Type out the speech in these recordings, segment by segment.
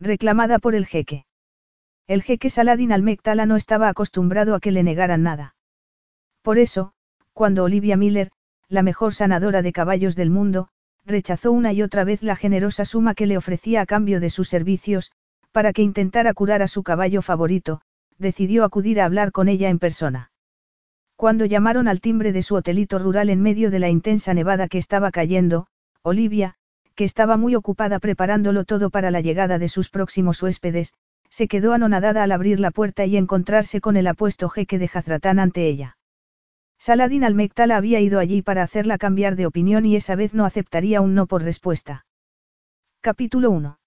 Reclamada por el jeque. El jeque Saladin Al-Mektala no estaba acostumbrado a que le negaran nada. Por eso, cuando Olivia Miller, la mejor sanadora de caballos del mundo, rechazó una y otra vez la generosa suma que le ofrecía a cambio de sus servicios, para que intentara curar a su caballo favorito, decidió acudir a hablar con ella en persona. Cuando llamaron al timbre de su hotelito rural en medio de la intensa nevada que estaba cayendo, Olivia, que estaba muy ocupada preparándolo todo para la llegada de sus próximos huéspedes, se quedó anonadada al abrir la puerta y encontrarse con el apuesto jeque de Jazratán ante ella. Saladin Al-Mektala había ido allí para hacerla cambiar de opinión y esa vez no aceptaría un no por respuesta. Capítulo 1.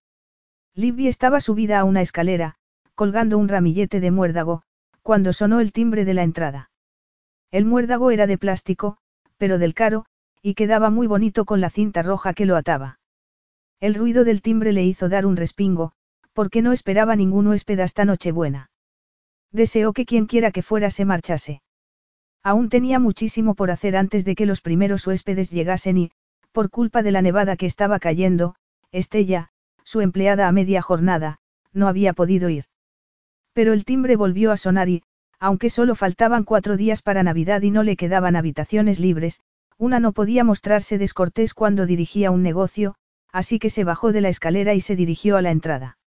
Libby estaba subida a una escalera, colgando un ramillete de muérdago, cuando sonó el timbre de la entrada. El muérdago era de plástico, pero del caro, y quedaba muy bonito con la cinta roja que lo ataba. El ruido del timbre le hizo dar un respingo, porque no esperaba ningún huésped hasta Nochebuena. Deseó que quien quiera que fuera se marchase. Aún tenía muchísimo por hacer antes de que los primeros huéspedes llegasen y, por culpa de la nevada que estaba cayendo, Estella, su empleada a media jornada, no había podido ir. Pero el timbre volvió a sonar y, aunque solo faltaban 4 días para Navidad y no le quedaban habitaciones libres, una no podía mostrarse descortés cuando dirigía un negocio, así que se bajó de la escalera y se dirigió a la entrada.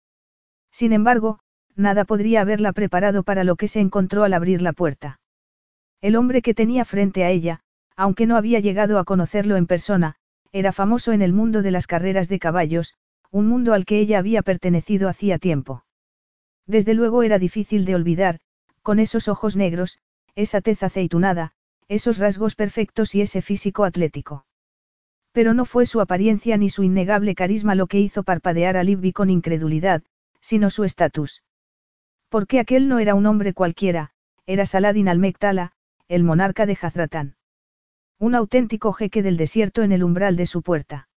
Sin embargo, nada podría haberla preparado para lo que se encontró al abrir la puerta. El hombre que tenía frente a ella, aunque no había llegado a conocerlo en persona, era famoso en el mundo de las carreras de caballos, un mundo al que ella había pertenecido hacía tiempo. Desde luego era difícil de olvidar, con esos ojos negros, esa tez aceitunada, esos rasgos perfectos y ese físico atlético. Pero no fue su apariencia ni su innegable carisma lo que hizo parpadear a Libby con incredulidad, sino su estatus. Porque aquel no era un hombre cualquiera, era Saladin Al-Mektala, el monarca de Jazratán. Un auténtico jeque del desierto en el umbral de su puerta.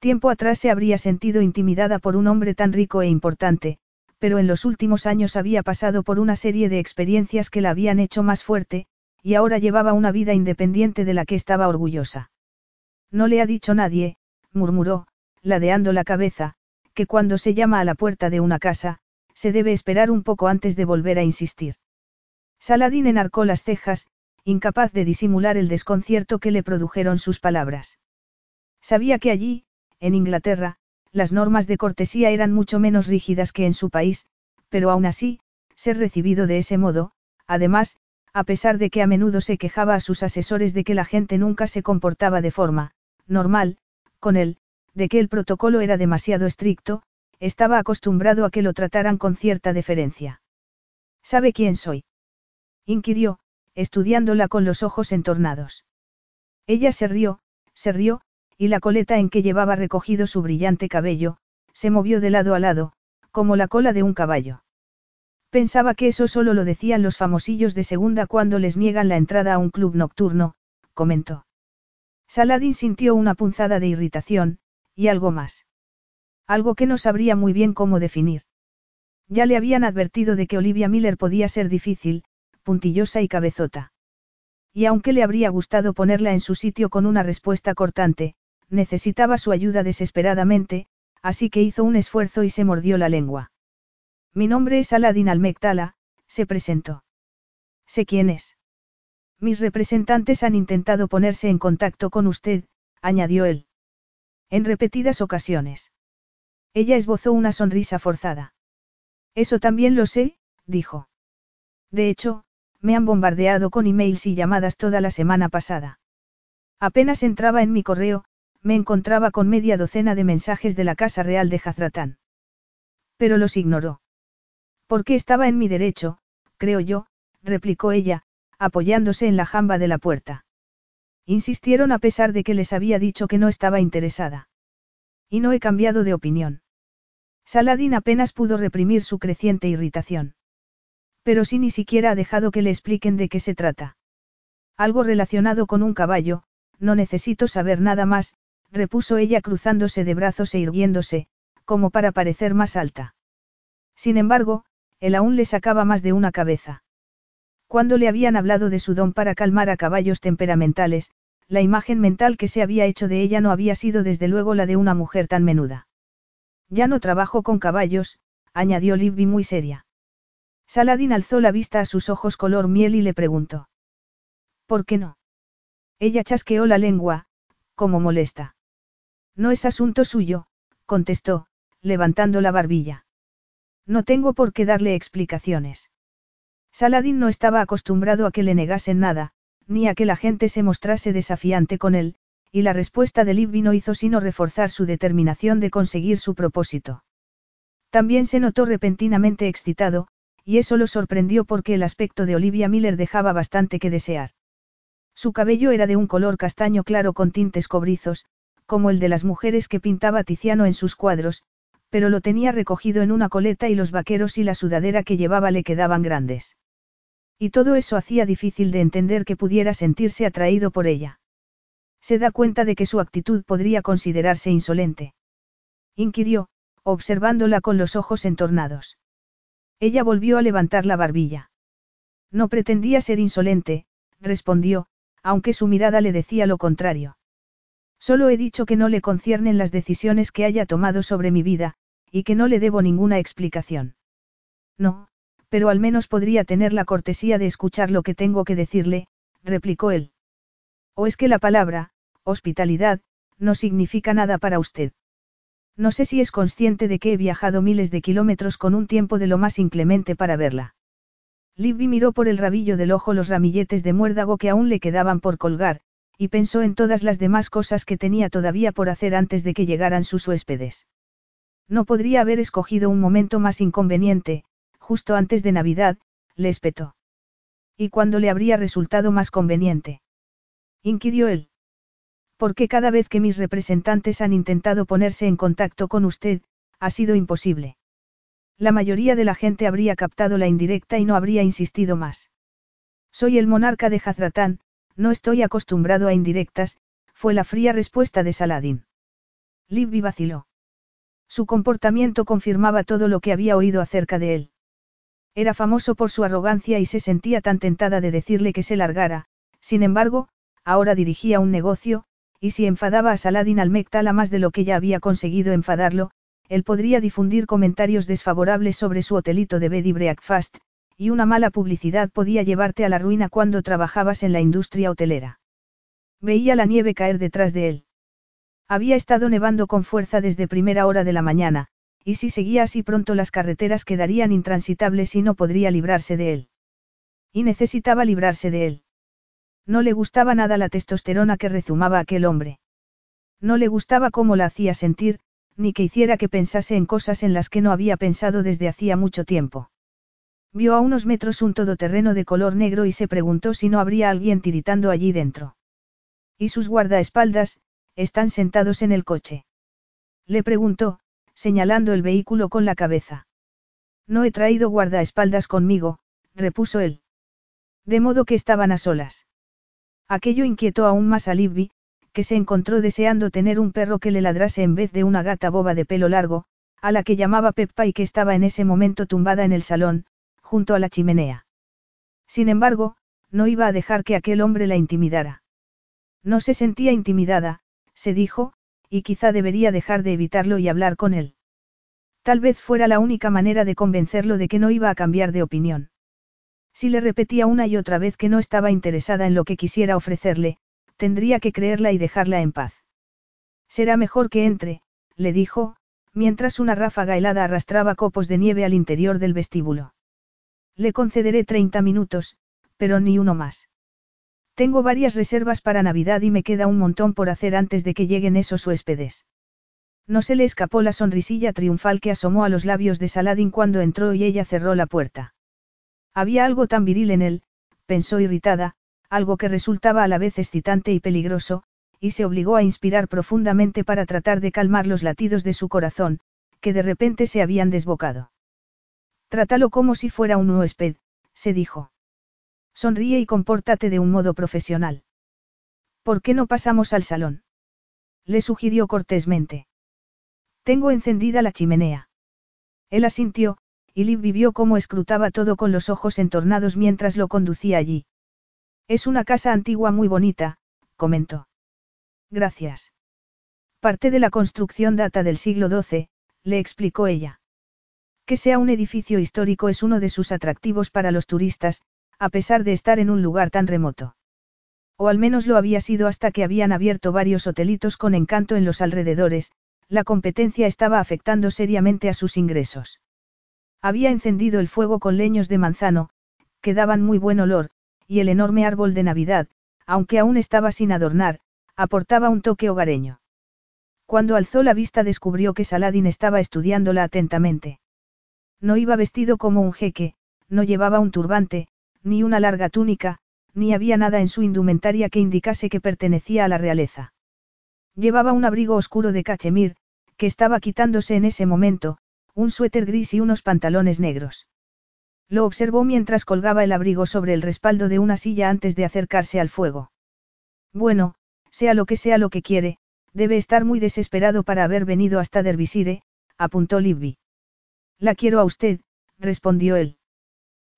Tiempo atrás se habría sentido intimidada por un hombre tan rico e importante, pero en los últimos años había pasado por una serie de experiencias que la habían hecho más fuerte, y ahora llevaba una vida independiente de la que estaba orgullosa. No le ha dicho nadie, murmuró, ladeando la cabeza, que cuando se llama a la puerta de una casa, se debe esperar un poco antes de volver a insistir. Saladin enarcó las cejas, incapaz de disimular el desconcierto que le produjeron sus palabras. Sabía que allí, en Inglaterra, las normas de cortesía eran mucho menos rígidas que en su país, pero aún así, ser recibido de ese modo, además, a pesar de que a menudo se quejaba a sus asesores de que la gente nunca se comportaba de forma normal con él, de que el protocolo era demasiado estricto, estaba acostumbrado a que lo trataran con cierta deferencia. ¿Sabe quién soy?, inquirió, estudiándola con los ojos entornados. Ella se rió, y la coleta en que llevaba recogido su brillante cabello, se movió de lado a lado, como la cola de un caballo. Pensaba que eso solo lo decían los famosillos de segunda cuando les niegan la entrada a un club nocturno, comentó. Saladin sintió una punzada de irritación, y algo más. Algo que no sabría muy bien cómo definir. Ya le habían advertido de que Olivia Miller podía ser difícil, puntillosa y cabezota. Y aunque le habría gustado ponerla en su sitio con una respuesta cortante, necesitaba su ayuda desesperadamente, así que hizo un esfuerzo y se mordió la lengua. Mi nombre es Saladin Al-Mektala, se presentó. Sé quién es. Mis representantes han intentado ponerse en contacto con usted, añadió él. En repetidas ocasiones. Ella esbozó una sonrisa forzada. Eso también lo sé, dijo. De hecho, me han bombardeado con emails y llamadas toda la semana pasada. Apenas entraba en mi correo, me encontraba con media docena de mensajes de la Casa Real de Jazratán. Pero los ignoró. Porque estaba en mi derecho, creo yo, replicó ella, apoyándose en la jamba de la puerta. Insistieron a pesar de que les había dicho que no estaba interesada. Y no he cambiado de opinión. Saladin apenas pudo reprimir su creciente irritación. Pero si ni siquiera ha dejado que le expliquen de qué se trata. Algo relacionado con un caballo, no necesito saber nada más, repuso ella cruzándose de brazos e irguiéndose, como para parecer más alta. Sin embargo, él aún le sacaba más de una cabeza. Cuando le habían hablado de su don para calmar a caballos temperamentales, la imagen mental que se había hecho de ella no había sido desde luego la de una mujer tan menuda. Ya no trabajo con caballos, añadió Libby muy seria. Saladin alzó la vista a sus ojos color miel y le preguntó. ¿Por qué no? Ella chasqueó la lengua, como molesta. No es asunto suyo, contestó, levantando la barbilla. No tengo por qué darle explicaciones. Saladin no estaba acostumbrado a que le negasen nada, ni a que la gente se mostrase desafiante con él, y la respuesta de Libby no hizo sino reforzar su determinación de conseguir su propósito. También se notó repentinamente excitado, y eso lo sorprendió porque el aspecto de Olivia Miller dejaba bastante que desear. Su cabello era de un color castaño claro con tintes cobrizos, como el de las mujeres que pintaba Tiziano en sus cuadros, pero lo tenía recogido en una coleta y los vaqueros y la sudadera que llevaba le quedaban grandes. Y todo eso hacía difícil de entender que pudiera sentirse atraído por ella. Se da cuenta de que su actitud podría considerarse insolente, inquirió, observándola con los ojos entornados. Ella volvió a levantar la barbilla. No pretendía ser insolente, respondió, aunque su mirada le decía lo contrario. Solo he dicho que no le conciernen las decisiones que haya tomado sobre mi vida, y que no le debo ninguna explicación. No, pero al menos podría tener la cortesía de escuchar lo que tengo que decirle, replicó él. ¿O es que la palabra, hospitalidad, no significa nada para usted? No sé si es consciente de que he viajado miles de kilómetros con un tiempo de lo más inclemente para verla. Libby miró por el rabillo del ojo los ramilletes de muérdago que aún le quedaban por colgar, y pensó en todas las demás cosas que tenía todavía por hacer antes de que llegaran sus huéspedes. No podría haber escogido un momento más inconveniente, justo antes de Navidad, le espetó. ¿Y cuándo le habría resultado más conveniente?, inquirió él. Porque cada vez que mis representantes han intentado ponerse en contacto con usted, ha sido imposible. La mayoría de la gente habría captado la indirecta y no habría insistido más. Soy el monarca de Jazratán, no estoy acostumbrado a indirectas, fue la fría respuesta de Saladin. Libby vaciló. Su comportamiento confirmaba todo lo que había oído acerca de él. Era famoso por su arrogancia y se sentía tan tentada de decirle que se largara, sin embargo, ahora dirigía un negocio, y si enfadaba a Saladin Al-Mektala más de lo que ya había conseguido enfadarlo, él podría difundir comentarios desfavorables sobre su hotelito de bed y breakfast, y una mala publicidad podía llevarte a la ruina cuando trabajabas en la industria hotelera. Veía la nieve caer detrás de él. Había estado nevando con fuerza desde primera hora de la mañana, y si seguía así pronto las carreteras quedarían intransitables y no podría librarse de él. Y necesitaba librarse de él. No le gustaba nada la testosterona que rezumaba aquel hombre. No le gustaba cómo la hacía sentir, ni que hiciera que pensase en cosas en las que no había pensado desde hacía mucho tiempo. Vio a unos metros un todoterreno de color negro y se preguntó si no habría alguien tiritando allí dentro. ¿Y sus guardaespaldas, están sentados en el coche?, le preguntó, señalando el vehículo con la cabeza. No he traído guardaespaldas conmigo, repuso él. De modo que estaban a solas. Aquello inquietó aún más a Libby, que se encontró deseando tener un perro que le ladrase en vez de una gata boba de pelo largo, a la que llamaba Peppa y que estaba en ese momento tumbada en el salón, junto a la chimenea. Sin embargo, no iba a dejar que aquel hombre la intimidara. No se sentía intimidada, se dijo, y quizá debería dejar de evitarlo y hablar con él. Tal vez fuera la única manera de convencerlo de que no iba a cambiar de opinión. Si le repetía una y otra vez que no estaba interesada en lo que quisiera ofrecerle, tendría que creerla y dejarla en paz. Será mejor que entre, le dijo, mientras una ráfaga helada arrastraba copos de nieve al interior del vestíbulo. Le concederé 30 minutos, pero ni uno más. Tengo varias reservas para Navidad y me queda un montón por hacer antes de que lleguen esos huéspedes. No se le escapó la sonrisilla triunfal que asomó a los labios de Saladin cuando entró y ella cerró la puerta. Había algo tan viril en él, pensó irritada, algo que resultaba a la vez excitante y peligroso, y se obligó a inspirar profundamente para tratar de calmar los latidos de su corazón, que de repente se habían desbocado. Trátalo como si fuera un huésped, se dijo. Sonríe y compórtate de un modo profesional. ¿Por qué no pasamos al salón?, le sugirió cortésmente. Tengo encendida la chimenea. Él asintió, y Liv vivió cómo escrutaba todo con los ojos entornados mientras lo conducía allí. Es una casa antigua muy bonita, comentó. Gracias. Parte de la construcción data del siglo XII, le explicó ella. Que sea un edificio histórico es uno de sus atractivos para los turistas, a pesar de estar en un lugar tan remoto. O al menos lo había sido hasta que habían abierto varios hotelitos con encanto en los alrededores. La competencia estaba afectando seriamente a sus ingresos. Había encendido el fuego con leños de manzano, que daban muy buen olor, y el enorme árbol de Navidad, aunque aún estaba sin adornar, aportaba un toque hogareño. Cuando alzó la vista descubrió que Saladin estaba estudiándola atentamente. No iba vestido como un jeque, no llevaba un turbante, ni una larga túnica, ni había nada en su indumentaria que indicase que pertenecía a la realeza. Llevaba un abrigo oscuro de cachemir, que estaba quitándose en ese momento, un suéter gris y unos pantalones negros. Lo observó mientras colgaba el abrigo sobre el respaldo de una silla antes de acercarse al fuego. Bueno, sea lo que quiere, debe estar muy desesperado para haber venido hasta Derbyshire, apuntó Livby. La quiero a usted, respondió él.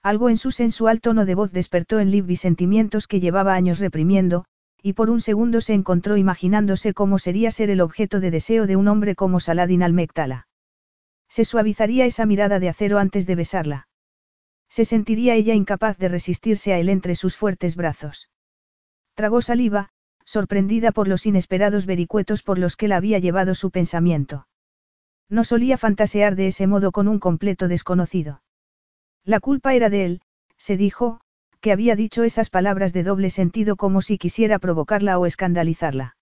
Algo en su sensual tono de voz despertó en Livby sentimientos que llevaba años reprimiendo, y por un segundo se encontró imaginándose cómo sería ser el objeto de deseo de un hombre como Saladin Al-Mektala. Se suavizaría esa mirada de acero antes de besarla. Se sentiría ella incapaz de resistirse a él entre sus fuertes brazos. Tragó saliva, sorprendida por los inesperados vericuetos por los que la había llevado su pensamiento. No solía fantasear de ese modo con un completo desconocido. La culpa era de él, se dijo, que había dicho esas palabras de doble sentido como si quisiera provocarla o escandalizarla.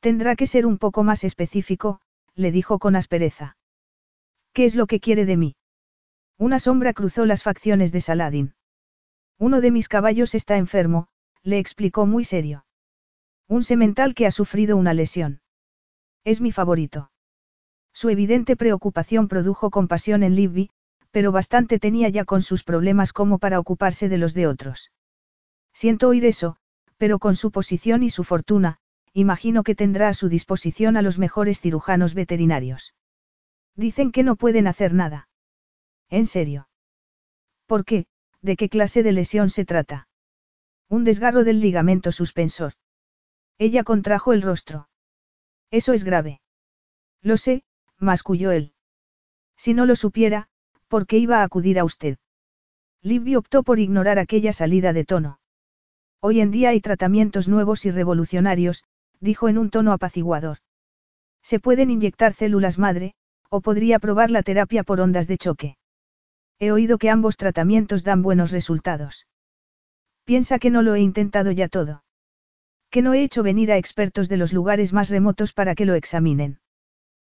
Tendrá que ser un poco más específico, le dijo con aspereza. ¿Qué es lo que quiere de mí? Una sombra cruzó las facciones de Saladin. Uno de mis caballos está enfermo, le explicó muy serio. Un semental que ha sufrido una lesión. Es mi favorito. Su evidente preocupación produjo compasión en Livby, pero bastante tenía ya con sus problemas como para ocuparse de los de otros. Siento oír eso, pero con su posición y su fortuna, imagino que tendrá a su disposición a los mejores cirujanos veterinarios. Dicen que no pueden hacer nada. ¿En serio? ¿Por qué? ¿De qué clase de lesión se trata? Un desgarro del ligamento suspensor. Ella contrajo el rostro. Eso es grave. Lo sé, masculló él. Si no lo supiera, ¿por qué iba a acudir a usted? Livby optó por ignorar aquella salida de tono. Hoy en día hay tratamientos nuevos y revolucionarios, dijo en un tono apaciguador. Se pueden inyectar células madre, o podría probar la terapia por ondas de choque. He oído que ambos tratamientos dan buenos resultados. Piensa que no lo he intentado ya todo. Que no he hecho venir a expertos de los lugares más remotos para que lo examinen.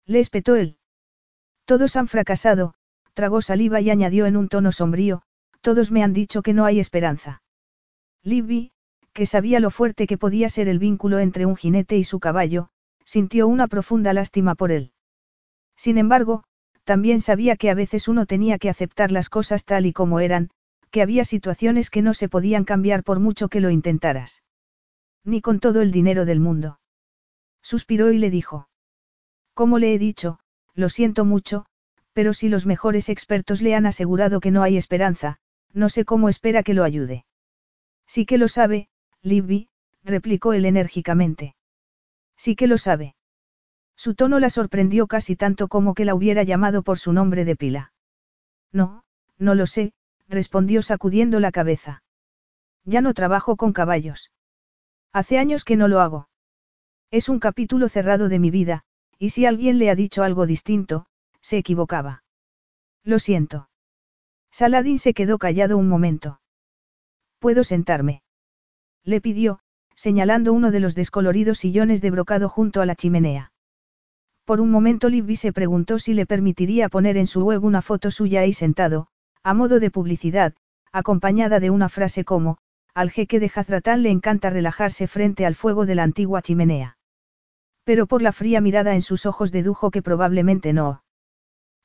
Le espetó él. Todos han fracasado. Tragó saliva y añadió en un tono sombrío, todos me han dicho que no hay esperanza. Livby, que sabía lo fuerte que podía ser el vínculo entre un jinete y su caballo, sintió una profunda lástima por él. Sin embargo, también sabía que a veces uno tenía que aceptar las cosas tal y como eran, que había situaciones que no se podían cambiar por mucho que lo intentaras. Ni con todo el dinero del mundo. Suspiró y le dijo. Como le he dicho, lo siento mucho, pero si los mejores expertos le han asegurado que no hay esperanza, no sé cómo espera que lo ayude. Sí que lo sabe, Livby, replicó él enérgicamente. Sí que lo sabe. Su tono la sorprendió casi tanto como que la hubiera llamado por su nombre de pila. No, no lo sé, respondió sacudiendo la cabeza. Ya no trabajo con caballos. Hace años que no lo hago. Es un capítulo cerrado de mi vida, y si alguien le ha dicho algo distinto, se equivocaba. Lo siento. Saladin se quedó callado un momento. ¿Puedo sentarme?, le pidió, señalando uno de los descoloridos sillones de brocado junto a la chimenea. Por un momento Livby se preguntó si le permitiría poner en su web una foto suya ahí sentado, a modo de publicidad, acompañada de una frase como, al jeque de Jazratán le encanta relajarse frente al fuego de la antigua chimenea. Pero por la fría mirada en sus ojos dedujo que probablemente no.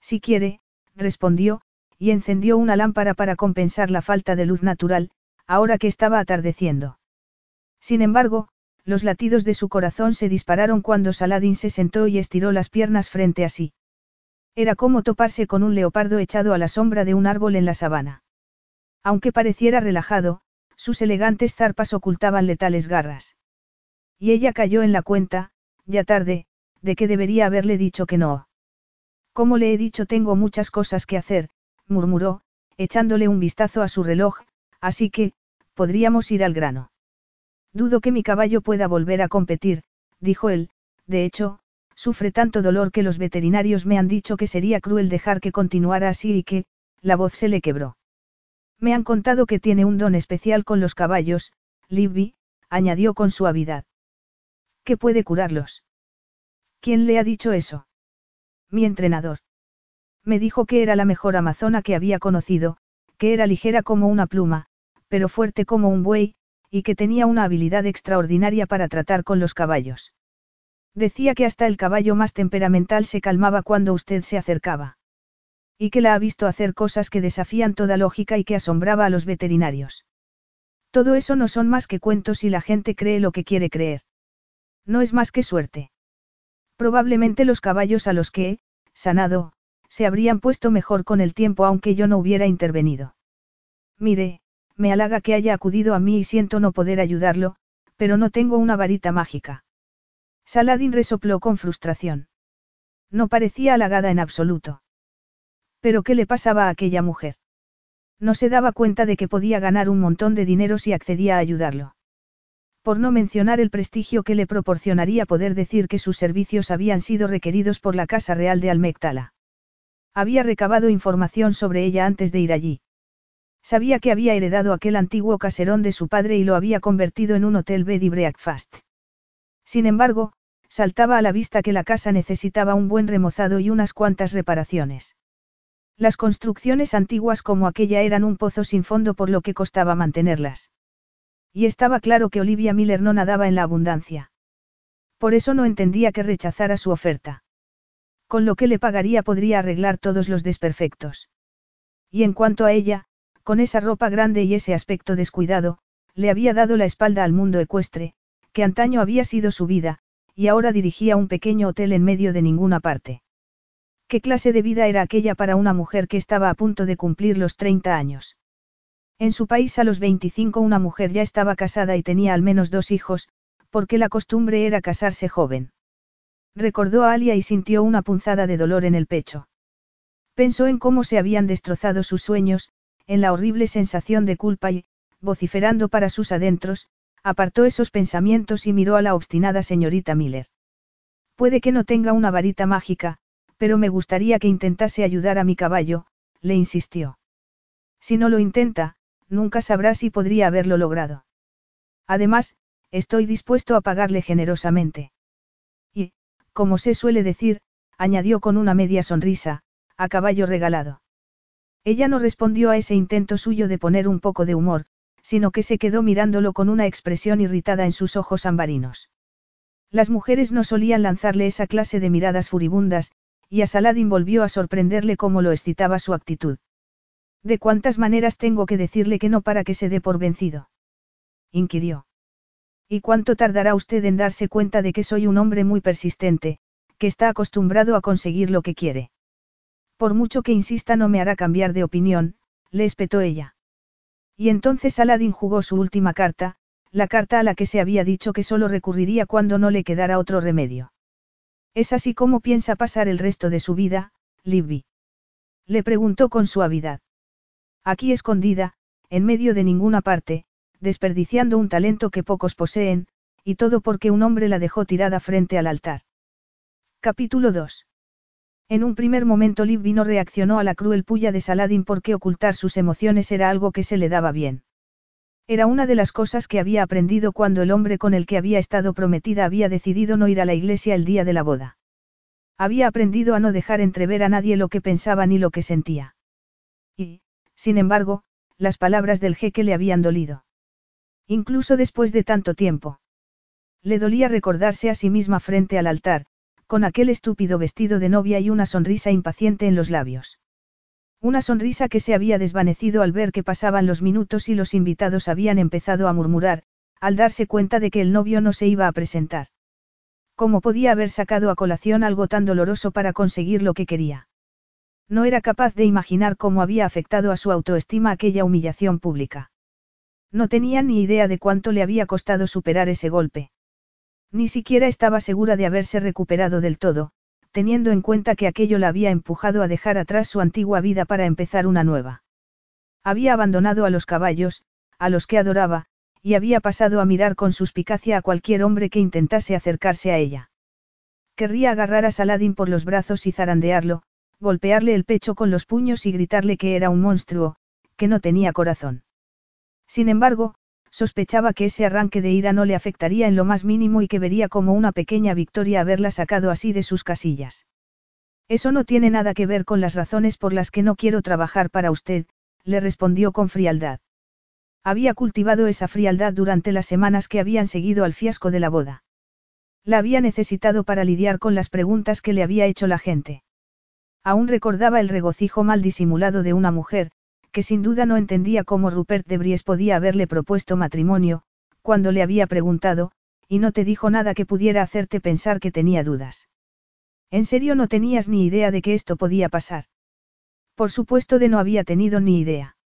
Si quiere, respondió, y encendió una lámpara para compensar la falta de luz natural, ahora que estaba atardeciendo. Sin embargo, los latidos de su corazón se dispararon cuando Saladin se sentó y estiró las piernas frente a sí. Era como toparse con un leopardo echado a la sombra de un árbol en la sabana. Aunque pareciera relajado, sus elegantes zarpas ocultaban letales garras. Y ella cayó en la cuenta, ya tarde, de que debería haberle dicho que no. «Como le he dicho, tengo muchas cosas que hacer», murmuró, echándole un vistazo a su reloj, «así que, podríamos ir al grano». «Dudo que mi caballo pueda volver a competir», dijo él, «de hecho, sufre tanto dolor que los veterinarios me han dicho que sería cruel dejar que continuara así y que», la voz se le quebró. «Me han contado que tiene un don especial con los caballos, Libby», añadió con suavidad. «Que puede curarlos». «¿Quién le ha dicho eso?» «Mi entrenador. Me dijo que era la mejor amazona que había conocido, que era ligera como una pluma, pero fuerte como un buey, y que tenía una habilidad extraordinaria para tratar con los caballos. Decía que hasta el caballo más temperamental se calmaba cuando usted se acercaba. Y que la ha visto hacer cosas que desafían toda lógica y que asombraba a los veterinarios. Todo eso no son más que cuentos y la gente cree lo que quiere creer. No es más que suerte. Probablemente los caballos a los que he sanado, se habrían puesto mejor con el tiempo aunque yo no hubiera intervenido. Mire, me halaga que haya acudido a mí y siento no poder ayudarlo, pero no tengo una varita mágica». Saladin resopló con frustración. No parecía halagada en absoluto. ¿Pero qué le pasaba a aquella mujer? No se daba cuenta de que podía ganar un montón de dinero si accedía a ayudarlo. Por no mencionar el prestigio que le proporcionaría poder decir que sus servicios habían sido requeridos por la Casa Real de Al-Mektala. Había recabado información sobre ella antes de ir allí. Sabía que había heredado aquel antiguo caserón de su padre y lo había convertido en un hotel bed y breakfast. Sin embargo, saltaba a la vista que la casa necesitaba un buen remozado y unas cuantas reparaciones. Las construcciones antiguas como aquella eran un pozo sin fondo por lo que costaba mantenerlas. Y estaba claro que Olivia Miller no nadaba en la abundancia. Por eso no entendía que rechazara su oferta. Con lo que le pagaría podría arreglar todos los desperfectos. Y en cuanto a ella, con esa ropa grande y ese aspecto descuidado, le había dado la espalda al mundo ecuestre, que antaño había sido su vida, y ahora dirigía un pequeño hotel en medio de ninguna parte. ¿Qué clase de vida era aquella para una mujer que estaba a punto de cumplir los 30 años? En su país a los 25 una mujer ya estaba casada y tenía al menos 2 hijos, porque la costumbre era casarse joven. Recordó a Alia y sintió una punzada de dolor en el pecho. Pensó en cómo se habían destrozado sus sueños, en la horrible sensación de culpa y, vociferando para sus adentros, apartó esos pensamientos y miró a la obstinada señorita Miller. «Puede que no tenga una varita mágica, pero me gustaría que intentase ayudar a mi caballo», le insistió. «Si no lo intenta, nunca sabrá si podría haberlo logrado. Además, estoy dispuesto a pagarle generosamente. Y, como se suele decir», añadió con una media sonrisa, «a caballo regalado». Ella no respondió a ese intento suyo de poner un poco de humor, sino que se quedó mirándolo con una expresión irritada en sus ojos ambarinos. Las mujeres no solían lanzarle esa clase de miradas furibundas, y a Saladin volvió a sorprenderle cómo lo excitaba su actitud. «¿De cuántas maneras tengo que decirle que no para que se dé por vencido?», inquirió. «¿Y cuánto tardará usted en darse cuenta de que soy un hombre muy persistente, que está acostumbrado a conseguir lo que quiere? Por mucho que insista no me hará cambiar de opinión», le espetó ella. Y entonces Saladin jugó su última carta, la carta a la que se había dicho que solo recurriría cuando no le quedara otro remedio. «¿Es así como piensa pasar el resto de su vida, Libby?», le preguntó con suavidad. «Aquí escondida, en medio de ninguna parte, desperdiciando un talento que pocos poseen, y todo porque un hombre la dejó tirada frente al altar». Capítulo 2. En un primer momento Libby no reaccionó a la cruel puya de Saladin porque ocultar sus emociones era algo que se le daba bien. Era una de las cosas que había aprendido cuando el hombre con el que había estado prometida había decidido no ir a la iglesia el día de la boda. Había aprendido a no dejar entrever a nadie lo que pensaba ni lo que sentía. Y, sin embargo, las palabras del jeque le habían dolido. Incluso después de tanto tiempo. Le dolía recordarse a sí misma frente al altar, con aquel estúpido vestido de novia y una sonrisa impaciente en los labios. Una sonrisa que se había desvanecido al ver que pasaban los minutos y los invitados habían empezado a murmurar, al darse cuenta de que el novio no se iba a presentar. ¿Cómo podía haber sacado a colación algo tan doloroso para conseguir lo que quería? No era capaz de imaginar cómo había afectado a su autoestima aquella humillación pública. No tenía ni idea de cuánto le había costado superar ese golpe. Ni siquiera estaba segura de haberse recuperado del todo, teniendo en cuenta que aquello la había empujado a dejar atrás su antigua vida para empezar una nueva. Había abandonado a los caballos, a los que adoraba, y había pasado a mirar con suspicacia a cualquier hombre que intentase acercarse a ella. Querría agarrar a Saladin por los brazos y zarandearlo, golpearle el pecho con los puños y gritarle que era un monstruo, que no tenía corazón. Sin embargo, sospechaba que ese arranque de ira no le afectaría en lo más mínimo y que vería como una pequeña victoria haberla sacado así de sus casillas. Eso no tiene nada que ver con las razones por las que no quiero trabajar para usted, le respondió con frialdad. Había cultivado esa frialdad durante las semanas que habían seguido al fiasco de la boda. La había necesitado para lidiar con las preguntas que le había hecho la gente. Aún recordaba el regocijo mal disimulado de una mujer, que sin duda no entendía cómo Rupert de Bries podía haberle propuesto matrimonio, cuando le había preguntado, y no te dijo nada que pudiera hacerte pensar que tenía dudas. ¿En serio no tenías ni idea de que esto podía pasar? Por supuesto de no había tenido ni idea.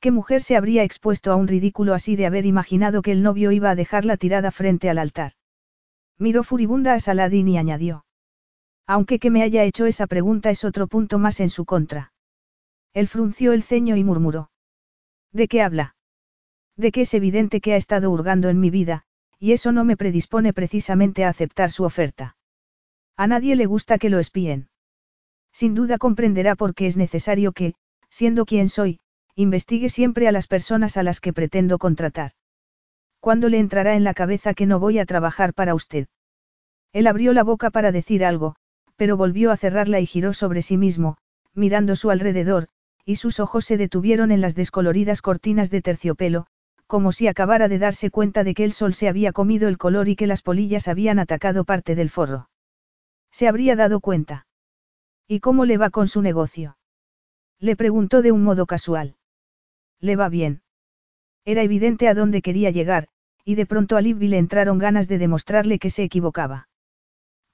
¿Qué mujer se habría expuesto a un ridículo así de haber imaginado que el novio iba a dejarla tirada frente al altar? Miró furibunda a Saladin y añadió. Aunque que me haya hecho esa pregunta es otro punto más en su contra. Él frunció el ceño y murmuró. ¿De qué habla? De que es evidente que ha estado hurgando en mi vida, y eso no me predispone precisamente a aceptar su oferta. A nadie le gusta que lo espíen. Sin duda comprenderá por qué es necesario que, siendo quien soy, investigue siempre a las personas a las que pretendo contratar. ¿Cuándo le entrará en la cabeza que no voy a trabajar para usted? Él abrió la boca para decir algo, pero volvió a cerrarla y giró sobre sí mismo, mirando su alrededor, y sus ojos se detuvieron en las descoloridas cortinas de terciopelo, como si acabara de darse cuenta de que el sol se había comido el color y que las polillas habían atacado parte del forro. ¿Se habría dado cuenta? ¿Y cómo le va con su negocio? Le preguntó de un modo casual. ¿Le va bien? Era evidente a dónde quería llegar, y de pronto a Libby le entraron ganas de demostrarle que se equivocaba.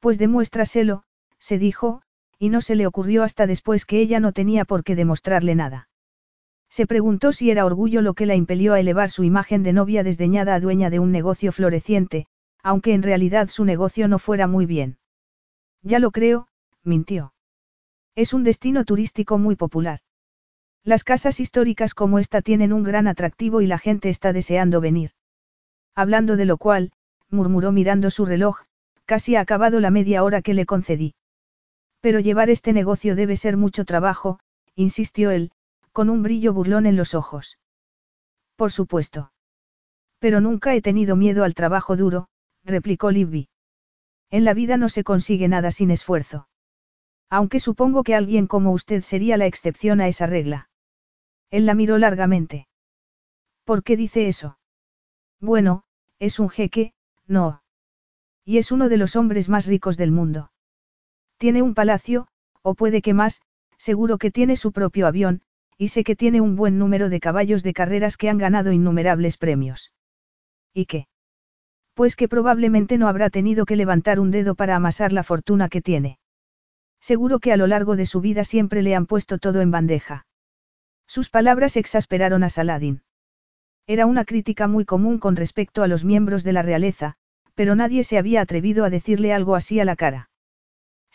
Pues demuéstraselo, se dijo, y no se le ocurrió hasta después que ella no tenía por qué demostrarle nada. Se preguntó si era orgullo lo que la impelió a elevar su imagen de novia desdeñada a dueña de un negocio floreciente, aunque en realidad su negocio no fuera muy bien. Ya lo creo, mintió. Es un destino turístico muy popular. Las casas históricas como esta tienen un gran atractivo y la gente está deseando venir. Hablando de lo cual, murmuró mirando su reloj, casi ha acabado la media hora que le concedí. Pero llevar este negocio debe ser mucho trabajo, insistió él, con un brillo burlón en los ojos. Por supuesto. Pero nunca he tenido miedo al trabajo duro, replicó Libby. En la vida no se consigue nada sin esfuerzo. Aunque supongo que alguien como usted sería la excepción a esa regla. Él la miró largamente. ¿Por qué dice eso? Bueno, es un jeque, no. Y es uno de los hombres más ricos del mundo. Tiene un palacio, o puede que más, seguro que tiene su propio avión, y sé que tiene un buen número de caballos de carreras que han ganado innumerables premios. ¿Y qué? Pues que probablemente no habrá tenido que levantar un dedo para amasar la fortuna que tiene. Seguro que a lo largo de su vida siempre le han puesto todo en bandeja. Sus palabras exasperaron a Saladin. Era una crítica muy común con respecto a los miembros de la realeza, pero nadie se había atrevido a decirle algo así a la cara.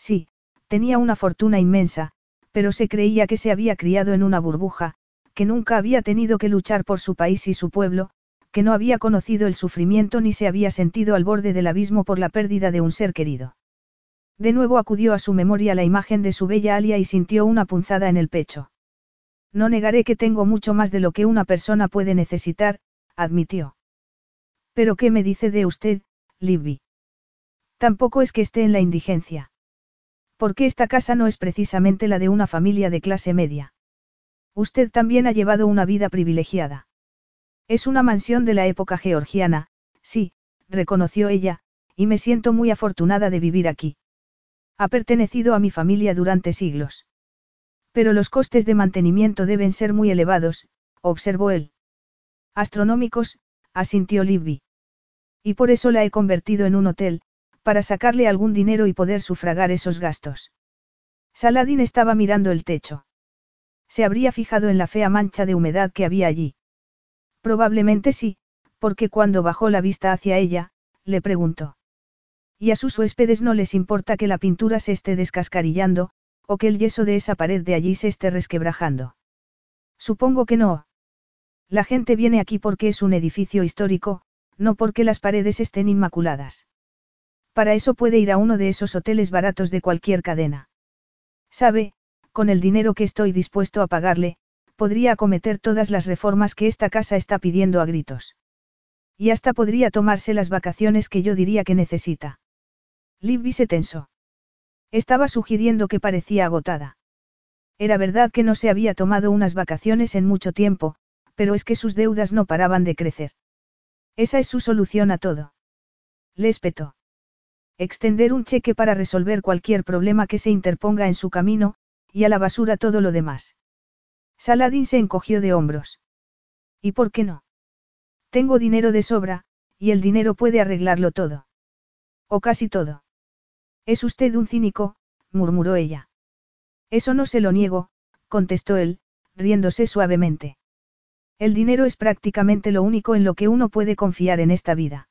Sí, tenía una fortuna inmensa, pero se creía que se había criado en una burbuja, que nunca había tenido que luchar por su país y su pueblo, que no había conocido el sufrimiento ni se había sentido al borde del abismo por la pérdida de un ser querido. De nuevo acudió a su memoria la imagen de su bella Alia y sintió una punzada en el pecho. No negaré que tengo mucho más de lo que una persona puede necesitar, admitió. ¿Pero qué me dice de usted, Libby? Tampoco es que esté en la indigencia. Porque esta casa no es precisamente la de una familia de clase media. Usted también ha llevado una vida privilegiada. Es una mansión de la época georgiana, sí, reconoció ella, y me siento muy afortunada de vivir aquí. Ha pertenecido a mi familia durante siglos. Pero los costes de mantenimiento deben ser muy elevados, observó él. Astronómicos, asintió Libby. Y por eso la he convertido en un hotel, para sacarle algún dinero y poder sufragar esos gastos. Saladin estaba mirando el techo. Se habría fijado en la fea mancha de humedad que había allí. Probablemente sí, porque cuando bajó la vista hacia ella, le preguntó. Y a sus huéspedes no les importa que la pintura se esté descascarillando, o que el yeso de esa pared de allí se esté resquebrajando. Supongo que no. La gente viene aquí porque es un edificio histórico, no porque las paredes estén inmaculadas. Para eso puede ir a uno de esos hoteles baratos de cualquier cadena. Sabe, con el dinero que estoy dispuesto a pagarle, podría acometer todas las reformas que esta casa está pidiendo a gritos. Y hasta podría tomarse las vacaciones que yo diría que necesita. Libby se tensó. Estaba sugiriendo que parecía agotada. Era verdad que no se había tomado unas vacaciones en mucho tiempo, pero es que sus deudas no paraban de crecer. Esa es su solución a todo. Le espetó. Extender un cheque para resolver cualquier problema que se interponga en su camino, y a la basura todo lo demás. Saladin se encogió de hombros. ¿Y por qué no? Tengo dinero de sobra, y el dinero puede arreglarlo todo. O casi todo. Es usted un cínico, murmuró ella. Eso no se lo niego, contestó él, riéndose suavemente. El dinero es prácticamente lo único en lo que uno puede confiar en esta vida.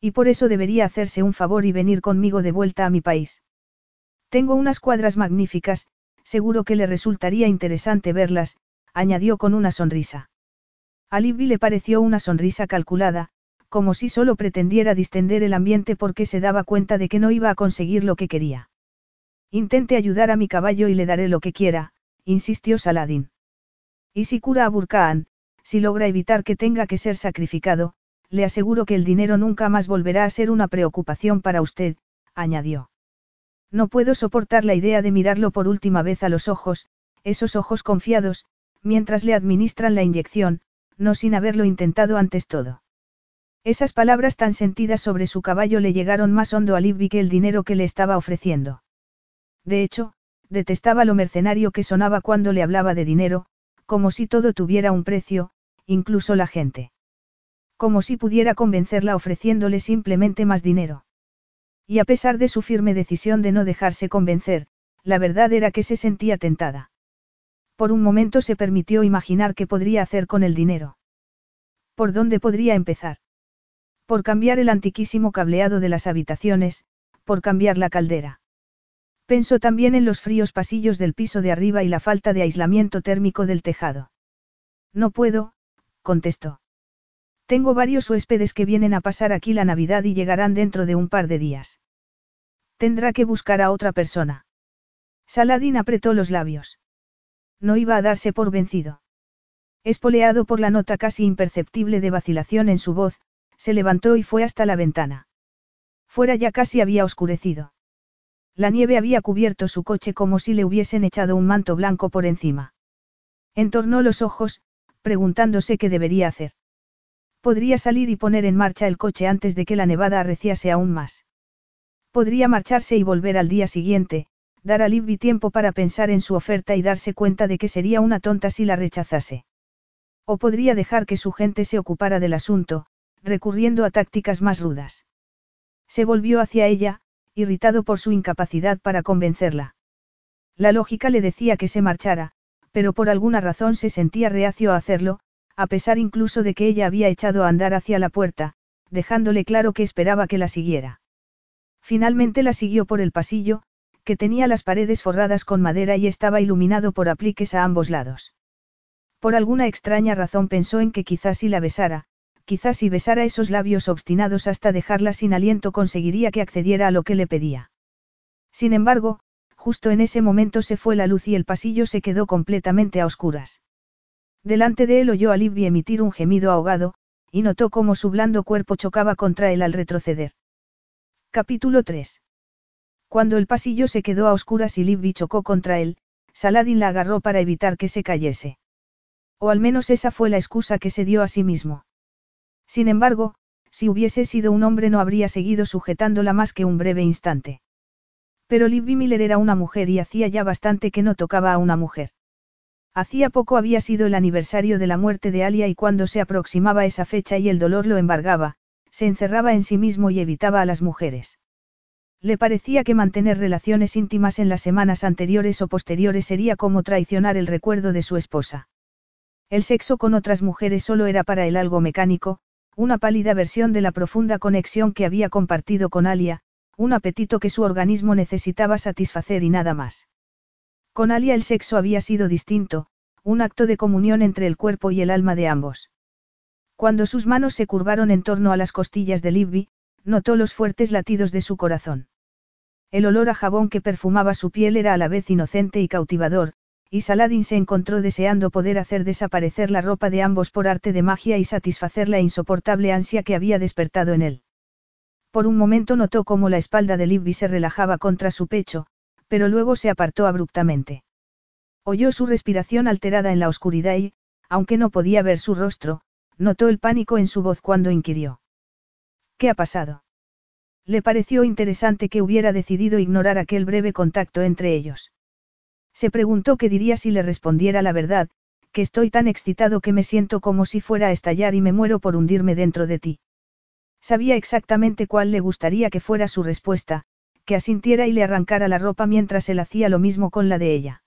Y por eso debería hacerse un favor y venir conmigo de vuelta a mi país. Tengo unas cuadras magníficas, seguro que le resultaría interesante verlas, añadió con una sonrisa. A Libby le pareció una sonrisa calculada, como si solo pretendiera distender el ambiente porque se daba cuenta de que no iba a conseguir lo que quería. Intente ayudar a mi caballo y le daré lo que quiera, insistió Saladin. Y si cura a Burkhan, si logra evitar que tenga que ser sacrificado, le aseguro que el dinero nunca más volverá a ser una preocupación para usted, añadió. No puedo soportar la idea de mirarlo por última vez a los ojos, esos ojos confiados, mientras le administran la inyección, no sin haberlo intentado antes todo. Esas palabras tan sentidas sobre su caballo le llegaron más hondo a Libby que el dinero que le estaba ofreciendo. De hecho, detestaba lo mercenario que sonaba cuando le hablaba de dinero, como si todo tuviera un precio, incluso la gente. Como si pudiera convencerla ofreciéndole simplemente más dinero. Y a pesar de su firme decisión de no dejarse convencer, la verdad era que se sentía tentada. Por un momento se permitió imaginar qué podría hacer con el dinero. ¿Por dónde podría empezar? Por cambiar el antiquísimo cableado de las habitaciones, por cambiar la caldera. Pensó también en los fríos pasillos del piso de arriba y la falta de aislamiento térmico del tejado. No puedo, contestó. Tengo varios huéspedes que vienen a pasar aquí la Navidad y llegarán dentro de un par de días. Tendrá que buscar a otra persona. Saladin apretó los labios. No iba a darse por vencido. Espoleado por la nota casi imperceptible de vacilación en su voz, se levantó y fue hasta la ventana. Fuera ya casi había oscurecido. La nieve había cubierto su coche como si le hubiesen echado un manto blanco por encima. Entornó los ojos, preguntándose qué debería hacer. Podría salir y poner en marcha el coche antes de que la nevada arreciase aún más. Podría marcharse y volver al día siguiente, dar a Libby tiempo para pensar en su oferta y darse cuenta de que sería una tonta si la rechazase. O podría dejar que su gente se ocupara del asunto, recurriendo a tácticas más rudas. Se volvió hacia ella, irritado por su incapacidad para convencerla. La lógica le decía que se marchara, pero por alguna razón se sentía reacio a hacerlo, a pesar incluso de que ella había echado a andar hacia la puerta, dejándole claro que esperaba que la siguiera. Finalmente la siguió por el pasillo, que tenía las paredes forradas con madera y estaba iluminado por apliques a ambos lados. Por alguna extraña razón pensó en que quizás si la besara, quizás si besara esos labios obstinados hasta dejarla sin aliento conseguiría que accediera a lo que le pedía. Sin embargo, justo en ese momento se fue la luz y el pasillo se quedó completamente a oscuras. Delante de él oyó a Libby emitir un gemido ahogado, y notó cómo su blando cuerpo chocaba contra él al retroceder. Capítulo 3. Cuando el pasillo se quedó a oscuras y Libby chocó contra él, Saladin la agarró para evitar que se cayese. O al menos esa fue la excusa que se dio a sí mismo. Sin embargo, si hubiese sido un hombre no habría seguido sujetándola más que un breve instante. Pero Olivia Miller era una mujer y hacía ya bastante que no tocaba a una mujer. Hacía poco había sido el aniversario de la muerte de Alia y cuando se aproximaba esa fecha y el dolor lo embargaba, se encerraba en sí mismo y evitaba a las mujeres. Le parecía que mantener relaciones íntimas en las semanas anteriores o posteriores sería como traicionar el recuerdo de su esposa. El sexo con otras mujeres solo era para él algo mecánico, una pálida versión de la profunda conexión que había compartido con Alia, un apetito que su organismo necesitaba satisfacer y nada más. Con Alia el sexo había sido distinto, un acto de comunión entre el cuerpo y el alma de ambos. Cuando sus manos se curvaron en torno a las costillas de Libby, notó los fuertes latidos de su corazón. El olor a jabón que perfumaba su piel era a la vez inocente y cautivador, y Saladin se encontró deseando poder hacer desaparecer la ropa de ambos por arte de magia y satisfacer la insoportable ansia que había despertado en él. Por un momento notó cómo la espalda de Libby se relajaba contra su pecho, pero luego se apartó abruptamente. Oyó su respiración alterada en la oscuridad y, aunque no podía ver su rostro, notó el pánico en su voz cuando inquirió. ¿Qué ha pasado? Le pareció interesante que hubiera decidido ignorar aquel breve contacto entre ellos. Se preguntó qué diría si le respondiera la verdad, que estoy tan excitado que me siento como si fuera a estallar y me muero por hundirme dentro de ti. Sabía exactamente cuál le gustaría que fuera su respuesta, que asintiera y le arrancara la ropa mientras él hacía lo mismo con la de ella.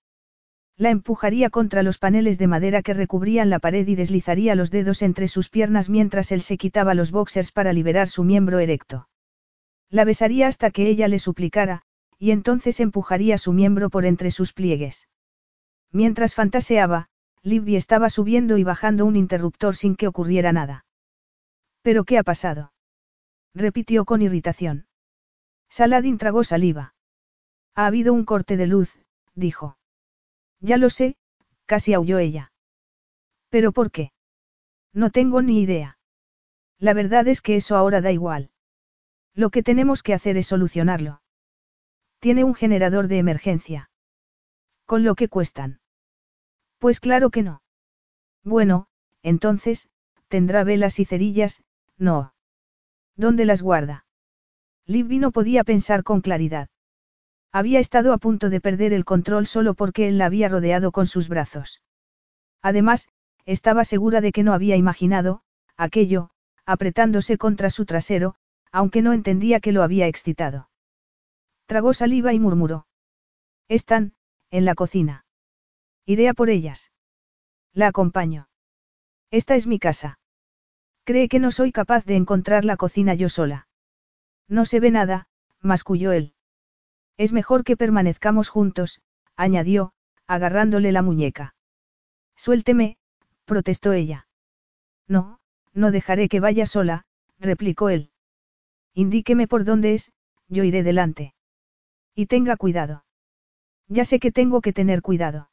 La empujaría contra los paneles de madera que recubrían la pared y deslizaría los dedos entre sus piernas mientras él se quitaba los boxers para liberar su miembro erecto. La besaría hasta que ella le suplicara, y entonces empujaría su miembro por entre sus pliegues. Mientras fantaseaba, Libby estaba subiendo y bajando un interruptor sin que ocurriera nada. ¿Pero qué ha pasado? Repitió con irritación. Saladin tragó saliva. Ha habido un corte de luz, dijo. Ya lo sé, casi aulló ella. ¿Pero por qué? No tengo ni idea. La verdad es que eso ahora da igual. Lo que tenemos que hacer es solucionarlo. Tiene un generador de emergencia. ¿Con lo que cuestan? Pues claro que no. Bueno, entonces, tendrá velas y cerillas, no. ¿Dónde las guarda? Libby no podía pensar con claridad. Había estado a punto de perder el control solo porque él la había rodeado con sus brazos. Además, estaba segura de que no había imaginado aquello, apretándose contra su trasero, aunque no entendía que lo había excitado. Tragó saliva y murmuró. Están en la cocina. Iré a por ellas. La acompaño. Esta es mi casa. Cree que no soy capaz de encontrar la cocina yo sola. No se ve nada, masculló él. Es mejor que permanezcamos juntos, añadió, agarrándole la muñeca. Suélteme, protestó ella. No, no dejaré que vaya sola, replicó él. Indíqueme por dónde es, yo iré delante. Y tenga cuidado. Ya sé que tengo que tener cuidado.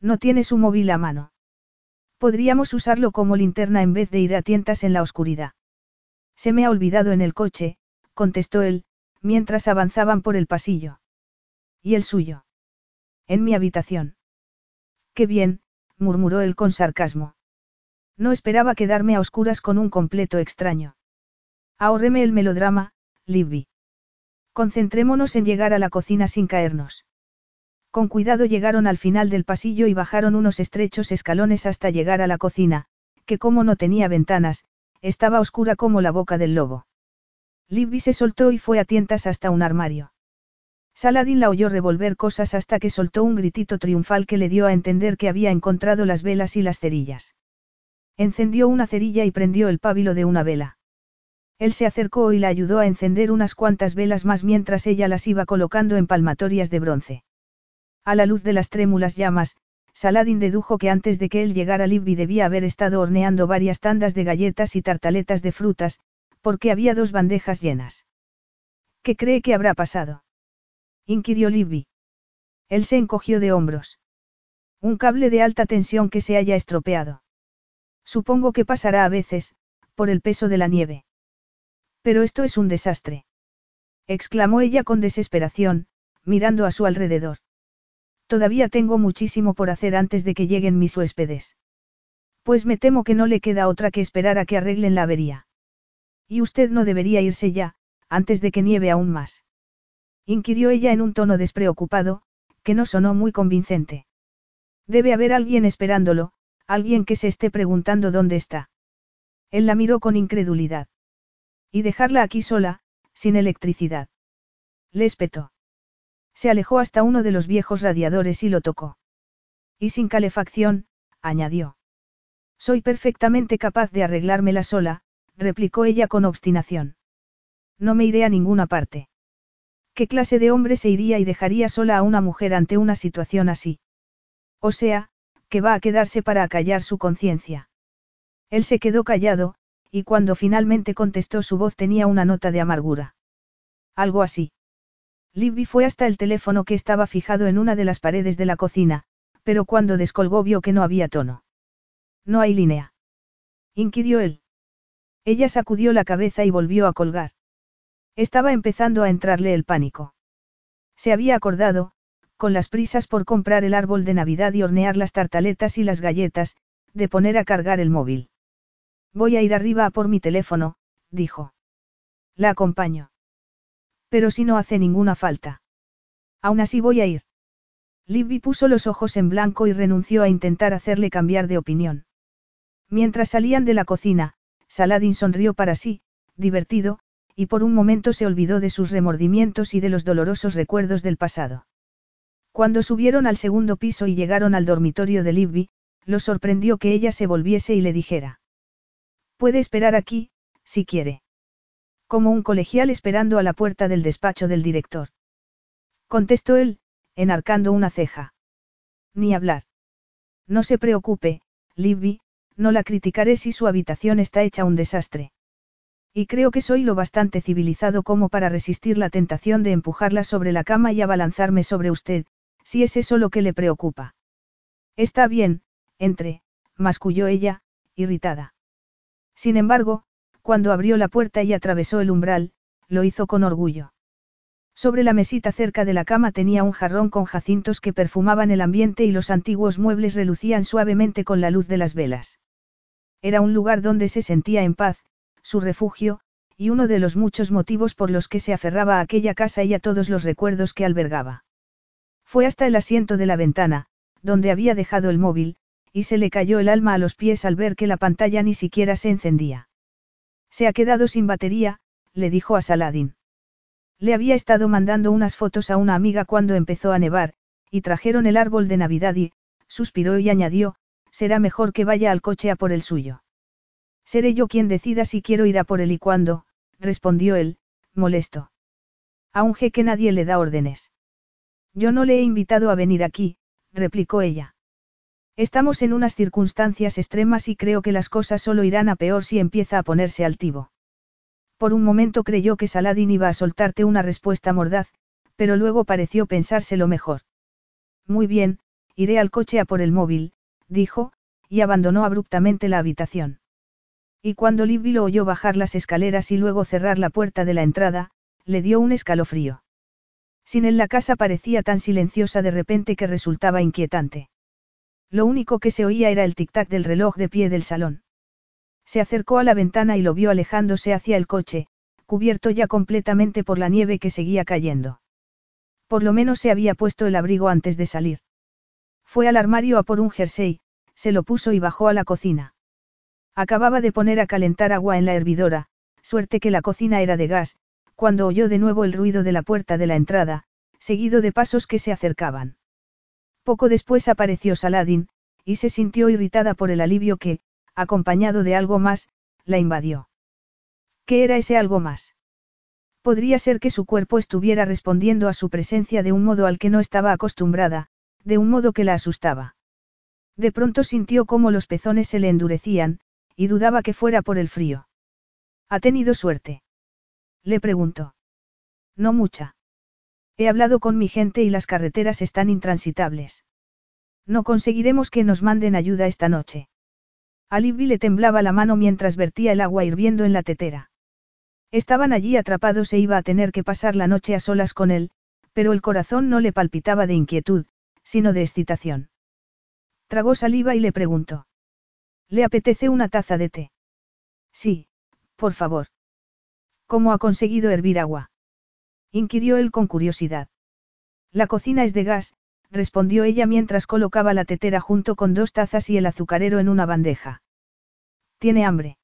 No tiene su móvil a mano. Podríamos usarlo como linterna en vez de ir a tientas en la oscuridad. Se me ha olvidado en el coche, contestó él, mientras avanzaban por el pasillo. ¿Y el suyo? En mi habitación. Qué bien, murmuró él con sarcasmo. No esperaba quedarme a oscuras con un completo extraño. Ahórreme el melodrama, Libby. Concentrémonos en llegar a la cocina sin caernos. Con cuidado llegaron al final del pasillo y bajaron unos estrechos escalones hasta llegar a la cocina, que como no tenía ventanas, estaba oscura como la boca del lobo. Libby se soltó y fue a tientas hasta un armario. Saladin la oyó revolver cosas hasta que soltó un gritito triunfal que le dio a entender que había encontrado las velas y las cerillas. Encendió una cerilla y prendió el pábilo de una vela. Él se acercó y la ayudó a encender unas cuantas velas más mientras ella las iba colocando en palmatorias de bronce. A la luz de las trémulas llamas, Saladin dedujo que antes de que él llegara Libby debía haber estado horneando varias tandas de galletas y tartaletas de frutas, porque había dos bandejas llenas. ¿Qué cree que habrá pasado? Inquirió Libby. Él se encogió de hombros. Un cable de alta tensión que se haya estropeado. Supongo que pasará a veces, por el peso de la nieve. Pero esto es un desastre. Exclamó ella con desesperación, mirando a su alrededor. Todavía tengo muchísimo por hacer antes de que lleguen mis huéspedes. Pues me temo que no le queda otra que esperar a que arreglen la avería. Y usted no debería irse ya, antes de que nieve aún más. inquirió ella en un tono despreocupado, que no sonó muy convincente. Debe haber alguien esperándolo, alguien que se esté preguntando dónde está. Él la miró con incredulidad. Y dejarla aquí sola, sin electricidad. Le espetó. Se alejó hasta uno de los viejos radiadores y lo tocó. Y sin calefacción, añadió. Soy perfectamente capaz de arreglármela sola, replicó ella con obstinación. No me iré a ninguna parte. ¿Qué clase de hombre se iría y dejaría sola a una mujer ante una situación así? O sea, que va a quedarse para acallar su conciencia. Él se quedó callado, y cuando finalmente contestó su voz tenía una nota de amargura. Algo así. Libby fue hasta el teléfono que estaba fijado en una de las paredes de la cocina, pero cuando descolgó vio que no había tono. ¿No hay línea?, inquirió él. Ella sacudió la cabeza y volvió a colgar. Estaba empezando a entrarle el pánico. Se había acordado, con las prisas por comprar el árbol de Navidad y hornear las tartaletas y las galletas, de poner a cargar el móvil. Voy a ir arriba a por mi teléfono, dijo. La acompaño. Pero si no hace ninguna falta. Aún así voy a ir. Libby puso los ojos en blanco y renunció a intentar hacerle cambiar de opinión. Mientras salían de la cocina, Saladin sonrió para sí, divertido, y por un momento se olvidó de sus remordimientos y de los dolorosos recuerdos del pasado. Cuando subieron al segundo piso y llegaron al dormitorio de Libby, lo sorprendió que ella se volviese y le dijera. Puede esperar aquí, si quiere. Como un colegial esperando a la puerta del despacho del director. Contestó él, enarcando una ceja. Ni hablar. No se preocupe, Libby, no la criticaré si su habitación está hecha un desastre. Y creo que soy lo bastante civilizado como para resistir la tentación de empujarla sobre la cama y abalanzarme sobre usted, si es eso lo que le preocupa. Está bien, entre, masculló ella, irritada. Sin embargo, cuando abrió la puerta y atravesó el umbral, lo hizo con orgullo. Sobre la mesita cerca de la cama tenía un jarrón con jacintos que perfumaban el ambiente y los antiguos muebles relucían suavemente con la luz de las velas. Era un lugar donde se sentía en paz, su refugio, y uno de los muchos motivos por los que se aferraba a aquella casa y a todos los recuerdos que albergaba. Fue hasta el asiento de la ventana, donde había dejado el móvil, y se le cayó el alma a los pies al ver que la pantalla ni siquiera se encendía. Se ha quedado sin batería, le dijo a Saladin. Le había estado mandando unas fotos a una amiga cuando empezó a nevar, y trajeron el árbol de Navidad y, suspiró y añadió, será mejor que vaya al coche a por el suyo. Seré yo quien decida si quiero ir a por él y cuándo, respondió él, molesto. A un jeque nadie le da órdenes. Yo no le he invitado a venir aquí, replicó ella. Estamos en unas circunstancias extremas y creo que las cosas solo irán a peor si empieza a ponerse altivo. Por un momento creyó que Saladin iba a soltarte una respuesta mordaz, pero luego pareció pensárselo mejor. Muy bien, iré al coche a por el móvil, dijo, y abandonó abruptamente la habitación. Y cuando Libby lo oyó bajar las escaleras y luego cerrar la puerta de la entrada, le dio un escalofrío. Sin él la casa parecía tan silenciosa de repente que resultaba inquietante. Lo único que se oía era el tic-tac del reloj de pie del salón. Se acercó a la ventana y lo vio alejándose hacia el coche, cubierto ya completamente por la nieve que seguía cayendo. Por lo menos se había puesto el abrigo antes de salir. Fue al armario a por un jersey, se lo puso y bajó a la cocina. Acababa de poner a calentar agua en la hervidora, suerte que la cocina era de gas, cuando oyó de nuevo el ruido de la puerta de la entrada, seguido de pasos que se acercaban. Poco después apareció Saladin, y se sintió irritada por el alivio que, acompañado de algo más, la invadió. ¿Qué era ese algo más? Podría ser que su cuerpo estuviera respondiendo a su presencia de un modo al que no estaba acostumbrada, de un modo que la asustaba. De pronto sintió cómo los pezones se le endurecían, y dudaba que fuera por el frío. ¿Ha tenido suerte?, le preguntó. No mucha. He hablado con mi gente y las carreteras están intransitables. No conseguiremos que nos manden ayuda esta noche. A Libby le temblaba la mano mientras vertía el agua hirviendo en la tetera. Estaban allí atrapados e iba a tener que pasar la noche a solas con él, pero el corazón no le palpitaba de inquietud, sino de excitación. Tragó saliva y le preguntó. ¿Le apetece una taza de té? Sí, por favor. ¿Cómo ha conseguido hervir agua? inquirió él con curiosidad. La cocina es de gas, respondió ella mientras colocaba la tetera junto con 2 tazas y el azucarero en una bandeja. ¿Tiene hambre?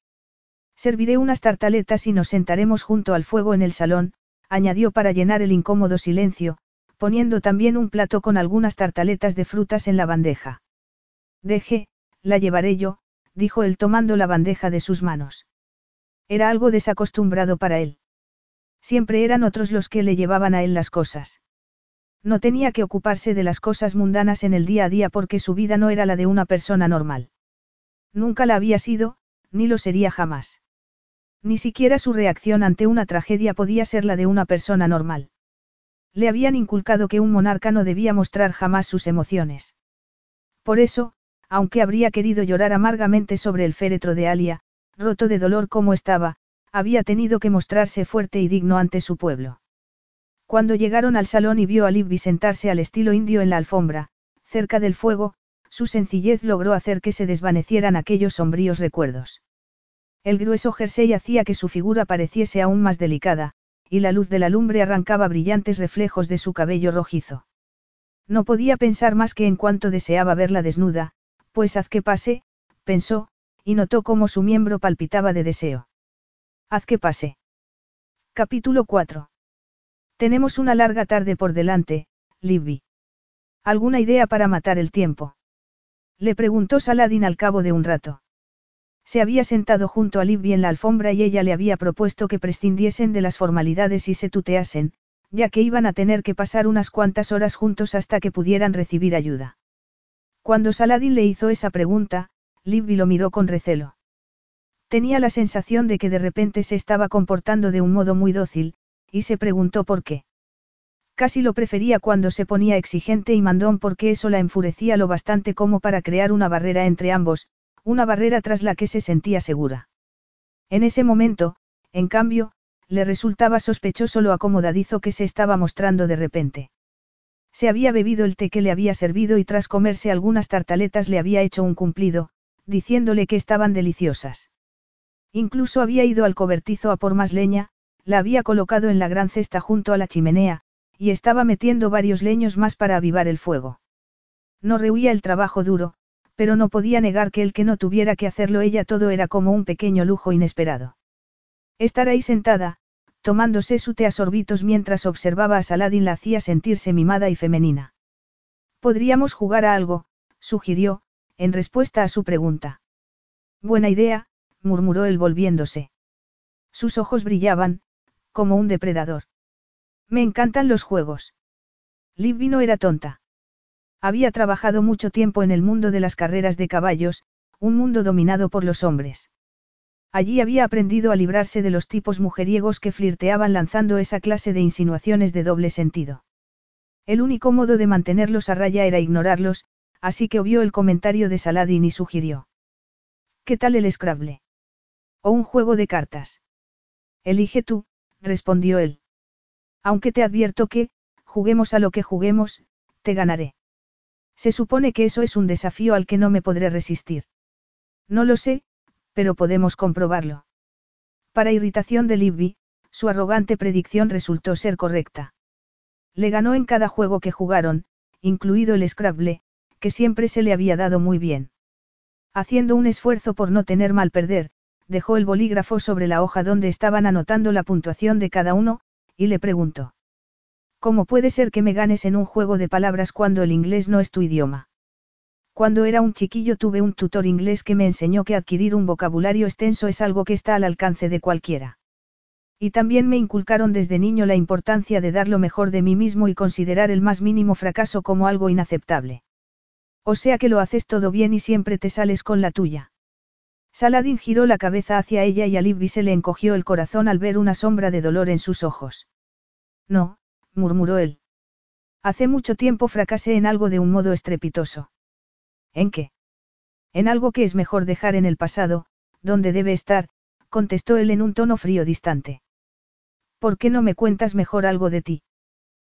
Serviré unas tartaletas y nos sentaremos junto al fuego en el salón, añadió para llenar el incómodo silencio, poniendo también un plato con algunas tartaletas de frutas en la bandeja. Deje, la llevaré yo, dijo él tomando la bandeja de sus manos. Era algo desacostumbrado para él. Siempre eran otros los que le llevaban a él las cosas. No tenía que ocuparse de las cosas mundanas en el día a día porque su vida no era la de una persona normal. Nunca la había sido, ni lo sería jamás. Ni siquiera su reacción ante una tragedia podía ser la de una persona normal. Le habían inculcado que un monarca no debía mostrar jamás sus emociones. Por eso, aunque habría querido llorar amargamente sobre el féretro de Alia, roto de dolor como estaba, había tenido que mostrarse fuerte y digno ante su pueblo. Cuando llegaron al salón y vio a Livby sentarse al estilo indio en la alfombra, cerca del fuego, su sencillez logró hacer que se desvanecieran aquellos sombríos recuerdos. El grueso jersey hacía que su figura pareciese aún más delicada, y la luz de la lumbre arrancaba brillantes reflejos de su cabello rojizo. No podía pensar más que en cuanto deseaba verla desnuda, pues haz que pase, pensó, y notó cómo su miembro palpitaba de deseo. Haz que pase. Capítulo 4. Tenemos una larga tarde por delante, Livby. ¿Alguna idea para matar el tiempo? Le preguntó Saladin al cabo de un rato. Se había sentado junto a Livby en la alfombra y ella le había propuesto que prescindiesen de las formalidades y se tuteasen, ya que iban a tener que pasar unas cuantas horas juntos hasta que pudieran recibir ayuda. Cuando Saladin le hizo esa pregunta, Livby lo miró con recelo. Tenía la sensación de que de repente se estaba comportando de un modo muy dócil, y se preguntó por qué. Casi lo prefería cuando se ponía exigente y mandón porque eso la enfurecía lo bastante como para crear una barrera entre ambos, una barrera tras la que se sentía segura. En ese momento, en cambio, le resultaba sospechoso lo acomodadizo que se estaba mostrando de repente. Se había bebido el té que le había servido y tras comerse algunas tartaletas le había hecho un cumplido, diciéndole que estaban deliciosas. Incluso había ido al cobertizo a por más leña, la había colocado en la gran cesta junto a la chimenea, y estaba metiendo varios leños más para avivar el fuego. No rehuía el trabajo duro, pero no podía negar que el que no tuviera que hacerlo ella todo era como un pequeño lujo inesperado. Estar ahí sentada, tomándose su té a sorbitos mientras observaba a Saladin la hacía sentirse mimada y femenina. «Podríamos jugar a algo», sugirió, en respuesta a su pregunta. «Buena idea», murmuró él volviéndose. Sus ojos brillaban, como un depredador. «Me encantan los juegos». Livby no era tonta. Había trabajado mucho tiempo en el mundo de las carreras de caballos, un mundo dominado por los hombres. Allí había aprendido a librarse de los tipos mujeriegos que flirteaban lanzando esa clase de insinuaciones de doble sentido. El único modo de mantenerlos a raya era ignorarlos, así que obvió el comentario de Saladin y sugirió: ¿Qué tal el Scrabble? ¿O un juego de cartas? Elige tú, respondió él. Aunque te advierto que, juguemos a lo que juguemos, te ganaré. Se supone que eso es un desafío al que no me podré resistir. No lo sé, pero podemos comprobarlo. Para irritación de Livby, su arrogante predicción resultó ser correcta. Le ganó en cada juego que jugaron, incluido el Scrabble, que siempre se le había dado muy bien. Haciendo un esfuerzo por no tener mal perder, dejó el bolígrafo sobre la hoja donde estaban anotando la puntuación de cada uno, y le preguntó: ¿Cómo puede ser que me ganes en un juego de palabras cuando el inglés no es tu idioma? Cuando era un chiquillo tuve un tutor inglés que me enseñó que adquirir un vocabulario extenso es algo que está al alcance de cualquiera. Y también me inculcaron desde niño la importancia de dar lo mejor de mí mismo y considerar el más mínimo fracaso como algo inaceptable. O sea que lo haces todo bien y siempre te sales con la tuya. Saladin giró la cabeza hacia ella y a Livby se le encogió el corazón al ver una sombra de dolor en sus ojos. No, murmuró él. Hace mucho tiempo fracasé en algo de un modo estrepitoso. ¿En qué? En algo que es mejor dejar en el pasado, donde debe estar, contestó él en un tono frío distante. ¿Por qué no me cuentas mejor algo de ti?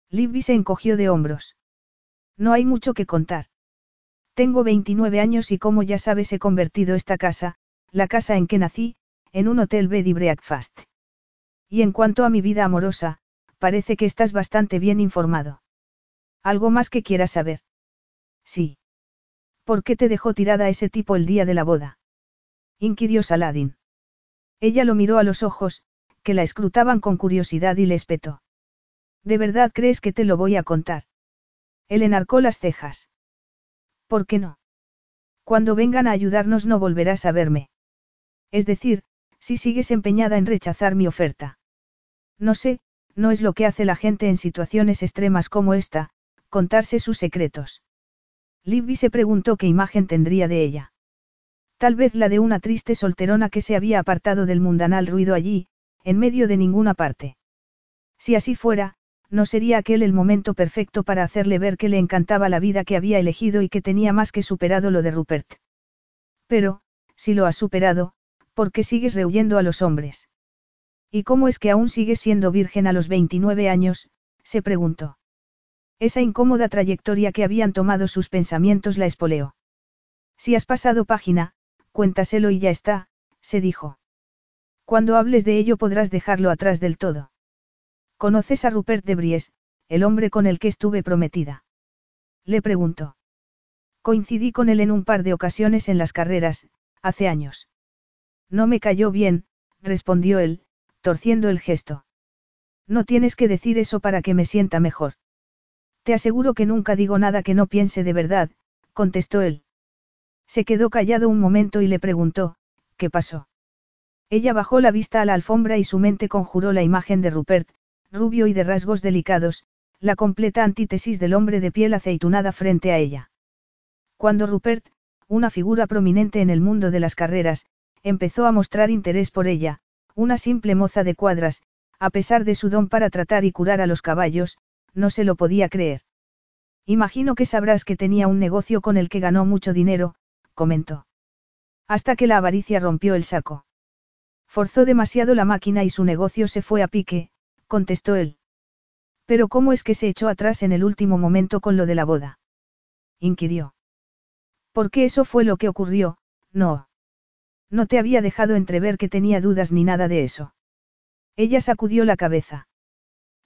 Livby se encogió de hombros. No hay mucho que contar. Tengo 29 años y como ya sabes he convertido esta casa, la casa en que nací, en un hotel bed y breakfast. Y en cuanto a mi vida amorosa, parece que estás bastante bien informado. ¿Algo más que quieras saber? Sí. ¿Por qué te dejó tirada ese tipo el día de la boda?, inquirió Saladin. Ella lo miró a los ojos, que la escrutaban con curiosidad, y le espetó. ¿De verdad crees que te lo voy a contar? Él enarcó las cejas. ¿Por qué no? Cuando vengan a ayudarnos no volverás a verme. Es decir, si sigues empeñada en rechazar mi oferta. No sé, no es lo que hace la gente en situaciones extremas como esta, contarse sus secretos. Libby se preguntó qué imagen tendría de ella. Tal vez la de una triste solterona que se había apartado del mundanal ruido allí, en medio de ninguna parte. Si así fuera, no sería aquel el momento perfecto para hacerle ver que le encantaba la vida que había elegido y que tenía más que superado lo de Rupert. Pero, si lo has superado, ¿por qué sigues rehuyendo a los hombres? ¿Y cómo es que aún sigues siendo virgen a los 29 años?, se preguntó. Esa incómoda trayectoria que habían tomado sus pensamientos la espoleó. Si has pasado página, cuéntaselo y ya está, se dijo. Cuando hables de ello podrás dejarlo atrás del todo. ¿Conoces a Rupert de Bries, el hombre con el que estuve prometida?, le preguntó. Coincidí con él en un par de ocasiones en las carreras, hace años. No me cayó bien, respondió él, torciendo el gesto. No tienes que decir eso para que me sienta mejor. Te aseguro que nunca digo nada que no piense de verdad, contestó él. Se quedó callado un momento y le preguntó, ¿qué pasó? Ella bajó la vista a la alfombra y su mente conjuró la imagen de Rupert, rubio y de rasgos delicados, la completa antítesis del hombre de piel aceitunada frente a ella. Cuando Rupert, una figura prominente en el mundo de las carreras, empezó a mostrar interés por ella, una simple moza de cuadras, a pesar de su don para tratar y curar a los caballos, no se lo podía creer. Imagino que sabrás que tenía un negocio con el que ganó mucho dinero, comentó. Hasta que la avaricia rompió el saco. Forzó demasiado la máquina y su negocio se fue a pique, contestó él. Pero ¿cómo es que se echó atrás en el último momento con lo de la boda?, inquirió. Porque eso fue lo que ocurrió, no. No te había dejado entrever que tenía dudas ni nada de eso. Ella sacudió la cabeza.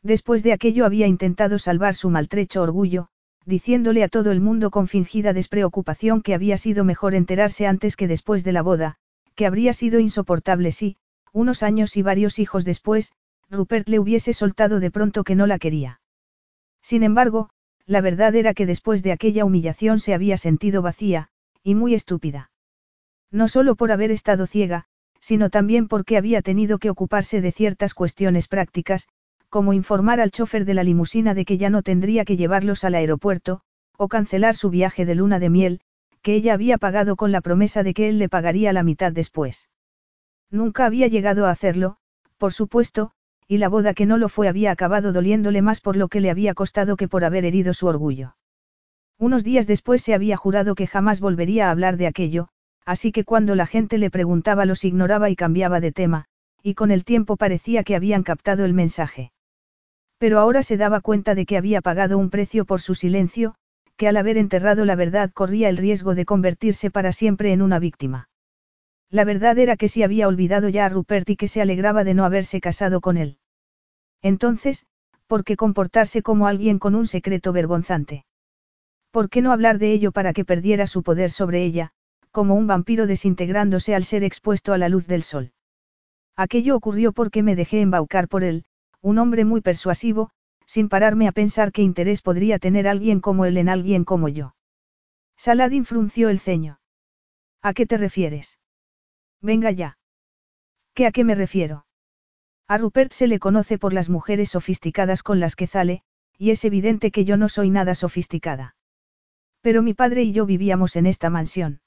Después de aquello había intentado salvar su maltrecho orgullo, diciéndole a todo el mundo con fingida despreocupación que había sido mejor enterarse antes que después de la boda, que habría sido insoportable si, unos años y varios hijos después, Rupert le hubiese soltado de pronto que no la quería. Sin embargo, la verdad era que después de aquella humillación se había sentido vacía, y muy estúpida. No solo por haber estado ciega, sino también porque había tenido que ocuparse de ciertas cuestiones prácticas, como informar al chofer de la limusina de que ya no tendría que llevarlos al aeropuerto, o cancelar su viaje de luna de miel, que ella había pagado con la promesa de que él le pagaría la mitad después. Nunca había llegado a hacerlo, por supuesto, y la boda que no lo fue había acabado doliéndole más por lo que le había costado que por haber herido su orgullo. Unos días después se había jurado que jamás volvería a hablar de aquello, así que cuando la gente le preguntaba los ignoraba y cambiaba de tema, y con el tiempo parecía que habían captado el mensaje. Pero ahora se daba cuenta de que había pagado un precio por su silencio, que al haber enterrado la verdad corría el riesgo de convertirse para siempre en una víctima. La verdad era que sí había olvidado ya a Rupert y que se alegraba de no haberse casado con él. Entonces, ¿por qué comportarse como alguien con un secreto vergonzante? ¿Por qué no hablar de ello para que perdiera su poder sobre ella, como un vampiro desintegrándose al ser expuesto a la luz del sol? Aquello ocurrió porque me dejé embaucar por él, un hombre muy persuasivo, sin pararme a pensar qué interés podría tener alguien como él en alguien como yo. Saladin frunció el ceño. ¿A qué te refieres? Venga ya. ¿Qué a qué me refiero? A Rupert se le conoce por las mujeres sofisticadas con las que sale, y es evidente que yo no soy nada sofisticada. Pero mi padre y yo vivíamos en esta mansión.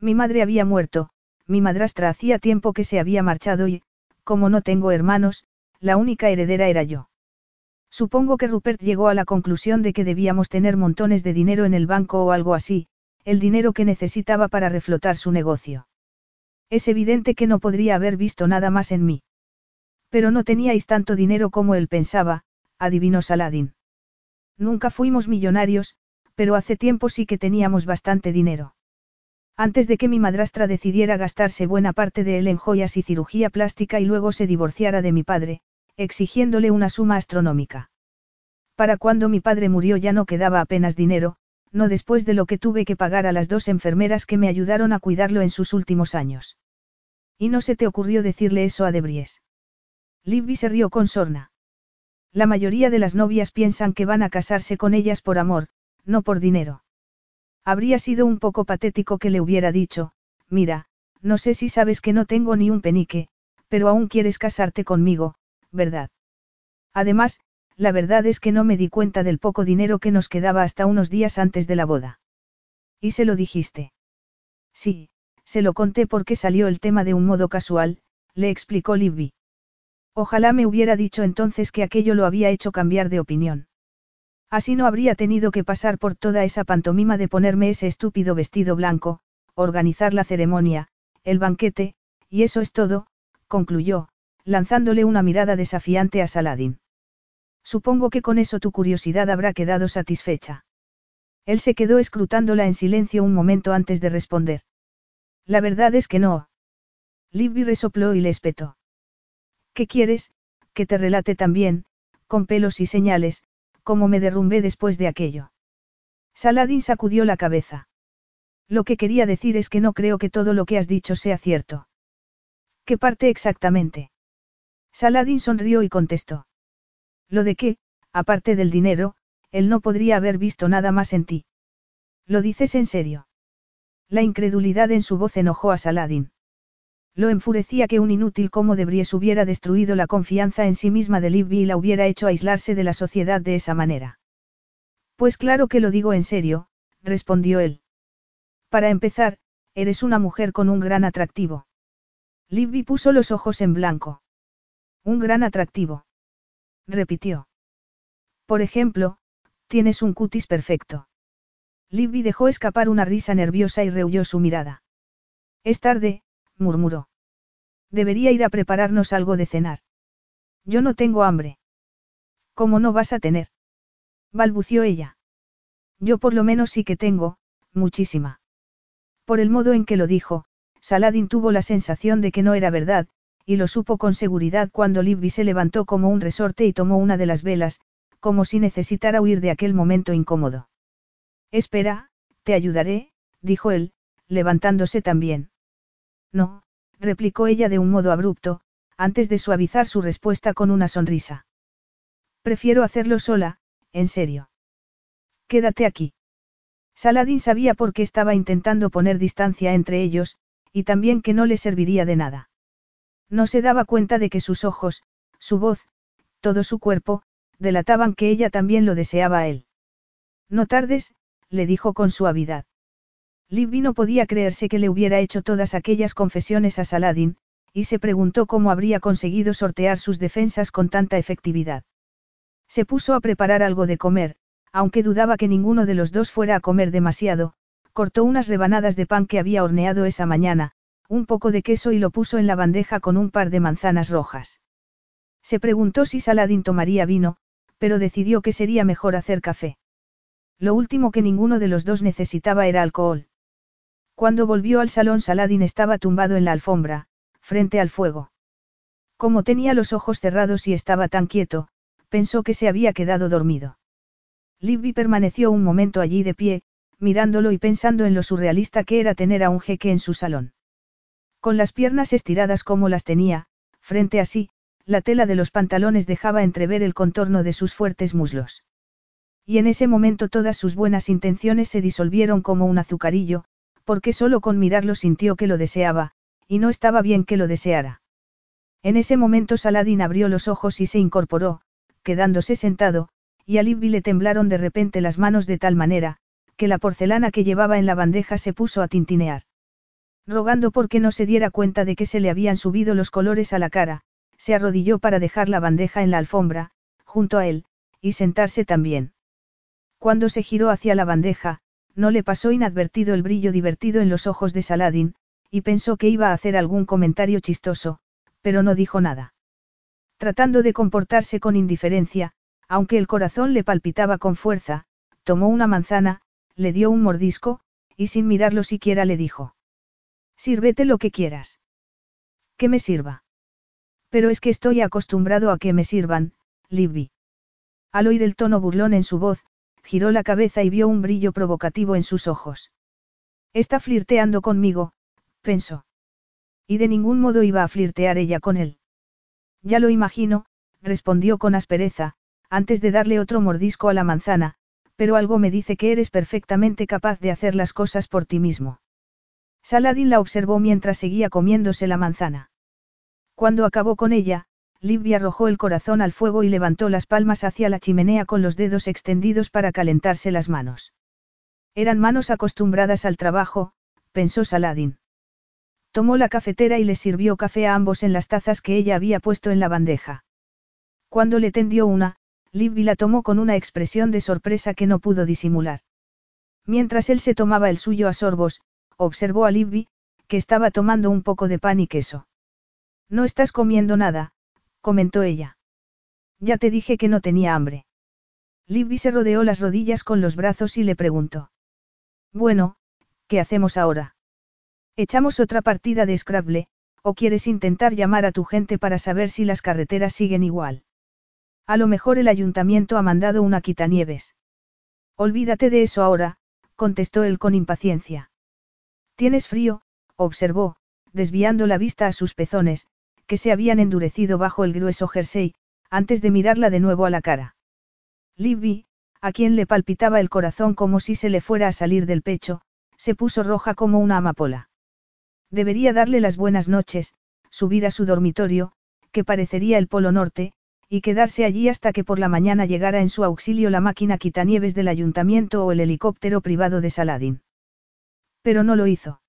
Mi madre había muerto, mi madrastra hacía tiempo que se había marchado y, como no tengo hermanos, la única heredera era yo. Supongo que Rupert llegó a la conclusión de que debíamos tener montones de dinero en el banco o algo así, el dinero que necesitaba para reflotar su negocio. Es evidente que no podría haber visto nada más en mí. Pero no teníais tanto dinero como él pensaba, adivinó Saladin. Nunca fuimos millonarios, pero hace tiempo sí que teníamos bastante dinero. Antes de que mi madrastra decidiera gastarse buena parte de él en joyas y cirugía plástica y luego se divorciara de mi padre, exigiéndole una suma astronómica. Para cuando mi padre murió ya no quedaba apenas dinero, no después de lo que tuve que pagar a las dos enfermeras que me ayudaron a cuidarlo en sus últimos años. ¿Y no se te ocurrió decirle eso a de Bries? Libby se rió con sorna. La mayoría de las novias piensan que van a casarse con ellas por amor, no por dinero. Habría sido un poco patético que le hubiera dicho, mira, no sé si sabes que no tengo ni un penique, pero aún quieres casarte conmigo, ¿verdad? Además, la verdad es que no me di cuenta del poco dinero que nos quedaba hasta unos días antes de la boda. ¿Y se lo dijiste? Sí, se lo conté porque salió el tema de un modo casual, le explicó Libby. Ojalá me hubiera dicho entonces que aquello lo había hecho cambiar de opinión. Así no habría tenido que pasar por toda esa pantomima de ponerme ese estúpido vestido blanco, organizar la ceremonia, el banquete, y eso es todo, concluyó, lanzándole una mirada desafiante a Saladin. Supongo que con eso tu curiosidad habrá quedado satisfecha. Él se quedó escrutándola en silencio un momento antes de responder. La verdad es que no. Libby resopló y le espetó. ¿Qué quieres? Que te relate también, con pelos y señales, cómo me derrumbé después de aquello. Saladin sacudió la cabeza. Lo que quería decir es que no creo que todo lo que has dicho sea cierto. ¿Qué parte exactamente? Saladin sonrió y contestó. Lo de que, aparte del dinero, él no podría haber visto nada más en ti. ¿Lo dices en serio? La incredulidad en su voz enojó a Saladin. Lo enfurecía que un inútil como de Bries hubiera destruido la confianza en sí misma de Libby y la hubiera hecho aislarse de la sociedad de esa manera. Pues claro que lo digo en serio, respondió él. Para empezar, eres una mujer con un gran atractivo. Libby puso los ojos en blanco. Un gran atractivo. Repitió. Por ejemplo, tienes un cutis perfecto. Libby dejó escapar una risa nerviosa y rehuyó su mirada. Es tarde, murmuró. Debería ir a prepararnos algo de cenar. Yo no tengo hambre. ¿Cómo no vas a tener? Balbució ella. Yo por lo menos sí que tengo, muchísima. Por el modo en que lo dijo, Saladin tuvo la sensación de que no era verdad, y lo supo con seguridad cuando Libby se levantó como un resorte y tomó una de las velas, como si necesitara huir de aquel momento incómodo. Espera, te ayudaré, dijo él, levantándose también. No, replicó ella de un modo abrupto, antes de suavizar su respuesta con una sonrisa. Prefiero hacerlo sola, en serio. Quédate aquí. Saladin sabía por qué estaba intentando poner distancia entre ellos, y también que no le serviría de nada. No se daba cuenta de que sus ojos, su voz, todo su cuerpo, delataban que ella también lo deseaba a él. No tardes, le dijo con suavidad. Libby no podía creerse que le hubiera hecho todas aquellas confesiones a Saladin, y se preguntó cómo habría conseguido sortear sus defensas con tanta efectividad. Se puso a preparar algo de comer, aunque dudaba que ninguno de los dos fuera a comer demasiado, cortó unas rebanadas de pan que había horneado esa mañana, un poco de queso y lo puso en la bandeja con un par de manzanas rojas. Se preguntó si Saladin tomaría vino, pero decidió que sería mejor hacer café. Lo último que ninguno de los dos necesitaba era alcohol. Cuando volvió al salón, Saladin estaba tumbado en la alfombra, frente al fuego. Como tenía los ojos cerrados y estaba tan quieto, pensó que se había quedado dormido. Libby permaneció un momento allí de pie, mirándolo y pensando en lo surrealista que era tener a un jeque en su salón. Con las piernas estiradas como las tenía, frente a sí, la tela de los pantalones dejaba entrever el contorno de sus fuertes muslos. Y en ese momento todas sus buenas intenciones se disolvieron como un azucarillo, porque solo con mirarlo sintió que lo deseaba, y no estaba bien que lo deseara. En ese momento Saladin abrió los ojos y se incorporó, quedándose sentado, y a Libby le temblaron de repente las manos de tal manera, que la porcelana que llevaba en la bandeja se puso a tintinear. Rogando porque no se diera cuenta de que se le habían subido los colores a la cara, se arrodilló para dejar la bandeja en la alfombra, junto a él, y sentarse también. Cuando se giró hacia la bandeja, no le pasó inadvertido el brillo divertido en los ojos de Saladin, y pensó que iba a hacer algún comentario chistoso, pero no dijo nada. Tratando de comportarse con indiferencia, aunque el corazón le palpitaba con fuerza, tomó una manzana, le dio un mordisco, y sin mirarlo siquiera le dijo: «Sírvete lo que quieras». «¿Qué me sirva?». Pero es que estoy acostumbrado a que me sirvan, Libby. Al oír el tono burlón en su voz, giró la cabeza y vio un brillo provocativo en sus ojos. Está flirteando conmigo, pensó. Y de ningún modo iba a flirtear ella con él. Ya lo imagino, respondió con aspereza, antes de darle otro mordisco a la manzana, pero algo me dice que eres perfectamente capaz de hacer las cosas por ti mismo. Saladin la observó mientras seguía comiéndose la manzana. Cuando acabó con ella, Libby arrojó el corazón al fuego y levantó las palmas hacia la chimenea con los dedos extendidos para calentarse las manos. Eran manos acostumbradas al trabajo, pensó Saladin. Tomó la cafetera y les sirvió café a ambos en las tazas que ella había puesto en la bandeja. Cuando le tendió una, Libby la tomó con una expresión de sorpresa que no pudo disimular. Mientras él se tomaba el suyo a sorbos, observó a Libby, que estaba tomando un poco de pan y queso. No estás comiendo nada, comentó ella. Ya te dije que no tenía hambre. Libby se rodeó las rodillas con los brazos y le preguntó. Bueno, ¿qué hacemos ahora? ¿Echamos otra partida de Scrabble, o quieres intentar llamar a tu gente para saber si las carreteras siguen igual? A lo mejor el ayuntamiento ha mandado una quitanieves. Olvídate de eso ahora, contestó él con impaciencia. Tienes frío, observó, desviando la vista a sus pezones, que se habían endurecido bajo el grueso jersey, antes de mirarla de nuevo a la cara. Libby, a quien le palpitaba el corazón como si se le fuera a salir del pecho, se puso roja como una amapola. Debería darle las buenas noches, subir a su dormitorio, que parecería el Polo Norte, y quedarse allí hasta que por la mañana llegara en su auxilio la máquina quitanieves del ayuntamiento o el helicóptero privado de Saladin. Pero no lo hizo.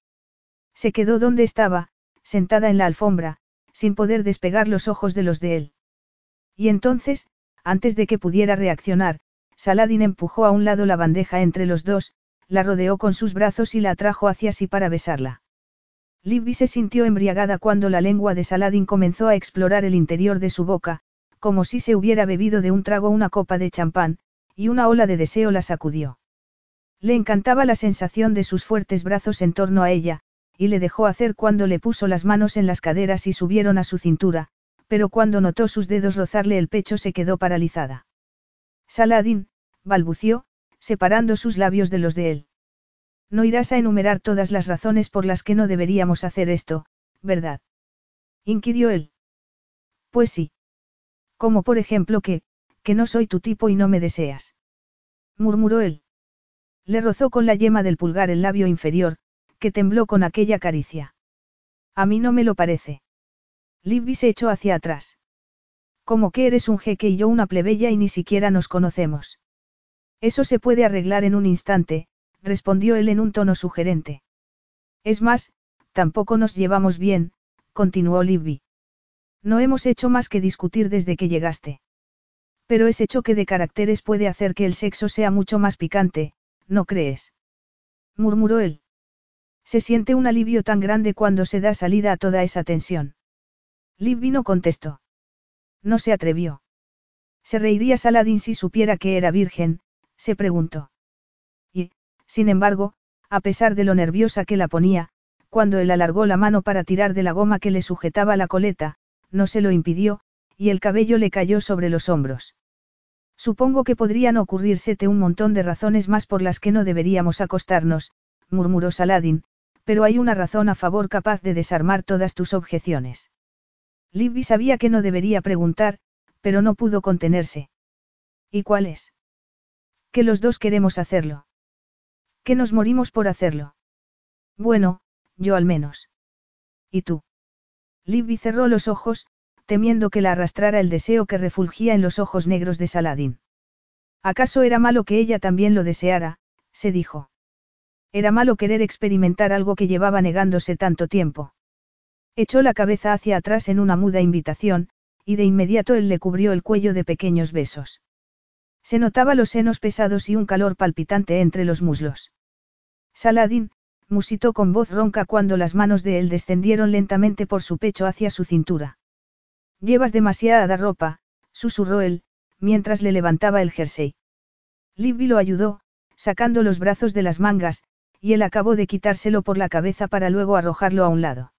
Se quedó donde estaba, sentada en la alfombra, sin poder despegar los ojos de los de él. Y entonces, antes de que pudiera reaccionar, Saladin empujó a un lado la bandeja entre los dos, la rodeó con sus brazos y la atrajo hacia sí para besarla. Libby se sintió embriagada cuando la lengua de Saladin comenzó a explorar el interior de su boca, como si se hubiera bebido de un trago una copa de champán, y una ola de deseo la sacudió. Le encantaba la sensación de sus fuertes brazos en torno a ella, y le dejó hacer cuando le puso las manos en las caderas y subieron a su cintura, pero cuando notó sus dedos rozarle el pecho se quedó paralizada. Saladin, balbució, separando sus labios de los de él. No irás a enumerar todas las razones por las que no deberíamos hacer esto, ¿verdad? Inquirió él. Pues sí. Como por ejemplo que no soy tu tipo y no me deseas. Murmuró él. Le rozó con la yema del pulgar el labio inferior, que tembló con aquella caricia. A mí no me lo parece. Libby se echó hacia atrás. Como que eres un jeque y yo una plebeya y ni siquiera nos conocemos. Eso se puede arreglar en un instante, respondió él en un tono sugerente. Es más, tampoco nos llevamos bien, continuó Libby. No hemos hecho más que discutir desde que llegaste. Pero ese choque de caracteres puede hacer que el sexo sea mucho más picante, ¿no crees? Murmuró él. Se siente un alivio tan grande cuando se da salida a toda esa tensión. Libby no contestó. No se atrevió. ¿Se reiría Saladin si supiera que era virgen?, se preguntó. Y, sin embargo, a pesar de lo nerviosa que la ponía, cuando él alargó la mano para tirar de la goma que le sujetaba la coleta, no se lo impidió, y el cabello le cayó sobre los hombros. Supongo que podrían ocurrírsete un montón de razones más por las que no deberíamos acostarnos, murmuró Saladin, pero hay una razón a favor capaz de desarmar todas tus objeciones. Libby sabía que no debería preguntar, pero no pudo contenerse. ¿Y cuál es? Que los dos queremos hacerlo. Que nos morimos por hacerlo. Bueno, yo al menos. ¿Y tú? Libby cerró los ojos, temiendo que la arrastrara el deseo que refulgía en los ojos negros de Saladin. ¿Acaso era malo que ella también lo deseara?, se dijo. Era malo querer experimentar algo que llevaba negándose tanto tiempo. Echó la cabeza hacia atrás en una muda invitación, y de inmediato él le cubrió el cuello de pequeños besos. Se notaba los senos pesados y un calor palpitante entre los muslos. Saladin, musitó con voz ronca cuando las manos de él descendieron lentamente por su pecho hacia su cintura. Llevas demasiada ropa, susurró él, mientras le levantaba el jersey. Libby lo ayudó, sacando los brazos de las mangas, y él acabó de quitárselo por la cabeza para luego arrojarlo a un lado.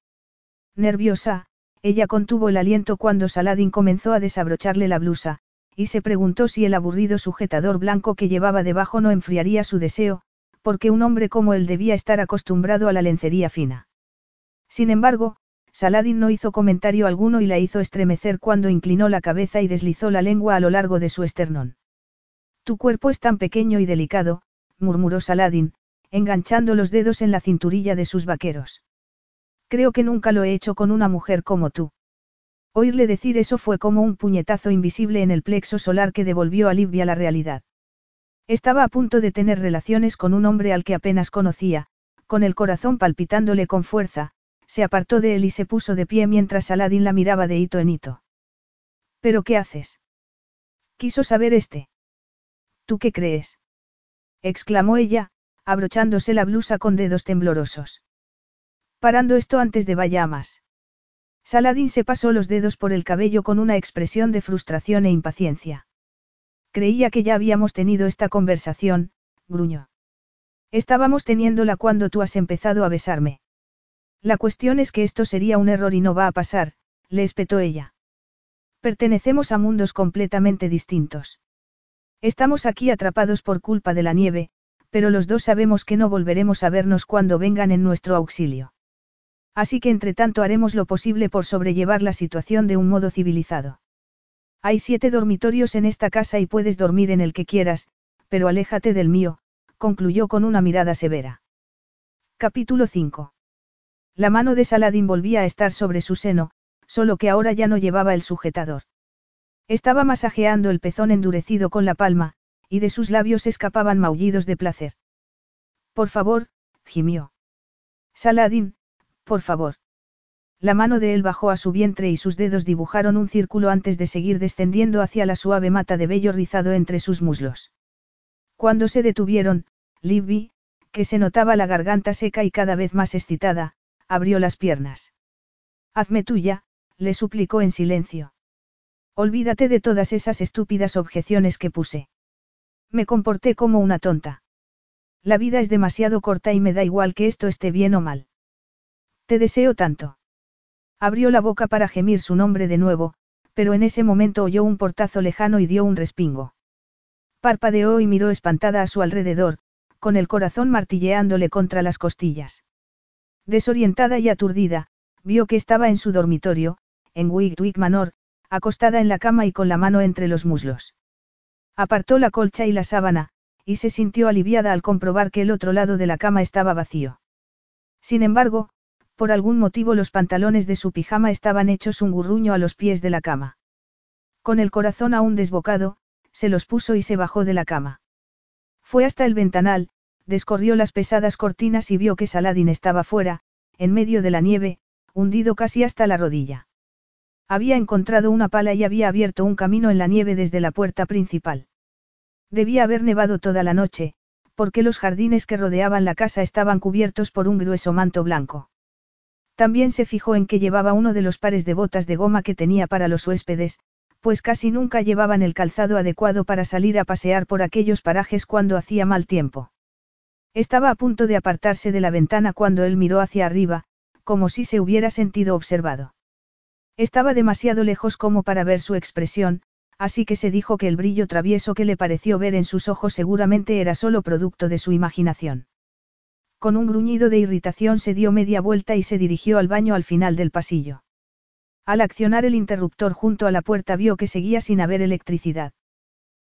Nerviosa, Ella contuvo el aliento cuando Saladin comenzó a desabrocharle la blusa, y se preguntó si el aburrido sujetador blanco que llevaba debajo no enfriaría su deseo, porque un hombre como él debía estar acostumbrado a la lencería fina. Sin embargo, Saladin no hizo comentario alguno y la hizo estremecer cuando inclinó la cabeza y deslizó la lengua a lo largo de su esternón. «Tu cuerpo es tan pequeño y delicado», murmuró Saladin, enganchando los dedos en la cinturilla de sus vaqueros. «Creo que nunca lo he hecho con una mujer como tú». Oírle decir eso fue como un puñetazo invisible en el plexo solar que devolvió a Olivia la realidad. Estaba a punto de tener relaciones con un hombre al que apenas conocía, con el corazón palpitándole con fuerza, se apartó de él y se puso de pie mientras Saladin la miraba de hito en hito. «¿Pero qué haces?», quiso saber este. «¿Tú qué crees?», exclamó ella, abrochándose la blusa con dedos temblorosos. «Parando esto antes de vaya a más». Saladin se pasó los dedos por el cabello con una expresión de frustración e impaciencia. «Creía que ya habíamos tenido esta conversación», gruñó. «Estábamos teniéndola cuando tú has empezado a besarme». «La cuestión es que esto sería un error y no va a pasar», le espetó ella. «Pertenecemos a mundos completamente distintos. Estamos aquí atrapados por culpa de la nieve, pero los dos sabemos que no volveremos a vernos cuando vengan en nuestro auxilio. Así que entre tanto haremos lo posible por sobrellevar la situación de un modo civilizado. Hay 7 dormitorios en esta casa y puedes dormir en el que quieras, pero aléjate del mío», concluyó con una mirada severa. Capítulo 5. La mano de Saladin volvía a estar sobre su seno, solo que ahora ya no llevaba el sujetador. Estaba masajeando el pezón endurecido con la palma, y de sus labios escapaban maullidos de placer. «Por favor», gimió. «Saladin, por favor». La mano de él bajó a su vientre y sus dedos dibujaron un círculo antes de seguir descendiendo hacia la suave mata de vello rizado entre sus muslos. Cuando se detuvieron, Libby, que se notaba la garganta seca y cada vez más excitada, abrió las piernas. «Hazme tuya», le suplicó en silencio. «Olvídate de todas esas estúpidas objeciones que puse. Me comporté como una tonta. La vida es demasiado corta y me da igual que esto esté bien o mal. Te deseo tanto». Abrió la boca para gemir su nombre de nuevo, pero en ese momento oyó un portazo lejano y dio un respingo. Parpadeó y miró espantada a su alrededor, con el corazón martilleándole contra las costillas. Desorientada y aturdida, vio que estaba en su dormitorio, en Wigtwig Manor, acostada en la cama y con la mano entre los muslos. Apartó la colcha y la sábana, y se sintió aliviada al comprobar que el otro lado de la cama estaba vacío. Sin embargo, por algún motivo los pantalones de su pijama estaban hechos un gurruño a los pies de la cama. Con el corazón aún desbocado, se los puso y se bajó de la cama. Fue hasta el ventanal, descorrió las pesadas cortinas y vio que Saladin estaba fuera, en medio de la nieve, hundido casi hasta la rodilla. Había encontrado una pala y había abierto un camino en la nieve desde la puerta principal. Debía haber nevado toda la noche, porque los jardines que rodeaban la casa estaban cubiertos por un grueso manto blanco. También se fijó en que llevaba uno de los pares de botas de goma que tenía para los huéspedes, pues casi nunca llevaban el calzado adecuado para salir a pasear por aquellos parajes cuando hacía mal tiempo. Estaba a punto de apartarse de la ventana cuando él miró hacia arriba, como si se hubiera sentido observado. Estaba demasiado lejos como para ver su expresión, así que se dijo que el brillo travieso que le pareció ver en sus ojos seguramente era solo producto de su imaginación. Con un gruñido de irritación se dio media vuelta y se dirigió al baño al final del pasillo. Al accionar el interruptor junto a la puerta vio que seguía sin haber electricidad.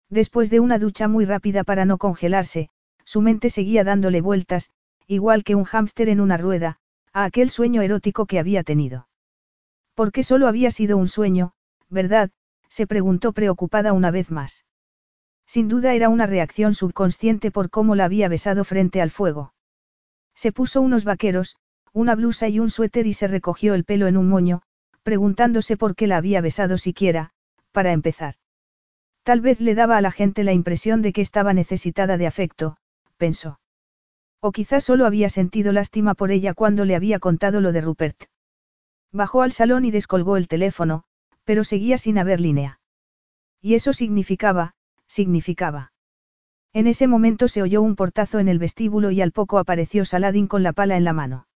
Después de una ducha muy rápida para no congelarse, su mente seguía dándole vueltas, igual que un hámster en una rueda, a aquel sueño erótico que había tenido. Porque solo había sido un sueño, ¿verdad?, se preguntó preocupada una vez más. Sin duda era una reacción subconsciente por cómo la había besado frente al fuego. Se puso unos vaqueros, una blusa y un suéter y se recogió el pelo en un moño, preguntándose por qué la había besado siquiera, para empezar. Tal vez le daba a la gente la impresión de que estaba necesitada de afecto, pensó. O quizás solo había sentido lástima por ella cuando le había contado lo de Rupert. Bajó al salón y descolgó el teléfono, pero seguía sin haber línea. Y eso significaba. En ese momento se oyó un portazo en el vestíbulo y al poco apareció Saladin con la pala en la mano.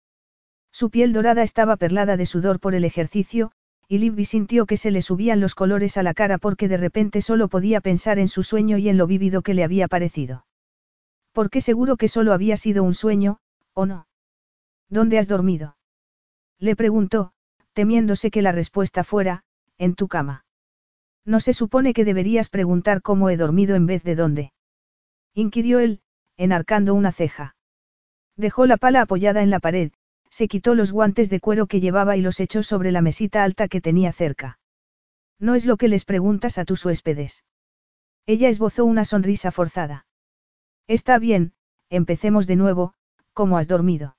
Su piel dorada estaba perlada de sudor por el ejercicio, y Libby sintió que se le subían los colores a la cara porque de repente solo podía pensar en su sueño y en lo vívido que le había parecido. Porque seguro que solo había sido un sueño, ¿o no? ¿Dónde has dormido?, le preguntó, temiéndose que la respuesta fuera, en tu cama. No se supone que deberías preguntar cómo he dormido en vez de dónde, inquirió él, enarcando una ceja. Dejó la pala apoyada en la pared, se quitó los guantes de cuero que llevaba y los echó sobre la mesita alta que tenía cerca. No es lo que les preguntas a tus huéspedes. Ella esbozó una sonrisa forzada. Está bien, empecemos de nuevo, ¿cómo has dormido?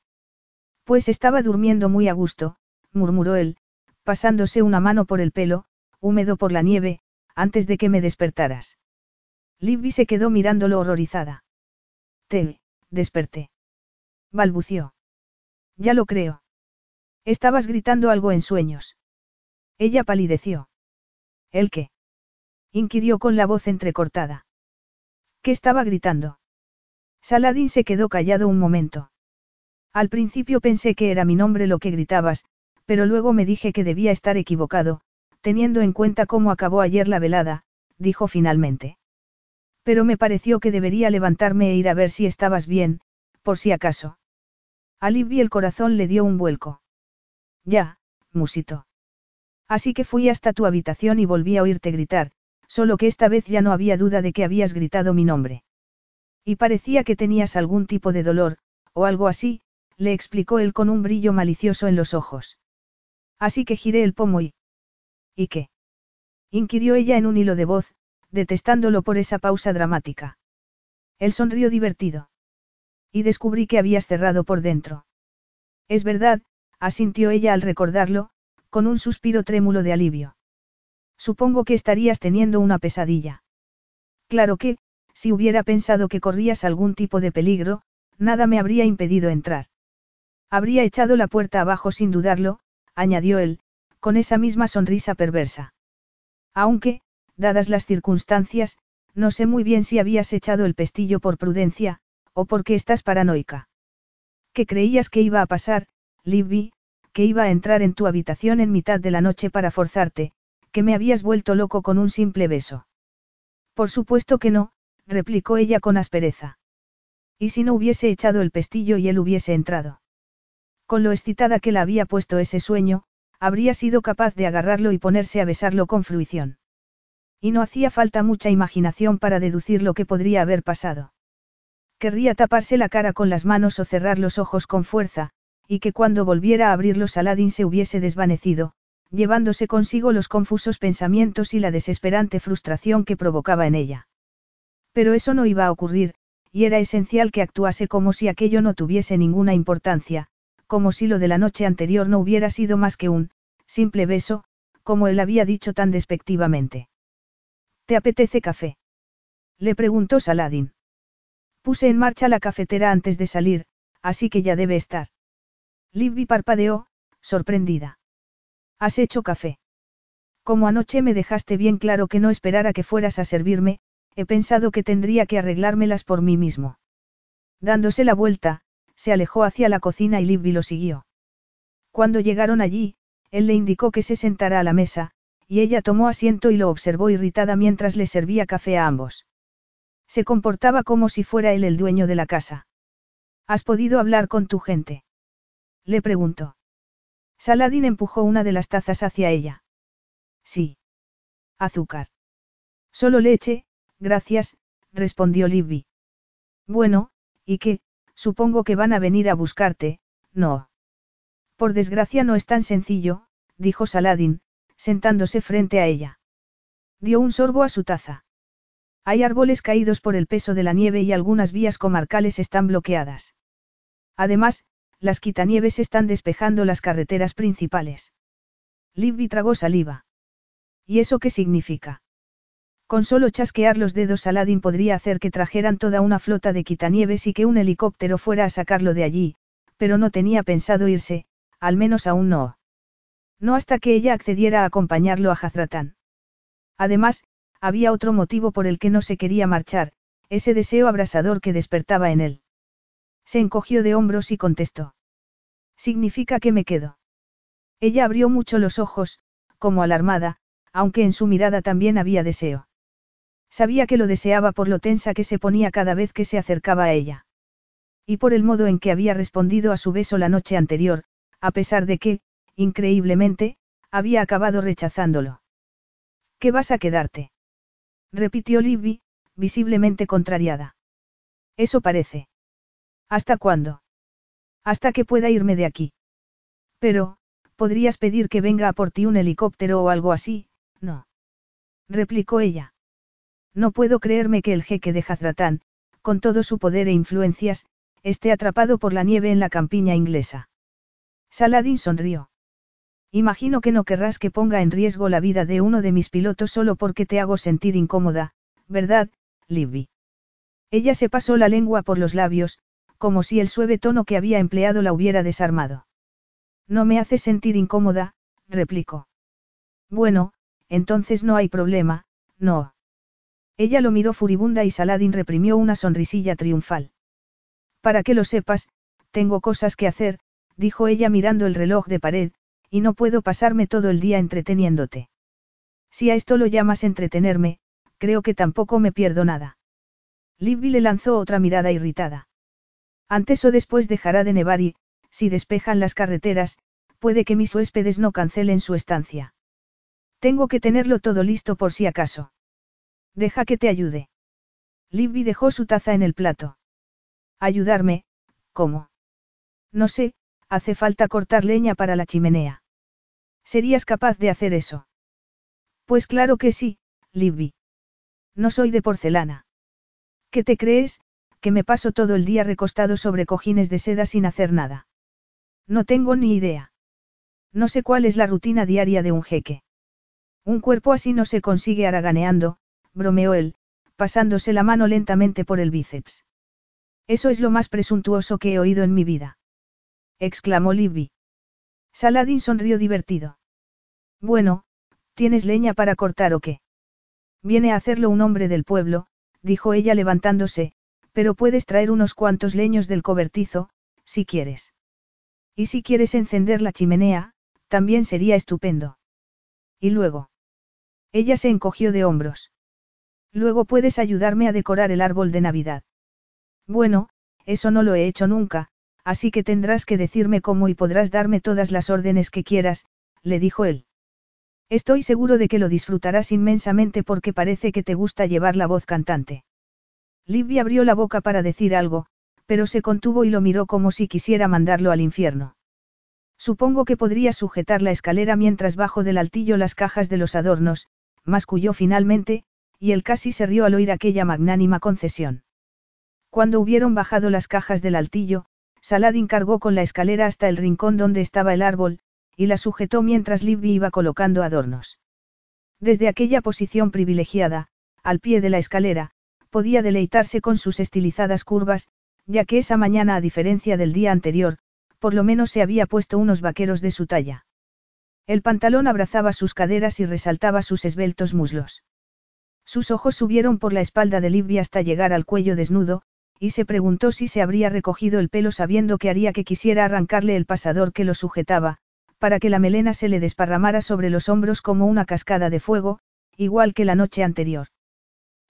Pues estaba durmiendo muy a gusto, murmuró él, pasándose una mano por el pelo, húmedo por la nieve, antes de que me despertaras. Libby se quedó mirándolo horrorizada. Te desperté, balbució. Ya lo creo. Estabas gritando algo en sueños. Ella palideció. ¿El qué?, inquirió con la voz entrecortada. ¿Qué estaba gritando? Saladin se quedó callado un momento. Al principio pensé que era mi nombre lo que gritabas, pero luego me dije que debía estar equivocado, teniendo en cuenta cómo acabó ayer la velada, dijo finalmente. Pero me pareció que debería levantarme e ir a ver si estabas bien, por si acaso. A Libby el corazón le dio un vuelco. Ya, musitó. Así que fui hasta tu habitación y volví a oírte gritar, solo que esta vez ya no había duda de que habías gritado mi nombre. Y parecía que tenías algún tipo de dolor, o algo así, le explicó él con un brillo malicioso en los ojos. Así que giré el pomo y... ¿Y qué?, inquirió ella en un hilo de voz, detestándolo por esa pausa dramática. Él sonrió divertido. Y descubrí que habías cerrado por dentro. Es verdad, asintió ella al recordarlo, con un suspiro trémulo de alivio. Supongo que estarías teniendo una pesadilla. Claro que, si hubiera pensado que corrías algún tipo de peligro, nada me habría impedido entrar. Habría echado la puerta abajo sin dudarlo, añadió él, con esa misma sonrisa perversa. Aunque, dadas las circunstancias, no sé muy bien si habías echado el pestillo por prudencia, ¿o porque estás paranoica? ¿Qué creías que iba a pasar, Libby, que iba a entrar en tu habitación en mitad de la noche para forzarte, que me habías vuelto loco con un simple beso? Por supuesto que no, replicó ella con aspereza. ¿Y si no hubiese echado el pestillo y él hubiese entrado? Con lo excitada que la había puesto ese sueño, habría sido capaz de agarrarlo y ponerse a besarlo con fruición. Y no hacía falta mucha imaginación para deducir lo que podría haber pasado. Querría taparse la cara con las manos o cerrar los ojos con fuerza, y que cuando volviera a abrirlos Saladin se hubiese desvanecido, llevándose consigo los confusos pensamientos y la desesperante frustración que provocaba en ella. Pero eso no iba a ocurrir, y era esencial que actuase como si aquello no tuviese ninguna importancia, como si lo de la noche anterior no hubiera sido más que un simple beso, como él había dicho tan despectivamente. ¿Te apetece café?, le preguntó Saladin. Puse en marcha la cafetera antes de salir, así que ya debe estar. Libby parpadeó, sorprendida. ¿Has hecho café? Como anoche me dejaste bien claro que no esperara que fueras a servirme, he pensado que tendría que arreglármelas por mí mismo. Dándose la vuelta, se alejó hacia la cocina y Libby lo siguió. Cuando llegaron allí, él le indicó que se sentara a la mesa, y ella tomó asiento y lo observó irritada mientras le servía café a ambos. Se comportaba como si fuera él el dueño de la casa. ¿Has podido hablar con tu gente?, le preguntó. Saladin empujó una de las tazas hacia ella. Sí. Azúcar. Solo leche, gracias, respondió Libby. Bueno, ¿y qué? Supongo que van a venir a buscarte, ¿no? Por desgracia no es tan sencillo, dijo Saladin, sentándose frente a ella. Dio un sorbo a su taza. Hay árboles caídos por el peso de la nieve y algunas vías comarcales están bloqueadas. Además, las quitanieves están despejando las carreteras principales. Libby tragó saliva. ¿Y eso qué significa? Con solo chasquear los dedos Saladin podría hacer que trajeran toda una flota de quitanieves y que un helicóptero fuera a sacarlo de allí, pero no tenía pensado irse, al menos aún no. No hasta que ella accediera a acompañarlo a Jazratán. Además, había otro motivo por el que no se quería marchar, ese deseo abrasador que despertaba en él. Se encogió de hombros y contestó. Significa que me quedo. Ella abrió mucho los ojos, como alarmada, aunque en su mirada también había deseo. Sabía que lo deseaba por lo tensa que se ponía cada vez que se acercaba a ella. Y por el modo en que había respondido a su beso la noche anterior, a pesar de que, increíblemente, había acabado rechazándolo. ¿Qué vas a quedarte? Repitió Libby, visiblemente contrariada. Eso parece. ¿Hasta cuándo? Hasta que pueda irme de aquí. Pero, podrías pedir que venga a por ti un helicóptero o algo así, ¿no? Replicó ella. No puedo creerme que el jeque de Jazratán, con todo su poder e influencias, esté atrapado por la nieve en la campiña inglesa. Saladin sonrió. Imagino que no querrás que ponga en riesgo la vida de uno de mis pilotos solo porque te hago sentir incómoda, ¿verdad, Libby? Ella se pasó la lengua por los labios, como si el suave tono que había empleado la hubiera desarmado. No me hace sentir incómoda, replicó. Bueno, entonces no hay problema, no. Ella lo miró furibunda y Saladin reprimió una sonrisilla triunfal. Para que lo sepas, tengo cosas que hacer, dijo ella mirando el reloj de pared, y no puedo pasarme todo el día entreteniéndote. Si a esto lo llamas entretenerme, creo que tampoco me pierdo nada. Libby le lanzó otra mirada irritada. Antes o después dejará de nevar y, si despejan las carreteras, puede que mis huéspedes no cancelen su estancia. Tengo que tenerlo todo listo por si acaso. Deja que te ayude. Libby dejó su taza en el plato. ¿Ayudarme? ¿Cómo? No sé, hace falta cortar leña para la chimenea. ¿Serías capaz de hacer eso? Pues claro que sí, Libby. No soy de porcelana. ¿Qué te crees, que me paso todo el día recostado sobre cojines de seda sin hacer nada? No tengo ni idea. No sé cuál es la rutina diaria de un jeque. Un cuerpo así no se consigue haraganeando, bromeó él, pasándose la mano lentamente por el bíceps. Eso es lo más presuntuoso que he oído en mi vida, exclamó Libby. Saladin sonrió divertido. Bueno, ¿tienes leña para cortar o qué? Viene a hacerlo un hombre del pueblo, dijo ella levantándose, pero puedes traer unos cuantos leños del cobertizo, si quieres. Y si quieres encender la chimenea, también sería estupendo. Y luego. Ella se encogió de hombros. Luego puedes ayudarme a decorar el árbol de Navidad. Bueno, eso no lo he hecho nunca, así que tendrás que decirme cómo y podrás darme todas las órdenes que quieras, le dijo él. Estoy seguro de que lo disfrutarás inmensamente porque parece que te gusta llevar la voz cantante. Libby abrió la boca para decir algo, pero se contuvo y lo miró como si quisiera mandarlo al infierno. Supongo que podría sujetar la escalera mientras bajo del altillo las cajas de los adornos, masculló finalmente, y él casi se rió al oír aquella magnánima concesión. Cuando hubieron bajado las cajas del altillo, Saladin cargó con la escalera hasta el rincón donde estaba el árbol, y la sujetó mientras Libby iba colocando adornos. Desde aquella posición privilegiada, al pie de la escalera, podía deleitarse con sus estilizadas curvas, ya que esa mañana, a diferencia del día anterior, por lo menos se había puesto unos vaqueros de su talla. El pantalón abrazaba sus caderas y resaltaba sus esbeltos muslos. Sus ojos subieron por la espalda de Libby hasta llegar al cuello desnudo, y se preguntó si se habría recogido el pelo sabiendo que haría que quisiera arrancarle el pasador que lo sujetaba, para que la melena se le desparramara sobre los hombros como una cascada de fuego, igual que la noche anterior.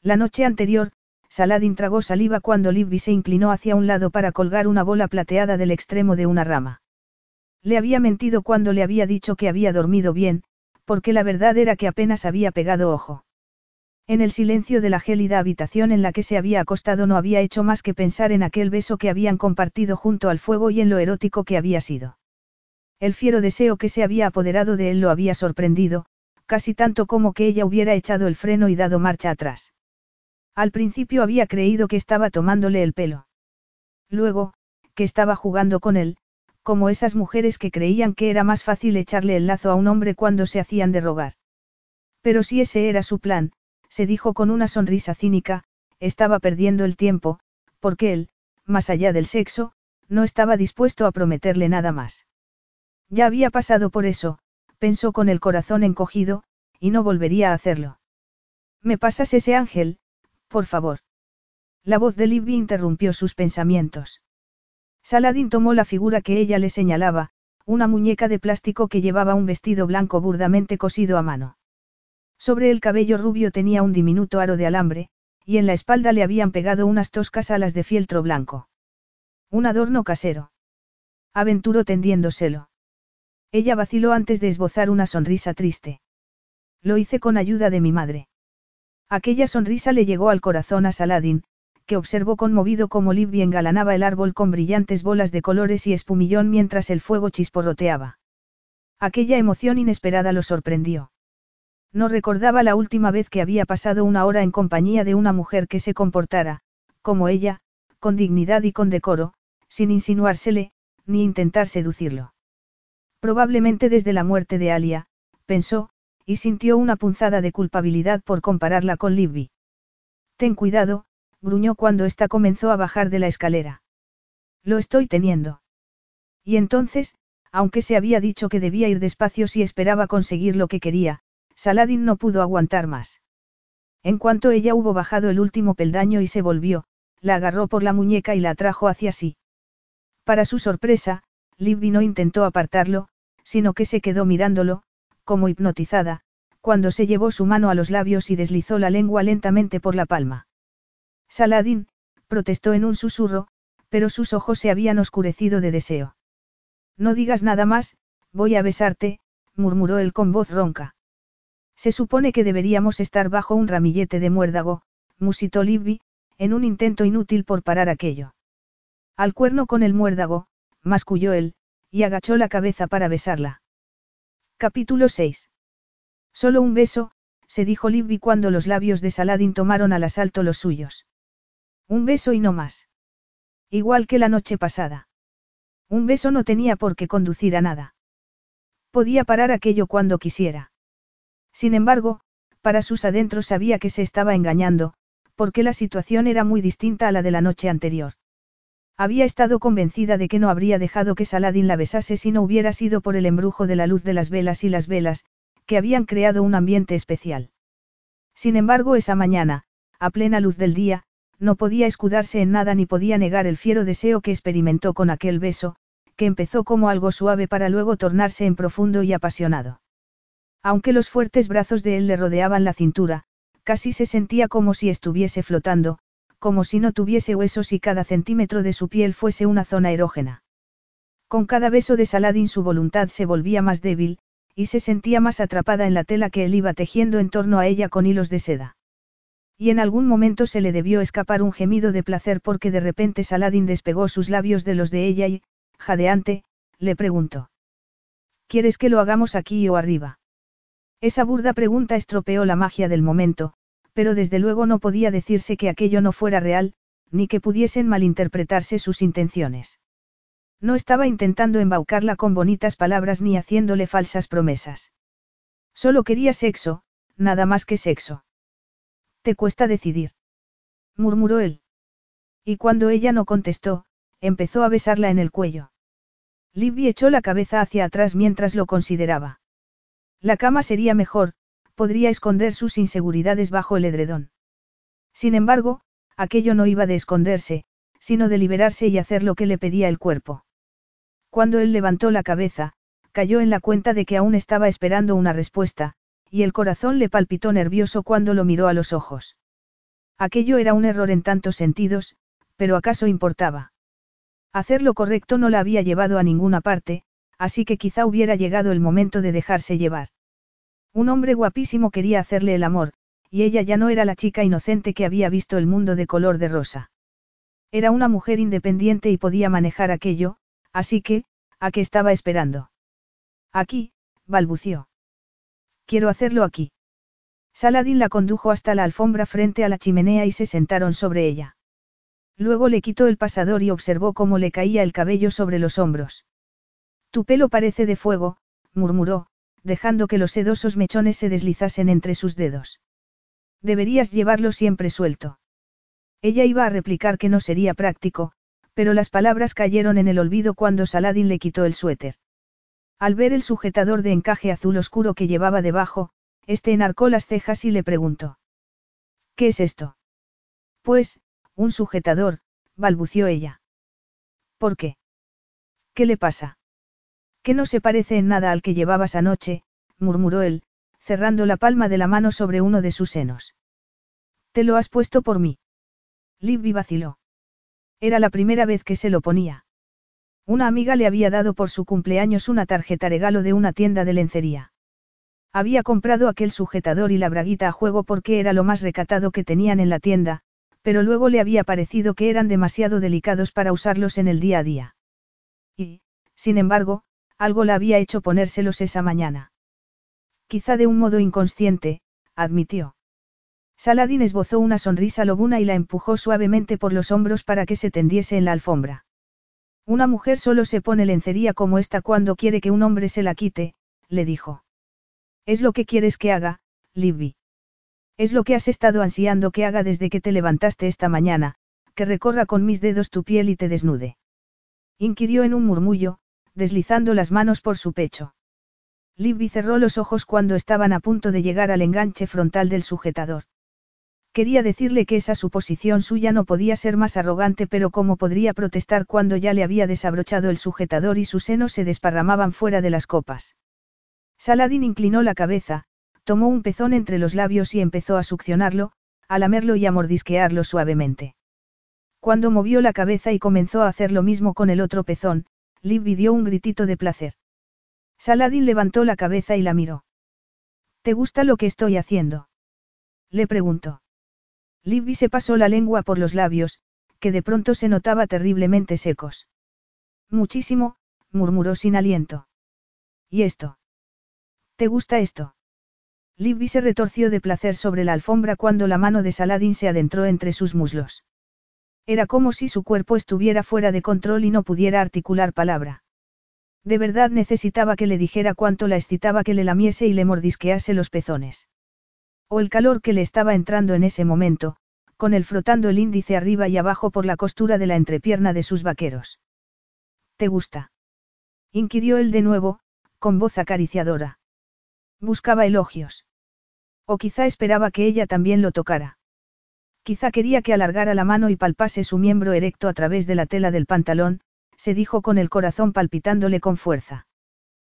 La noche anterior, Saladin tragó saliva cuando Libby se inclinó hacia un lado para colgar una bola plateada del extremo de una rama. Le había mentido cuando le había dicho que había dormido bien, porque la verdad era que apenas había pegado ojo. En el silencio de la gélida habitación en la que se había acostado no había hecho más que pensar en aquel beso que habían compartido junto al fuego y en lo erótico que había sido. El fiero deseo que se había apoderado de él lo había sorprendido, casi tanto como que ella hubiera echado el freno y dado marcha atrás. Al principio había creído que estaba tomándole el pelo. Luego, que estaba jugando con él, como esas mujeres que creían que era más fácil echarle el lazo a un hombre cuando se hacían de rogar. Pero si ese era su plan, se dijo con una sonrisa cínica, estaba perdiendo el tiempo, porque él, más allá del sexo, no estaba dispuesto a prometerle nada más. Ya había pasado por eso, pensó con el corazón encogido, y no volvería a hacerlo. ¿Me pasas ese ángel? Por favor. La voz de Libby interrumpió sus pensamientos. Saladin tomó la figura que ella le señalaba, una muñeca de plástico que llevaba un vestido blanco burdamente cosido a mano. Sobre el cabello rubio tenía un diminuto aro de alambre, y en la espalda le habían pegado unas toscas alas de fieltro blanco. Un adorno casero. Aventuró tendiéndoselo. Ella vaciló antes de esbozar una sonrisa triste. Lo hice con ayuda de mi madre. Aquella sonrisa le llegó al corazón a Saladin, que observó conmovido cómo Olivia engalanaba el árbol con brillantes bolas de colores y espumillón mientras el fuego chisporroteaba. Aquella emoción inesperada lo sorprendió. No recordaba la última vez que había pasado una hora en compañía de una mujer que se comportara, como ella, con dignidad y con decoro, sin insinuársele, ni intentar seducirlo. Probablemente desde la muerte de Alia, pensó, y sintió una punzada de culpabilidad por compararla con Libby. Ten cuidado, gruñó cuando ésta comenzó a bajar de la escalera. Lo estoy teniendo. Y entonces, aunque se había dicho que debía ir despacio si esperaba conseguir lo que quería, Saladin no pudo aguantar más. En cuanto ella hubo bajado el último peldaño y se volvió, la agarró por la muñeca y la atrajo hacia sí. Para su sorpresa, Libby no intentó apartarlo, sino que se quedó mirándolo, como hipnotizada, cuando se llevó su mano a los labios y deslizó la lengua lentamente por la palma. Saladin, protestó en un susurro, pero sus ojos se habían oscurecido de deseo. No digas nada más, voy a besarte, murmuró él con voz ronca. Se supone que deberíamos estar bajo un ramillete de muérdago, musitó Libby, en un intento inútil por parar aquello. Al cuerno con el muérdago, masculló él, y agachó la cabeza para besarla. Capítulo 6. Solo un beso, se dijo Libby cuando los labios de Saladin tomaron al asalto los suyos. Un beso y no más. Igual que la noche pasada. Un beso no tenía por qué conducir a nada. Podía parar aquello cuando quisiera. Sin embargo, para sus adentros sabía que se estaba engañando, porque la situación era muy distinta a la de la noche anterior. Había estado convencida de que no habría dejado que Saladin la besase si no hubiera sido por el embrujo de la luz de las velas y las velas, que habían creado un ambiente especial. Sin embargo, esa mañana, a plena luz del día, no podía escudarse en nada ni podía negar el fiero deseo que experimentó con aquel beso, que empezó como algo suave para luego tornarse en profundo y apasionado. Aunque los fuertes brazos de él le rodeaban la cintura, casi se sentía como si estuviese flotando, como si no tuviese huesos y cada centímetro de su piel fuese una zona erógena. Con cada beso de Saladin su voluntad se volvía más débil, y se sentía más atrapada en la tela que él iba tejiendo en torno a ella con hilos de seda. Y en algún momento se le debió escapar un gemido de placer porque de repente Saladin despegó sus labios de los de ella y, jadeante, le preguntó: ¿Quieres que lo hagamos aquí o arriba? Esa burda pregunta estropeó la magia del momento, pero desde luego no podía decirse que aquello no fuera real, ni que pudiesen malinterpretarse sus intenciones. No estaba intentando embaucarla con bonitas palabras ni haciéndole falsas promesas. Solo quería sexo, nada más que sexo. «Te cuesta decidir», murmuró él. Y cuando ella no contestó, empezó a besarla en el cuello. Libby echó la cabeza hacia atrás mientras lo consideraba. La cama sería mejor, podría esconder sus inseguridades bajo el edredón. Sin embargo, aquello no iba de esconderse, sino de liberarse y hacer lo que le pedía el cuerpo. Cuando él levantó la cabeza, cayó en la cuenta de que aún estaba esperando una respuesta, y el corazón le palpitó nervioso cuando lo miró a los ojos. Aquello era un error en tantos sentidos, pero ¿acaso importaba? Hacer lo correcto no la había llevado a ninguna parte, así que quizá hubiera llegado el momento de dejarse llevar. Un hombre guapísimo quería hacerle el amor, y ella ya no era la chica inocente que había visto el mundo de color de rosa. Era una mujer independiente y podía manejar aquello, así que, ¿a qué estaba esperando? Aquí, balbució. Quiero hacerlo aquí. Saladin la condujo hasta la alfombra frente a la chimenea y se sentaron sobre ella. Luego le quitó el pasador y observó cómo le caía el cabello sobre los hombros. Tu pelo parece de fuego, murmuró, dejando que los sedosos mechones se deslizasen entre sus dedos. Deberías llevarlo siempre suelto. Ella iba a replicar que no sería práctico, pero las palabras cayeron en el olvido cuando Saladin le quitó el suéter. Al ver el sujetador de encaje azul oscuro que llevaba debajo, este enarcó las cejas y le preguntó: ¿Qué es esto? Pues, un sujetador, balbució ella. ¿Por qué? ¿Qué le pasa? que no se parece en nada al que llevabas anoche, murmuró él, cerrando la palma de la mano sobre uno de sus senos. ¿Te lo has puesto por mí? Libby vaciló. Era la primera vez que se lo ponía. Una amiga le había dado por su cumpleaños una tarjeta regalo de una tienda de lencería. Había comprado aquel sujetador y la braguita a juego porque era lo más recatado que tenían en la tienda, pero luego le había parecido que eran demasiado delicados para usarlos en el día a día. Y, sin embargo, algo la había hecho ponérselos esa mañana. Quizá de un modo inconsciente, admitió. Saladin esbozó una sonrisa lobuna y la empujó suavemente por los hombros para que se tendiese en la alfombra. Una mujer solo se pone lencería como esta cuando quiere que un hombre se la quite, le dijo. Es lo que quieres que haga, Libby. Es lo que has estado ansiando que haga desde que te levantaste esta mañana, que recorra con mis dedos tu piel y te desnude. Inquirió en un murmullo, deslizando las manos por su pecho. Libby cerró los ojos cuando estaban a punto de llegar al enganche frontal del sujetador. Quería decirle que esa suposición suya no podía ser más arrogante, pero cómo podría protestar cuando ya le había desabrochado el sujetador y sus senos se desparramaban fuera de las copas. Saladin inclinó la cabeza, tomó un pezón entre los labios y empezó a succionarlo, a lamerlo y a mordisquearlo suavemente. Cuando movió la cabeza y comenzó a hacer lo mismo con el otro pezón, Libby dio un gritito de placer. Saladin levantó la cabeza y la miró. ¿Te gusta lo que estoy haciendo?, le preguntó. Libby se pasó la lengua por los labios, que de pronto se notaba terriblemente secos. Muchísimo, murmuró sin aliento. ¿Y esto? ¿Te gusta esto? Libby se retorció de placer sobre la alfombra cuando la mano de Saladin se adentró entre sus muslos. Era como si su cuerpo estuviera fuera de control y no pudiera articular palabra. De verdad necesitaba que le dijera cuánto la excitaba que le lamiese y le mordisquease los pezones. O el calor que le estaba entrando en ese momento, con él frotando el índice arriba y abajo por la costura de la entrepierna de sus vaqueros. ¿Te gusta?, inquirió él de nuevo, con voz acariciadora. Buscaba elogios. O quizá esperaba que ella también lo tocara. Quizá quería que alargara la mano y palpase su miembro erecto a través de la tela del pantalón, se dijo con el corazón palpitándole con fuerza.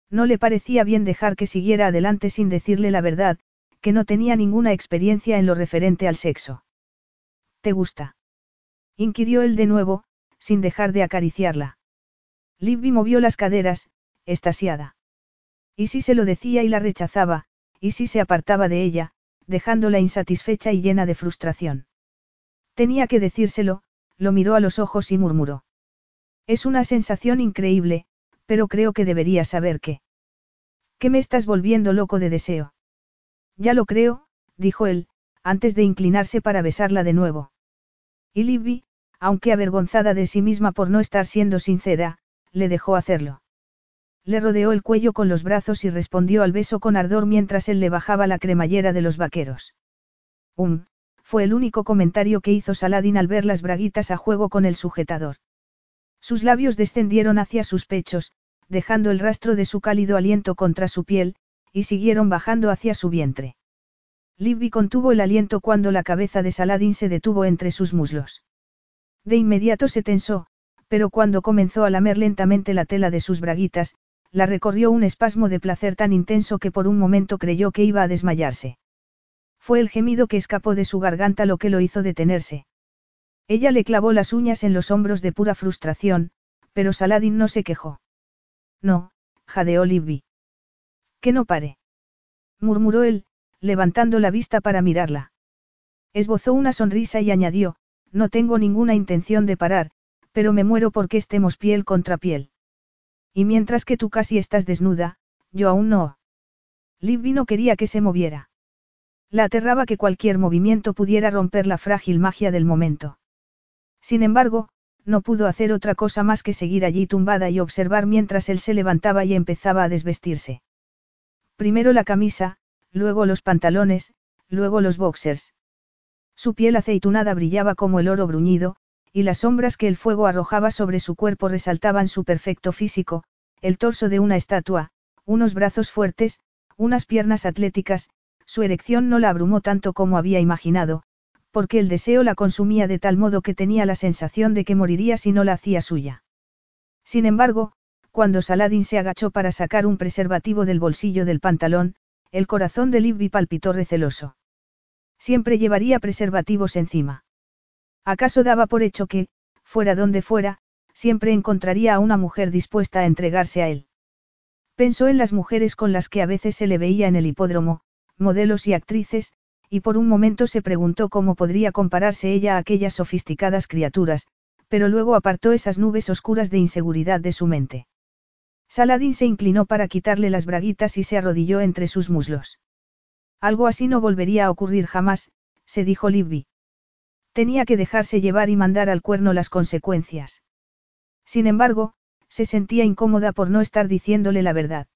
No le parecía bien dejar que siguiera adelante sin decirle la verdad, que no tenía ninguna experiencia en lo referente al sexo. ¿Te gusta?, inquirió él de nuevo, sin dejar de acariciarla. Libby movió las caderas, extasiada. Y si se lo decía y la rechazaba, y si se apartaba de ella, dejándola insatisfecha y llena de frustración. Tenía que decírselo, lo miró a los ojos y murmuró. Es una sensación increíble, pero creo que debería saber que me estás volviendo loco de deseo. Ya lo creo, dijo él, antes de inclinarse para besarla de nuevo. Y Libby, aunque avergonzada de sí misma por no estar siendo sincera, le dejó hacerlo. Le rodeó el cuello con los brazos y respondió al beso con ardor mientras él le bajaba la cremallera de los vaqueros. Fue el único comentario que hizo Saladin al ver las braguitas a juego con el sujetador. Sus labios descendieron hacia sus pechos, dejando el rastro de su cálido aliento contra su piel, y siguieron bajando hacia su vientre. Libby contuvo el aliento cuando la cabeza de Saladin se detuvo entre sus muslos. De inmediato se tensó, pero cuando comenzó a lamer lentamente la tela de sus braguitas, la recorrió un espasmo de placer tan intenso que por un momento creyó que iba a desmayarse. Fue el gemido que escapó de su garganta lo que lo hizo detenerse. Ella le clavó las uñas en los hombros de pura frustración, pero Saladin no se quejó. No, jadeó Libby. —Que no pare —murmuró él, levantando la vista para mirarla. Esbozó una sonrisa y añadió, no tengo ninguna intención de parar, pero me muero porque estemos piel contra piel. Y mientras que tú casi estás desnuda, yo aún no. Libby no quería que se moviera. La aterraba que cualquier movimiento pudiera romper la frágil magia del momento. Sin embargo, no pudo hacer otra cosa más que seguir allí tumbada y observar mientras él se levantaba y empezaba a desvestirse. Primero la camisa, luego los pantalones, luego los boxers. Su piel aceitunada brillaba como el oro bruñido, y las sombras que el fuego arrojaba sobre su cuerpo resaltaban su perfecto físico, el torso de una estatua, unos brazos fuertes, unas piernas atléticas. Su erección no la abrumó tanto como había imaginado, porque el deseo la consumía de tal modo que tenía la sensación de que moriría si no la hacía suya. Sin embargo, cuando Saladin se agachó para sacar un preservativo del bolsillo del pantalón, el corazón de Libby palpitó receloso. Siempre llevaría preservativos encima. ¿Acaso daba por hecho que, fuera donde fuera, siempre encontraría a una mujer dispuesta a entregarse a él? Pensó en las mujeres con las que a veces se le veía en el hipódromo, modelos y actrices, y por un momento se preguntó cómo podría compararse ella a aquellas sofisticadas criaturas, pero luego apartó esas nubes oscuras de inseguridad de su mente. Saladin se inclinó para quitarle las braguitas y se arrodilló entre sus muslos. Algo así no volvería a ocurrir jamás, se dijo Libby. Tenía que dejarse llevar y mandar al cuerno las consecuencias. Sin embargo, se sentía incómoda por no estar diciéndole la verdad.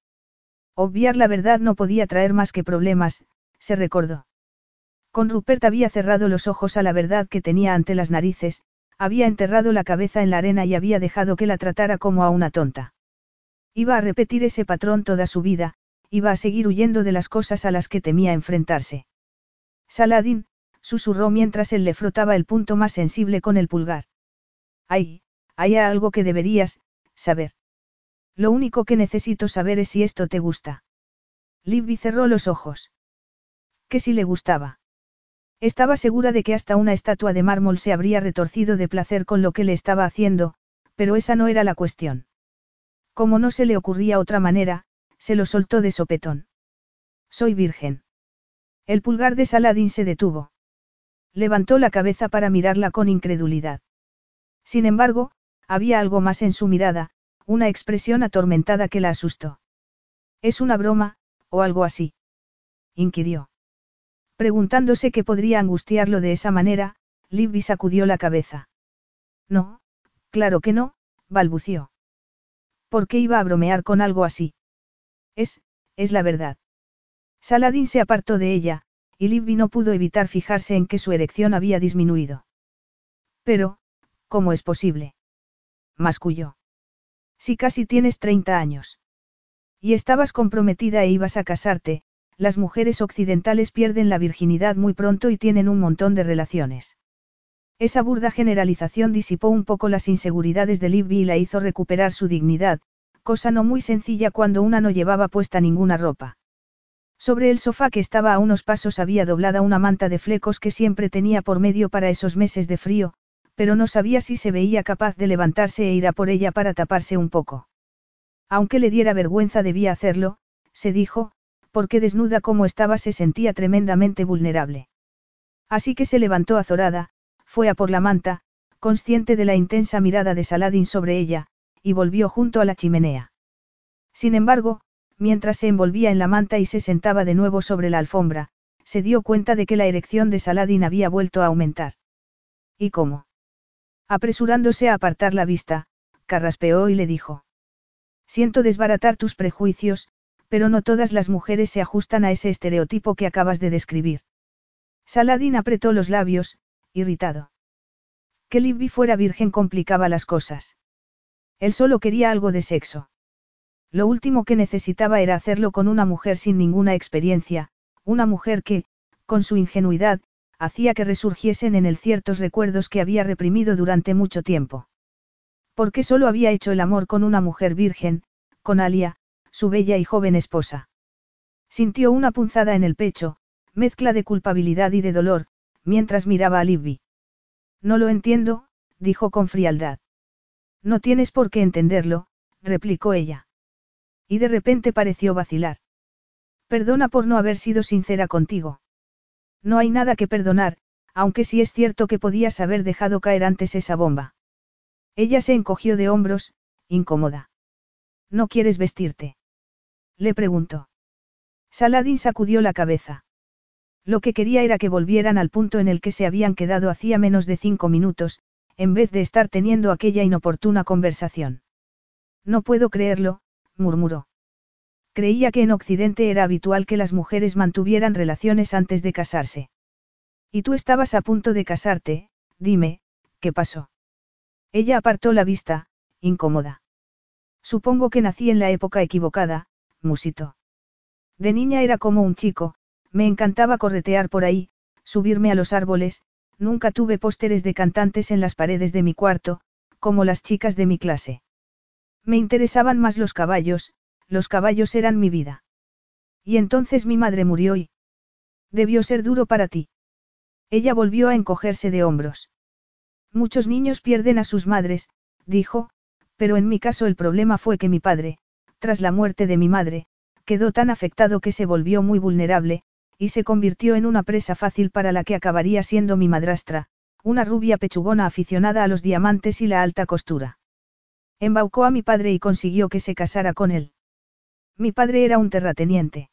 Obviar la verdad no podía traer más que problemas, se recordó. Con Rupert había cerrado los ojos a la verdad que tenía ante las narices, había enterrado la cabeza en la arena y había dejado que la tratara como a una tonta. Iba a repetir ese patrón toda su vida, iba a seguir huyendo de las cosas a las que temía enfrentarse. Saladin, susurró mientras él le frotaba el punto más sensible con el pulgar. Hay algo que deberías saber. Lo único que necesito saber es si esto te gusta. Libby cerró los ojos. ¿Qué si le gustaba? Estaba segura de que hasta una estatua de mármol se habría retorcido de placer con lo que le estaba haciendo, pero esa no era la cuestión. Como no se le ocurría otra manera, se lo soltó de sopetón. Soy virgen. El pulgar de Saladin se detuvo. Levantó la cabeza para mirarla con incredulidad. Sin embargo, había algo más en su mirada, una expresión atormentada que la asustó. ¿Es una broma, o algo así?, inquirió. Preguntándose qué podría angustiarlo de esa manera, Libby sacudió la cabeza. No, claro que no, balbució. ¿Por qué iba a bromear con algo así? Es la verdad. Saladin se apartó de ella, y Libby no pudo evitar fijarse en que su erección había disminuido. Pero, ¿cómo es posible?, masculló. Si casi tienes 30 años. Y estabas comprometida e ibas a casarte. Las mujeres occidentales pierden la virginidad muy pronto y tienen un montón de relaciones. Esa burda generalización disipó un poco las inseguridades de Libby y la hizo recuperar su dignidad, cosa no muy sencilla cuando una no llevaba puesta ninguna ropa. Sobre el sofá que estaba a unos pasos había doblada una manta de flecos que siempre tenía por medio para esos meses de frío, pero no sabía si se veía capaz de levantarse e ir a por ella para taparse un poco. Aunque le diera vergüenza debía hacerlo, se dijo, porque desnuda como estaba se sentía tremendamente vulnerable. Así que se levantó azorada, fue a por la manta, consciente de la intensa mirada de Saladin sobre ella, y volvió junto a la chimenea. Sin embargo, mientras se envolvía en la manta y se sentaba de nuevo sobre la alfombra, se dio cuenta de que la erección de Saladin había vuelto a aumentar. ¿Y cómo? Apresurándose a apartar la vista, carraspeó y le dijo: Siento desbaratar tus prejuicios, pero no todas las mujeres se ajustan a ese estereotipo que acabas de describir. Saladin apretó los labios, irritado. Que Libby fuera virgen complicaba las cosas. Él solo quería algo de sexo. Lo último que necesitaba era hacerlo con una mujer sin ninguna experiencia, una mujer que, con su ingenuidad, hacía que resurgiesen en él ciertos recuerdos que había reprimido durante mucho tiempo. Porque solo había hecho el amor con una mujer virgen, con Alia, su bella y joven esposa. Sintió una punzada en el pecho, mezcla de culpabilidad y de dolor, mientras miraba a Libby. No lo entiendo, dijo con frialdad. No tienes por qué entenderlo, replicó ella. Y de repente pareció vacilar. Perdona por no haber sido sincera contigo. No hay nada que perdonar, aunque sí es cierto que podías haber dejado caer antes esa bomba. Ella se encogió de hombros, incómoda. ¿No quieres vestirte?, le preguntó. Saladin sacudió la cabeza. Lo que quería era que volvieran al punto en el que se habían quedado hacía menos de 5 minutos, en vez de estar teniendo aquella inoportuna conversación. No puedo creerlo, murmuró. Creía que en Occidente era habitual que las mujeres mantuvieran relaciones antes de casarse. Y tú estabas a punto de casarte, dime, ¿qué pasó? Ella apartó la vista, incómoda. Supongo que nací en la época equivocada, musitó. De niña era como un chico, me encantaba corretear por ahí, subirme a los árboles, nunca tuve pósteres de cantantes en las paredes de mi cuarto, como las chicas de mi clase. Me interesaban más los caballos eran mi vida. Y entonces mi madre murió y... Debió ser duro para ti. Ella volvió a encogerse de hombros. Muchos niños pierden a sus madres, dijo, pero en mi caso el problema fue que mi padre, tras la muerte de mi madre, quedó tan afectado que se volvió muy vulnerable, y se convirtió en una presa fácil para la que acabaría siendo mi madrastra, una rubia pechugona aficionada a los diamantes y la alta costura. Embaucó a mi padre y consiguió que se casara con él. Mi padre era un terrateniente.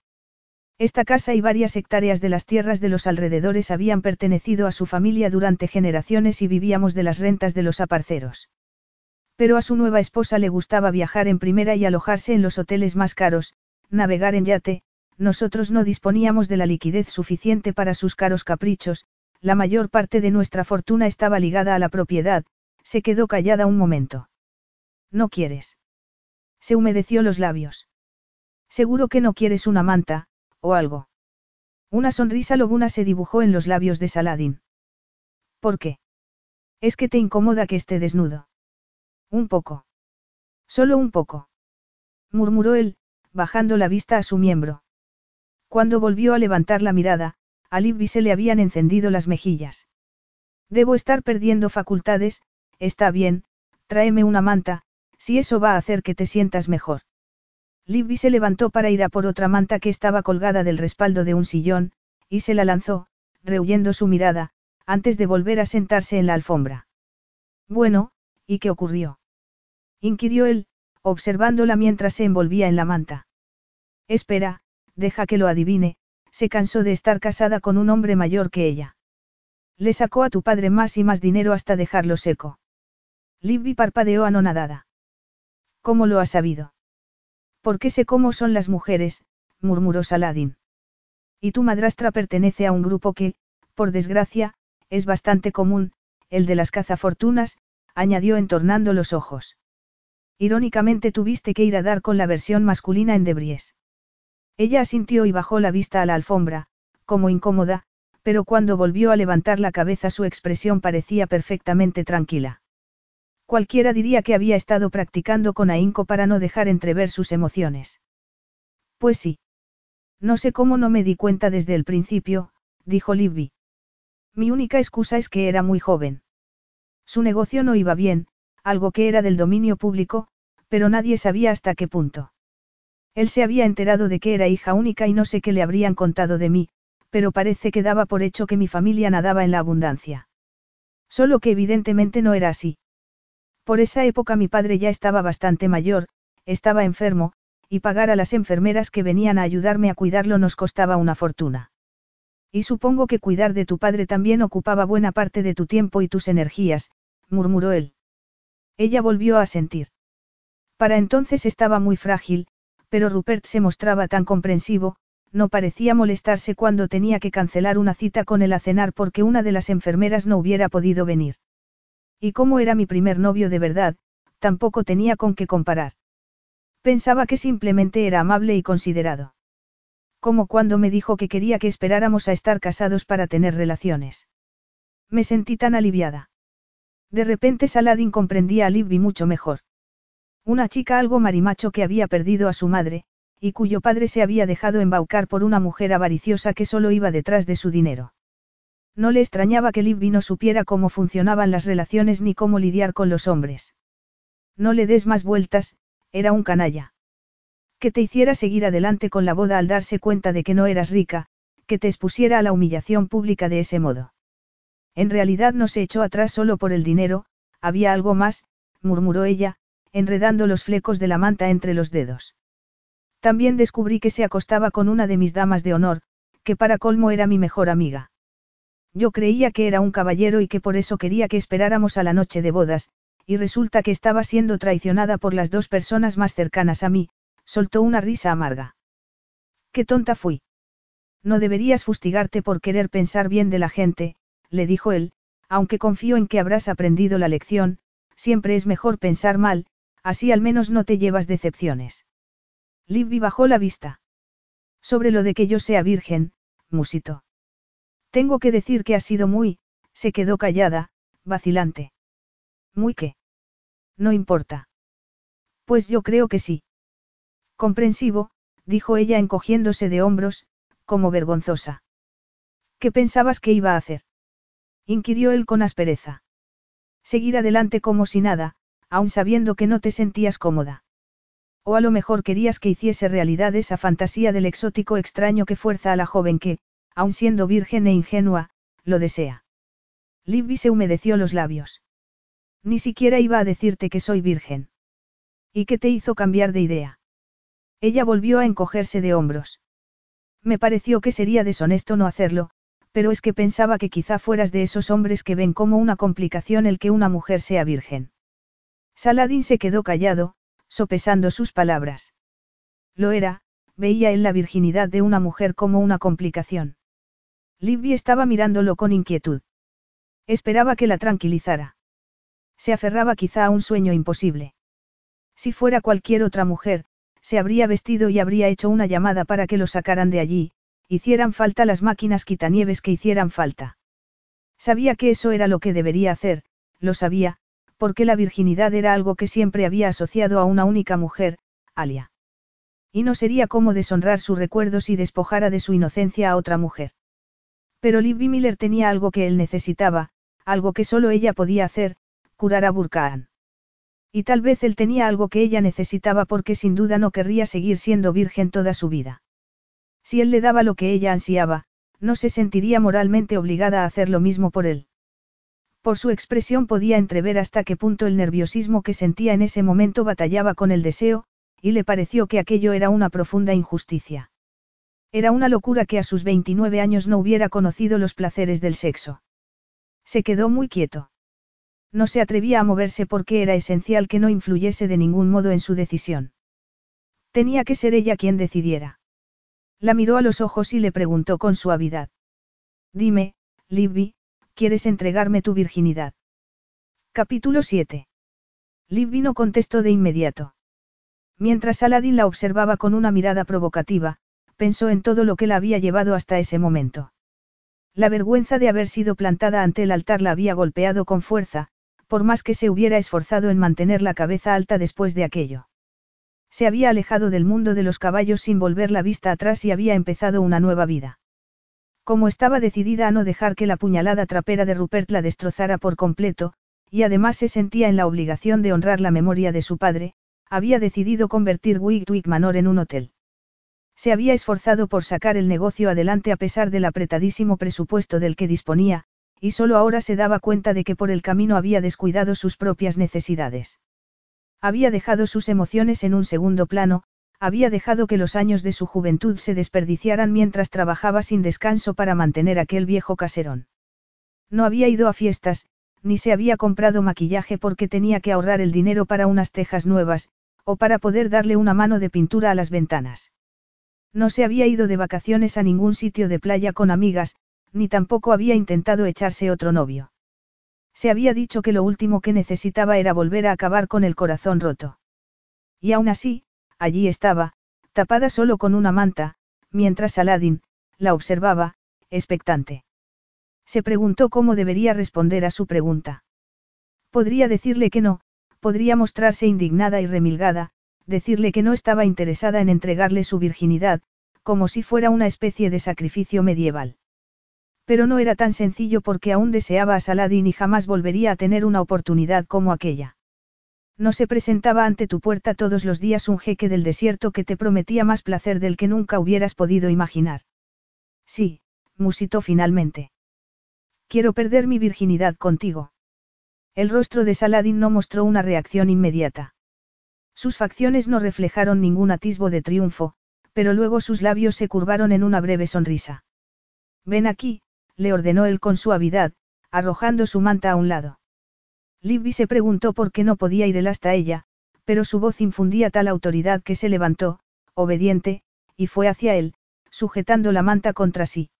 Esta casa y varias hectáreas de las tierras de los alrededores habían pertenecido a su familia durante generaciones y vivíamos de las rentas de los aparceros. Pero a su nueva esposa le gustaba viajar en primera y alojarse en los hoteles más caros, navegar en yate. Nosotros no disponíamos de la liquidez suficiente para sus caros caprichos, la mayor parte de nuestra fortuna estaba ligada a la propiedad. Se quedó callada un momento. ¿No quieres? Se humedeció los labios. Seguro que no quieres una manta, o algo. Una sonrisa lobuna se dibujó en los labios de Saladin. ¿Por qué? Es que te incomoda que esté desnudo. Un poco. Solo un poco. Murmuró él, bajando la vista a su miembro. Cuando volvió a levantar la mirada, a Libby se le habían encendido las mejillas. Debo estar perdiendo facultades, está bien. Tráeme una manta, si eso va a hacer que te sientas mejor. Libby se levantó para ir a por otra manta que estaba colgada del respaldo de un sillón, y se la lanzó, rehuyendo su mirada, antes de volver a sentarse en la alfombra. Bueno, ¿y qué ocurrió? Inquirió él, observándola mientras se envolvía en la manta. Espera, deja que lo adivine, se cansó de estar casada con un hombre mayor que ella. Le sacó a tu padre más y más dinero hasta dejarlo seco. Libby parpadeó anonadada. ¿Cómo lo has sabido? Porque sé cómo son las mujeres, murmuró Saladin. Y tu madrastra pertenece a un grupo que, por desgracia, es bastante común, el de las cazafortunas, añadió entornando los ojos. Irónicamente tuviste que ir a dar con la versión masculina en De Bries. Ella asintió y bajó la vista a la alfombra, como incómoda, pero cuando volvió a levantar la cabeza su expresión parecía perfectamente tranquila. Cualquiera diría que había estado practicando con ahínco para no dejar entrever sus emociones. Pues sí. No sé cómo no me di cuenta desde el principio, dijo Libby. Mi única excusa es que era muy joven. Su negocio no iba bien, algo que era del dominio público, pero nadie sabía hasta qué punto. Él se había enterado de que era hija única y no sé qué le habrían contado de mí, pero parece que daba por hecho que mi familia nadaba en la abundancia. Solo que evidentemente no era así. Por esa época mi padre ya estaba bastante mayor, estaba enfermo, y pagar a las enfermeras que venían a ayudarme a cuidarlo nos costaba una fortuna. Y supongo que cuidar de tu padre también ocupaba buena parte de tu tiempo y tus energías, murmuró él. Ella volvió a asentir. Para entonces estaba muy frágil, pero Rupert se mostraba tan comprensivo, no parecía molestarse cuando tenía que cancelar una cita con él a cenar porque una de las enfermeras no hubiera podido venir. Y como era mi primer novio de verdad, tampoco tenía con qué comparar. Pensaba que simplemente era amable y considerado. Como cuando me dijo que quería que esperáramos a estar casados para tener relaciones. Me sentí tan aliviada. De repente Saladin comprendía a Libby mucho mejor. Una chica algo marimacho que había perdido a su madre, y cuyo padre se había dejado embaucar por una mujer avariciosa que solo iba detrás de su dinero. No le extrañaba que Libby no supiera cómo funcionaban las relaciones ni cómo lidiar con los hombres. No le des más vueltas, era un canalla. Que te hiciera seguir adelante con la boda al darse cuenta de que no eras rica, que te expusiera a la humillación pública de ese modo. En realidad no se echó atrás solo por el dinero, había algo más, murmuró ella, enredando los flecos de la manta entre los dedos. También descubrí que se acostaba con una de mis damas de honor, que para colmo era mi mejor amiga. Yo creía que era un caballero y que por eso quería que esperáramos a la noche de bodas, y resulta que estaba siendo traicionada por las dos personas más cercanas a mí, soltó una risa amarga. ¡Qué tonta fui! No deberías fustigarte por querer pensar bien de la gente, le dijo él, aunque confío en que habrás aprendido la lección, siempre es mejor pensar mal, así al menos no te llevas decepciones. Libby bajó la vista. Sobre lo de que yo sea virgen, musitó. Tengo que decir que ha sido muy, se quedó callada, vacilante. ¿Muy qué? No importa. Pues yo creo que sí. Comprensivo, dijo ella encogiéndose de hombros, como vergonzosa. ¿Qué pensabas que iba a hacer?, inquirió él con aspereza. Seguir adelante como si nada, aun sabiendo que no te sentías cómoda. O a lo mejor querías que hiciese realidad esa fantasía del exótico extraño que fuerza a la joven que, aun siendo virgen e ingenua, lo desea. Libby se humedeció los labios. Ni siquiera iba a decirte que soy virgen. ¿Y qué te hizo cambiar de idea? Ella volvió a encogerse de hombros. Me pareció que sería deshonesto no hacerlo, pero es que pensaba que quizá fueras de esos hombres que ven como una complicación el que una mujer sea virgen. Saladin se quedó callado, sopesando sus palabras. Lo era, veía él la virginidad de una mujer como una complicación. Libby estaba mirándolo con inquietud. Esperaba que la tranquilizara. Se aferraba quizá a un sueño imposible. Si fuera cualquier otra mujer, se habría vestido y habría hecho una llamada para que lo sacaran de allí, hicieran falta las máquinas quitanieves que hicieran falta. Sabía que eso era lo que debería hacer, lo sabía, porque la virginidad era algo que siempre había asociado a una única mujer, Alia. Y no sería como deshonrar su recuerdo si despojara de su inocencia a otra mujer. Pero Libby Miller tenía algo que él necesitaba, algo que solo ella podía hacer, curar a Burkhan. Y tal vez él tenía algo que ella necesitaba porque sin duda no querría seguir siendo virgen toda su vida. Si él le daba lo que ella ansiaba, no se sentiría moralmente obligada a hacer lo mismo por él. Por su expresión podía entrever hasta qué punto el nerviosismo que sentía en ese momento batallaba con el deseo, y le pareció que aquello era una profunda injusticia. Era una locura que a sus 29 años no hubiera conocido los placeres del sexo. Se quedó muy quieto. No se atrevía a moverse porque era esencial que no influyese de ningún modo en su decisión. Tenía que ser ella quien decidiera. La miró a los ojos y le preguntó con suavidad. Dime, Libby, ¿quieres entregarme tu virginidad? Capítulo 7. Libby no contestó de inmediato. Mientras Saladin la observaba con una mirada provocativa, pensó en todo lo que la había llevado hasta ese momento. La vergüenza de haber sido plantada ante el altar la había golpeado con fuerza, por más que se hubiera esforzado en mantener la cabeza alta después de aquello. Se había alejado del mundo de los caballos sin volver la vista atrás y había empezado una nueva vida. Como estaba decidida a no dejar que la puñalada trapera de Rupert la destrozara por completo, y además se sentía en la obligación de honrar la memoria de su padre, había decidido convertir Wigtwig Manor en un hotel. Se había esforzado por sacar el negocio adelante a pesar del apretadísimo presupuesto del que disponía, y solo ahora se daba cuenta de que por el camino había descuidado sus propias necesidades. Había dejado sus emociones en un segundo plano, había dejado que los años de su juventud se desperdiciaran mientras trabajaba sin descanso para mantener aquel viejo caserón. No había ido a fiestas, ni se había comprado maquillaje porque tenía que ahorrar el dinero para unas tejas nuevas, o para poder darle una mano de pintura a las ventanas. No se había ido de vacaciones a ningún sitio de playa con amigas, ni tampoco había intentado echarse otro novio. Se había dicho que lo último que necesitaba era volver a acabar con el corazón roto. Y aún así, allí estaba, tapada solo con una manta, mientras Saladin la observaba, expectante. Se preguntó cómo debería responder a su pregunta. Podría decirle que no, podría mostrarse indignada y remilgada, decirle que no estaba interesada en entregarle su virginidad, como si fuera una especie de sacrificio medieval. Pero no era tan sencillo porque aún deseaba a Saladin y jamás volvería a tener una oportunidad como aquella. No se presentaba ante tu puerta todos los días un jeque del desierto que te prometía más placer del que nunca hubieras podido imaginar. Sí, musitó finalmente. Quiero perder mi virginidad contigo. El rostro de Saladin no mostró una reacción inmediata. Sus facciones no reflejaron ningún atisbo de triunfo, pero luego sus labios se curvaron en una breve sonrisa. Ven aquí, le ordenó él con suavidad, arrojando su manta a un lado. Libby se preguntó por qué no podía ir él hasta ella, pero su voz infundía tal autoridad que se levantó, obediente, y fue hacia él, sujetando la manta contra sí.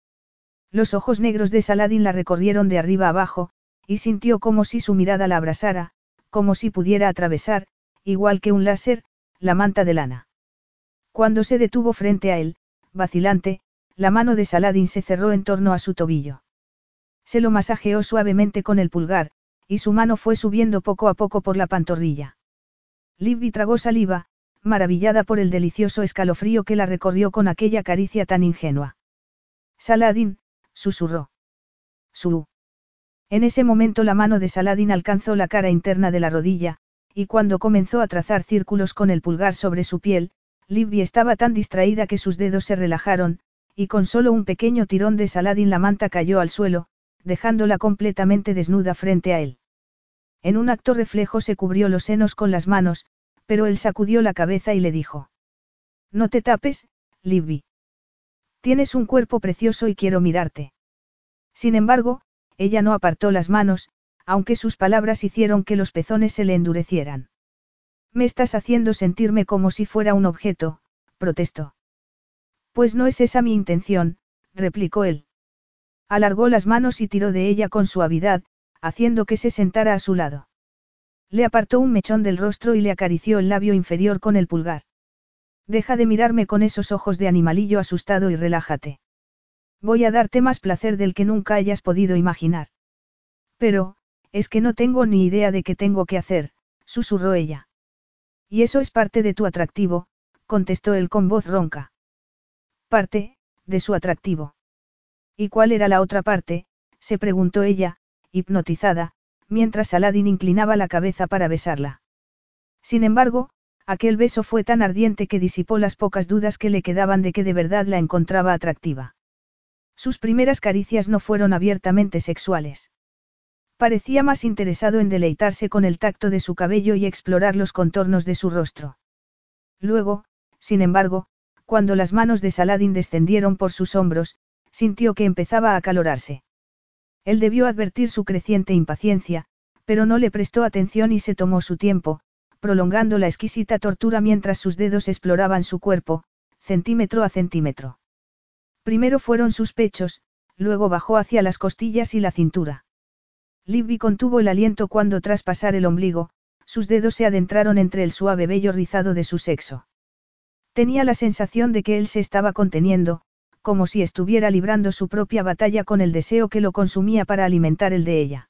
Los ojos negros de Saladin la recorrieron de arriba abajo, y sintió como si su mirada la abrasara, como si pudiera atravesar, igual que un láser, la manta de lana. Cuando se detuvo frente a él, vacilante, la mano de Saladin se cerró en torno a su tobillo. Se lo masajeó suavemente con el pulgar, y su mano fue subiendo poco a poco por la pantorrilla. Libby tragó saliva, maravillada por el delicioso escalofrío que la recorrió con aquella caricia tan ingenua. Saladin, susurró. En ese momento la mano de Saladin alcanzó la cara interna de la rodilla, y cuando comenzó a trazar círculos con el pulgar sobre su piel, Libby estaba tan distraída que sus dedos se relajaron, y con solo un pequeño tirón de Saladin la manta cayó al suelo, dejándola completamente desnuda frente a él. En un acto reflejo se cubrió los senos con las manos, pero él sacudió la cabeza y le dijo: No te tapes, Libby. Tienes un cuerpo precioso y quiero mirarte. Sin embargo, ella no apartó las manos, aunque sus palabras hicieron que los pezones se le endurecieran. Me estás haciendo sentirme como si fuera un objeto, protestó. Pues no es esa mi intención, replicó él. Alargó las manos y tiró de ella con suavidad, haciendo que se sentara a su lado. Le apartó un mechón del rostro y le acarició el labio inferior con el pulgar. Deja de mirarme con esos ojos de animalillo asustado y relájate. Voy a darte más placer del que nunca hayas podido imaginar. Pero, es que no tengo ni idea de qué tengo que hacer, susurró ella. Y eso es parte de tu atractivo, contestó él con voz ronca. Parte de su atractivo. ¿Y cuál era la otra parte?, se preguntó ella, hipnotizada, mientras Saladin inclinaba la cabeza para besarla. Sin embargo, aquel beso fue tan ardiente que disipó las pocas dudas que le quedaban de que de verdad la encontraba atractiva. Sus primeras caricias no fueron abiertamente sexuales. Parecía más interesado en deleitarse con el tacto de su cabello y explorar los contornos de su rostro. Luego, sin embargo, cuando las manos de Saladin descendieron por sus hombros, sintió que empezaba a acalorarse. Él debió advertir su creciente impaciencia, pero no le prestó atención y se tomó su tiempo, prolongando la exquisita tortura mientras sus dedos exploraban su cuerpo, centímetro a centímetro. Primero fueron sus pechos, luego bajó hacia las costillas y la cintura. Libby contuvo el aliento cuando, tras pasar el ombligo, sus dedos se adentraron entre el suave vello rizado de su sexo. Tenía la sensación de que él se estaba conteniendo, como si estuviera librando su propia batalla con el deseo que lo consumía para alimentar el de ella.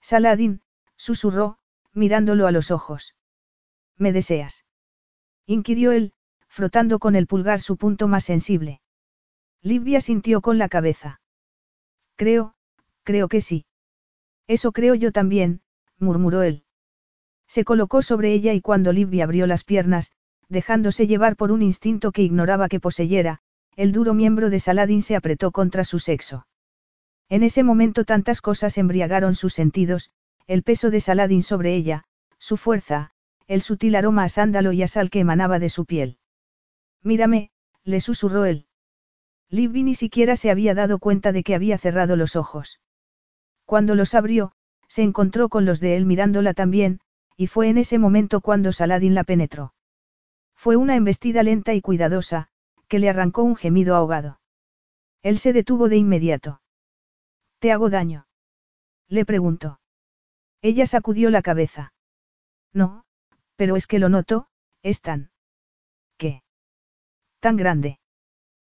Saladin, susurró, mirándolo a los ojos. ¿Me deseas?, inquirió él, frotando con el pulgar su punto más sensible. Libby asintió con la cabeza. Creo que sí. Eso creo yo también, murmuró él. Se colocó sobre ella y cuando Libby abrió las piernas, dejándose llevar por un instinto que ignoraba que poseyera, el duro miembro de Saladin se apretó contra su sexo. En ese momento tantas cosas embriagaron sus sentidos, el peso de Saladin sobre ella, su fuerza, el sutil aroma a sándalo y a sal que emanaba de su piel. Mírame, le susurró él. Libby ni siquiera se había dado cuenta de que había cerrado los ojos. Cuando los abrió, se encontró con los de él mirándola también, y fue en ese momento cuando Saladin la penetró. Fue una embestida lenta y cuidadosa, que le arrancó un gemido ahogado. Él se detuvo de inmediato. ¿Te hago daño?, le preguntó. Ella sacudió la cabeza. No, pero es que lo noto, es tan... ¿Qué? Tan grande.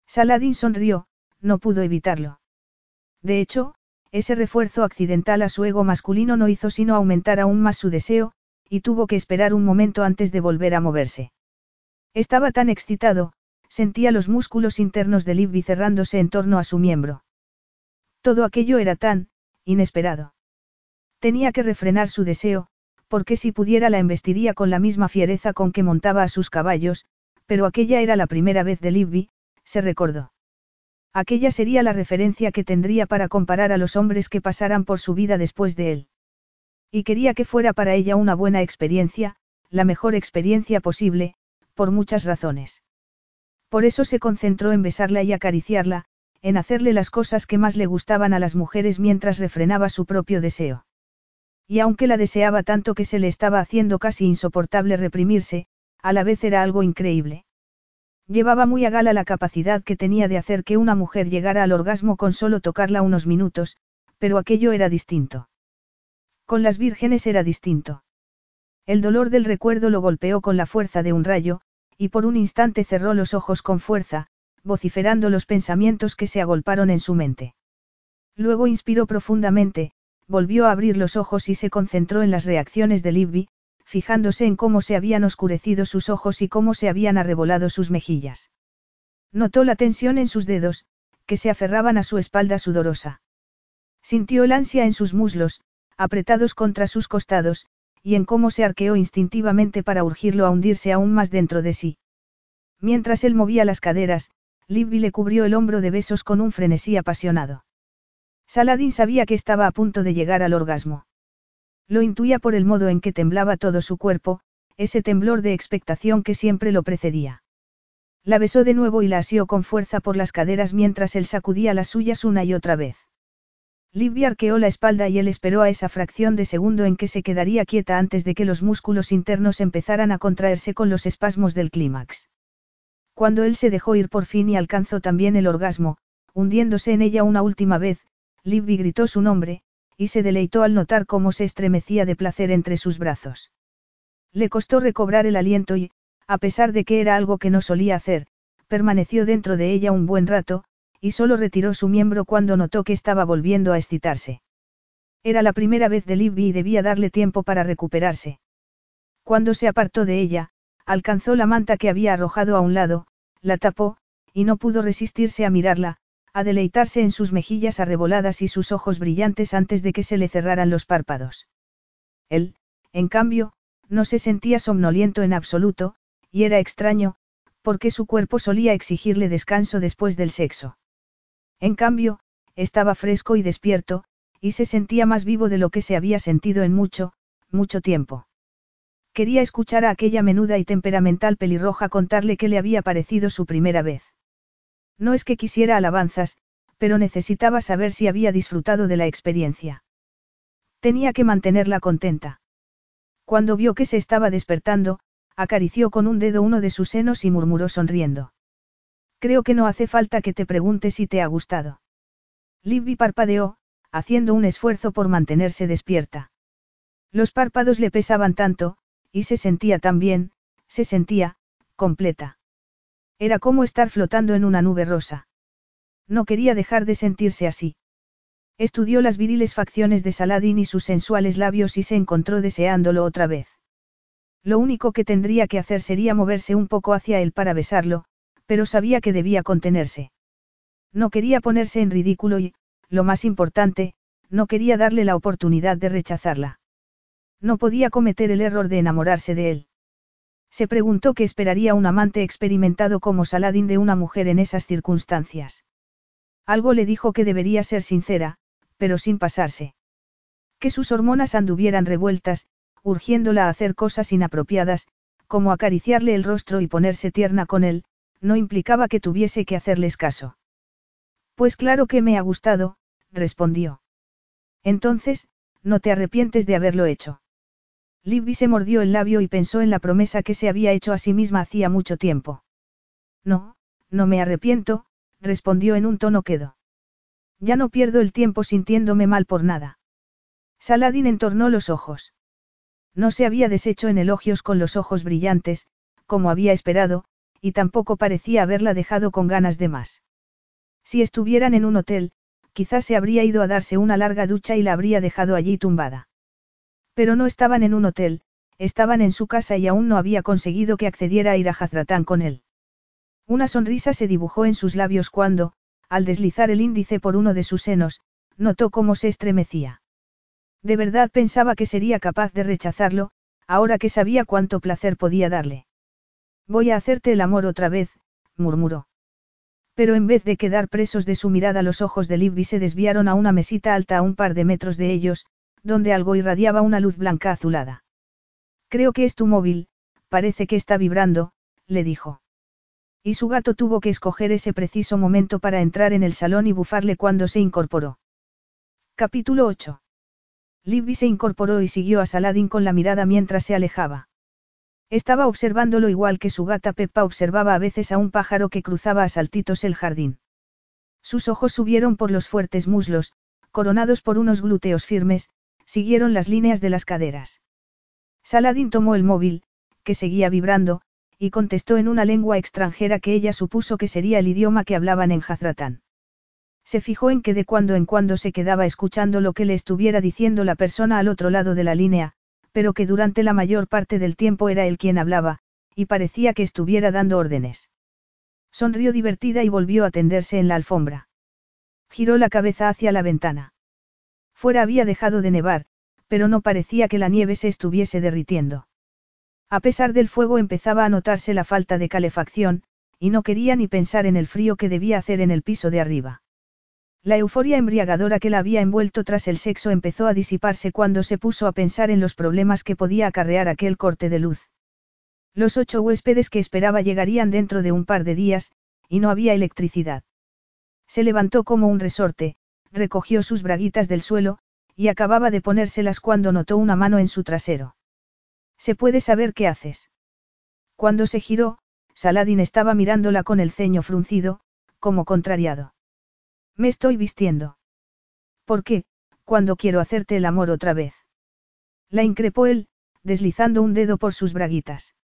Saladin sonrió, no pudo evitarlo. De hecho, ese refuerzo accidental a su ego masculino no hizo sino aumentar aún más su deseo, y tuvo que esperar un momento antes de volver a moverse. Estaba tan excitado, sentía los músculos internos de Libby cerrándose en torno a su miembro. Todo aquello era tan inesperado. Tenía que refrenar su deseo, porque si pudiera la embestiría con la misma fiereza con que montaba a sus caballos, pero aquella era la primera vez de Libby, se recordó. Aquella sería la referencia que tendría para comparar a los hombres que pasaran por su vida después de él. Y quería que fuera para ella una buena experiencia, la mejor experiencia posible, por muchas razones. Por eso se concentró en besarla y acariciarla, en hacerle las cosas que más le gustaban a las mujeres mientras refrenaba su propio deseo. Y aunque la deseaba tanto que se le estaba haciendo casi insoportable reprimirse, a la vez era algo increíble. Llevaba muy a gala la capacidad que tenía de hacer que una mujer llegara al orgasmo con solo tocarla unos minutos, pero aquello era distinto. Con las vírgenes era distinto. El dolor del recuerdo lo golpeó con la fuerza de un rayo, y por un instante cerró los ojos con fuerza, vociferando los pensamientos que se agolparon en su mente. Luego inspiró profundamente, volvió a abrir los ojos y se concentró en las reacciones de Libby, fijándose en cómo se habían oscurecido sus ojos y cómo se habían arrebolado sus mejillas. Notó la tensión en sus dedos, que se aferraban a su espalda sudorosa. Sintió el ansia en sus muslos, apretados contra sus costados, y en cómo se arqueó instintivamente para urgirlo a hundirse aún más dentro de sí. Mientras él movía las caderas, Libby le cubrió el hombro de besos con un frenesí apasionado. Saladin sabía que estaba a punto de llegar al orgasmo. Lo intuía por el modo en que temblaba todo su cuerpo, ese temblor de expectación que siempre lo precedía. La besó de nuevo y la asió con fuerza por las caderas mientras él sacudía las suyas una y otra vez. Libby arqueó la espalda y él esperó a esa fracción de segundo en que se quedaría quieta antes de que los músculos internos empezaran a contraerse con los espasmos del clímax. Cuando él se dejó ir por fin y alcanzó también el orgasmo, hundiéndose en ella una última vez, Libby gritó su nombre, y se deleitó al notar cómo se estremecía de placer entre sus brazos. Le costó recobrar el aliento y, a pesar de que era algo que no solía hacer, permaneció dentro de ella un buen rato, y solo retiró su miembro cuando notó que estaba volviendo a excitarse. Era la primera vez de Libby y debía darle tiempo para recuperarse. Cuando se apartó de ella, alcanzó la manta que había arrojado a un lado, la tapó, y no pudo resistirse a mirarla, a deleitarse en sus mejillas arreboladas y sus ojos brillantes antes de que se le cerraran los párpados. Él, en cambio, no se sentía somnoliento en absoluto, y era extraño, porque su cuerpo solía exigirle descanso después del sexo. En cambio, estaba fresco y despierto, y se sentía más vivo de lo que se había sentido en mucho, mucho tiempo. Quería escuchar a aquella menuda y temperamental pelirroja contarle qué le había parecido su primera vez. No es que quisiera alabanzas, pero necesitaba saber si había disfrutado de la experiencia. Tenía que mantenerla contenta. Cuando vio que se estaba despertando, acarició con un dedo uno de sus senos y murmuró sonriendo. Creo que no hace falta que te pregunte si te ha gustado. Libby parpadeó, haciendo un esfuerzo por mantenerse despierta. Los párpados le pesaban tanto, y se sentía tan bien, se sentía completa. Era como estar flotando en una nube rosa. No quería dejar de sentirse así. Estudió las viriles facciones de Saladin y sus sensuales labios y se encontró deseándolo otra vez. Lo único que tendría que hacer sería moverse un poco hacia él para besarlo, pero sabía que debía contenerse. No quería ponerse en ridículo y, lo más importante, no quería darle la oportunidad de rechazarla. No podía cometer el error de enamorarse de él. Se preguntó qué esperaría un amante experimentado como Saladin de una mujer en esas circunstancias. Algo le dijo que debería ser sincera, pero sin pasarse. Que sus hormonas anduvieran revueltas, urgiéndola a hacer cosas inapropiadas, como acariciarle el rostro y ponerse tierna con él, no implicaba que tuviese que hacerles caso. Pues claro que me ha gustado, respondió. Entonces, no te arrepientes de haberlo hecho. Libby se mordió el labio y pensó en la promesa que se había hecho a sí misma hacía mucho tiempo. No, no me arrepiento, respondió en un tono quedo. Ya no pierdo el tiempo sintiéndome mal por nada. Saladin entornó los ojos. No se había deshecho en elogios con los ojos brillantes, como había esperado, y tampoco parecía haberla dejado con ganas de más. Si estuvieran en un hotel, quizás se habría ido a darse una larga ducha y la habría dejado allí tumbada. Pero no estaban en un hotel, estaban en su casa y aún no había conseguido que accediera a ir a Jazratán con él. Una sonrisa se dibujó en sus labios cuando, al deslizar el índice por uno de sus senos, notó cómo se estremecía. De verdad pensaba que sería capaz de rechazarlo, ahora que sabía cuánto placer podía darle. «Voy a hacerte el amor otra vez», murmuró. Pero en vez de quedar presos de su mirada, los ojos de Libby se desviaron a una mesita alta a un par de metros de ellos, donde algo irradiaba una luz blanca azulada. Creo que es tu móvil, parece que está vibrando, le dijo. Y su gato tuvo que escoger ese preciso momento para entrar en el salón y bufarle cuando se incorporó. Capítulo 8. Libby se incorporó y siguió a Saladin con la mirada mientras se alejaba. Estaba observándolo igual que su gata Peppa observaba a veces a un pájaro que cruzaba a saltitos el jardín. Sus ojos subieron por los fuertes muslos, coronados por unos glúteos firmes, siguieron las líneas de las caderas. Saladin tomó el móvil, que seguía vibrando, y contestó en una lengua extranjera que ella supuso que sería el idioma que hablaban en Jazratán. Se fijó en que de cuando en cuando se quedaba escuchando lo que le estuviera diciendo la persona al otro lado de la línea, pero que durante la mayor parte del tiempo era él quien hablaba, y parecía que estuviera dando órdenes. Sonrió divertida y volvió a tenderse en la alfombra. Giró la cabeza hacia la ventana. Fuera había dejado de nevar, pero no parecía que la nieve se estuviese derritiendo. A pesar del fuego empezaba a notarse la falta de calefacción, y no quería ni pensar en el frío que debía hacer en el piso de arriba. La euforia embriagadora que la había envuelto tras el sexo empezó a disiparse cuando se puso a pensar en los problemas que podía acarrear aquel corte de luz. Los 8 huéspedes que esperaba llegarían dentro de un par de días, y no había electricidad. Se levantó como un resorte, recogió sus braguitas del suelo, y acababa de ponérselas cuando notó una mano en su trasero. ¿Se puede saber qué haces? Cuando se giró, Saladin estaba mirándola con el ceño fruncido, como contrariado. Me estoy vistiendo. ¿Por qué, cuando quiero hacerte el amor otra vez? La increpó él, deslizando un dedo por sus braguitas.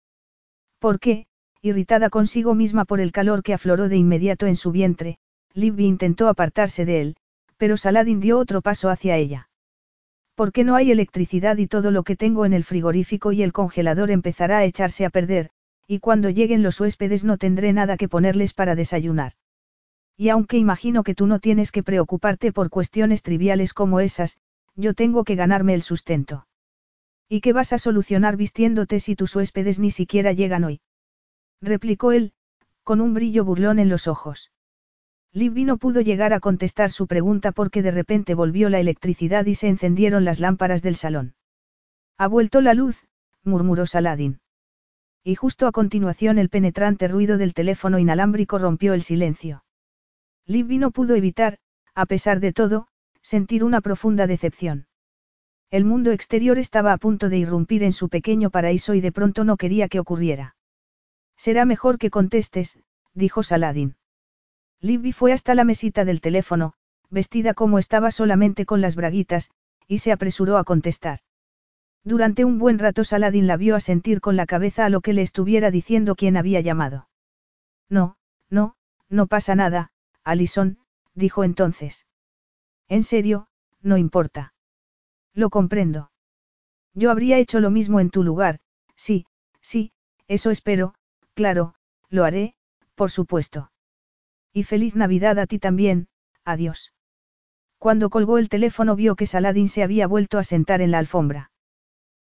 ¿Por qué? Irritada consigo misma por el calor que afloró de inmediato en su vientre, Libby intentó apartarse de él, pero Saladin dio otro paso hacia ella. ¿Por qué no hay electricidad y todo lo que tengo en el frigorífico y el congelador empezará a echarse a perder? Y cuando lleguen los huéspedes no tendré nada que ponerles para desayunar. Y aunque imagino que tú no tienes que preocuparte por cuestiones triviales como esas, yo tengo que ganarme el sustento. ¿Y qué vas a solucionar vistiéndote si tus huéspedes ni siquiera llegan hoy? Replicó él, con un brillo burlón en los ojos. Libby no pudo llegar a contestar su pregunta porque de repente volvió la electricidad y se encendieron las lámparas del salón. Ha vuelto la luz, murmuró Saladin. Y justo a continuación el penetrante ruido del teléfono inalámbrico rompió el silencio. Libby no pudo evitar, a pesar de todo, sentir una profunda decepción. El mundo exterior estaba a punto de irrumpir en su pequeño paraíso y de pronto no quería que ocurriera. Será mejor que contestes, dijo Saladin. Libby fue hasta la mesita del teléfono, vestida como estaba solamente con las braguitas, y se apresuró a contestar. Durante un buen rato Saladin la vio asentir con la cabeza a lo que le estuviera diciendo quien había llamado. No pasa nada, Alison, dijo entonces. En serio, no importa. Lo comprendo. Yo habría hecho lo mismo en tu lugar, sí, eso espero, claro, lo haré, por supuesto. Y feliz Navidad a ti también, adiós. Cuando colgó el teléfono vio que Saladin se había vuelto a sentar en la alfombra.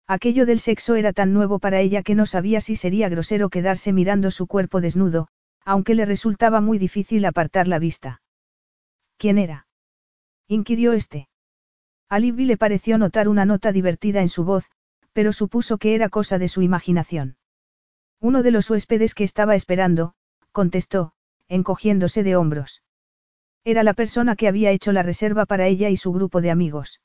Aquello del sexo era tan nuevo para ella que no sabía si sería grosero quedarse mirando su cuerpo desnudo, aunque le resultaba muy difícil apartar la vista. ¿Quién era?, inquirió este. A Libby le pareció notar una nota divertida en su voz, pero supuso que era cosa de su imaginación. Uno de los huéspedes que estaba esperando, contestó, encogiéndose de hombros. Era la persona que había hecho la reserva para ella y su grupo de amigos.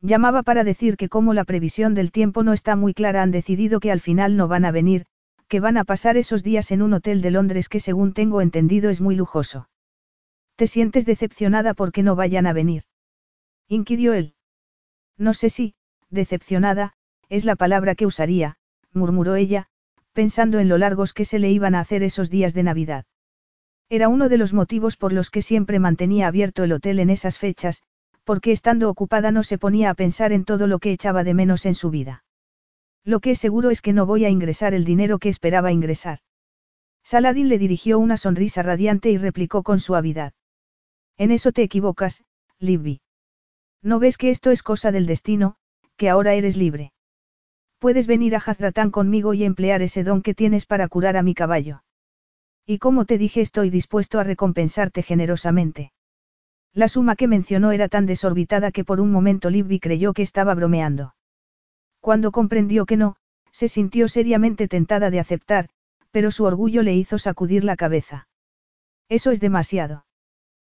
Llamaba para decir que como la previsión del tiempo no está muy clara han decidido que al final no van a venir, que van a pasar esos días en un hotel de Londres que según tengo entendido es muy lujoso. ¿Te sientes decepcionada porque no vayan a venir?, inquirió él. No sé si, decepcionada, es la palabra que usaría, murmuró ella, pensando en lo largos que se le iban a hacer esos días de Navidad. Era uno de los motivos por los que siempre mantenía abierto el hotel en esas fechas, porque estando ocupada no se ponía a pensar en todo lo que echaba de menos en su vida. Lo que es seguro es que no voy a ingresar el dinero que esperaba ingresar. Saladin le dirigió una sonrisa radiante y replicó con suavidad. En eso te equivocas, Libby. ¿No ves que esto es cosa del destino, que ahora eres libre? Puedes venir a Jazratán conmigo y emplear ese don que tienes para curar a mi caballo. Y como te dije, estoy dispuesto a recompensarte generosamente. La suma que mencionó era tan desorbitada que por un momento Libby creyó que estaba bromeando. Cuando comprendió que no, se sintió seriamente tentada de aceptar, pero su orgullo le hizo sacudir la cabeza. Eso es demasiado.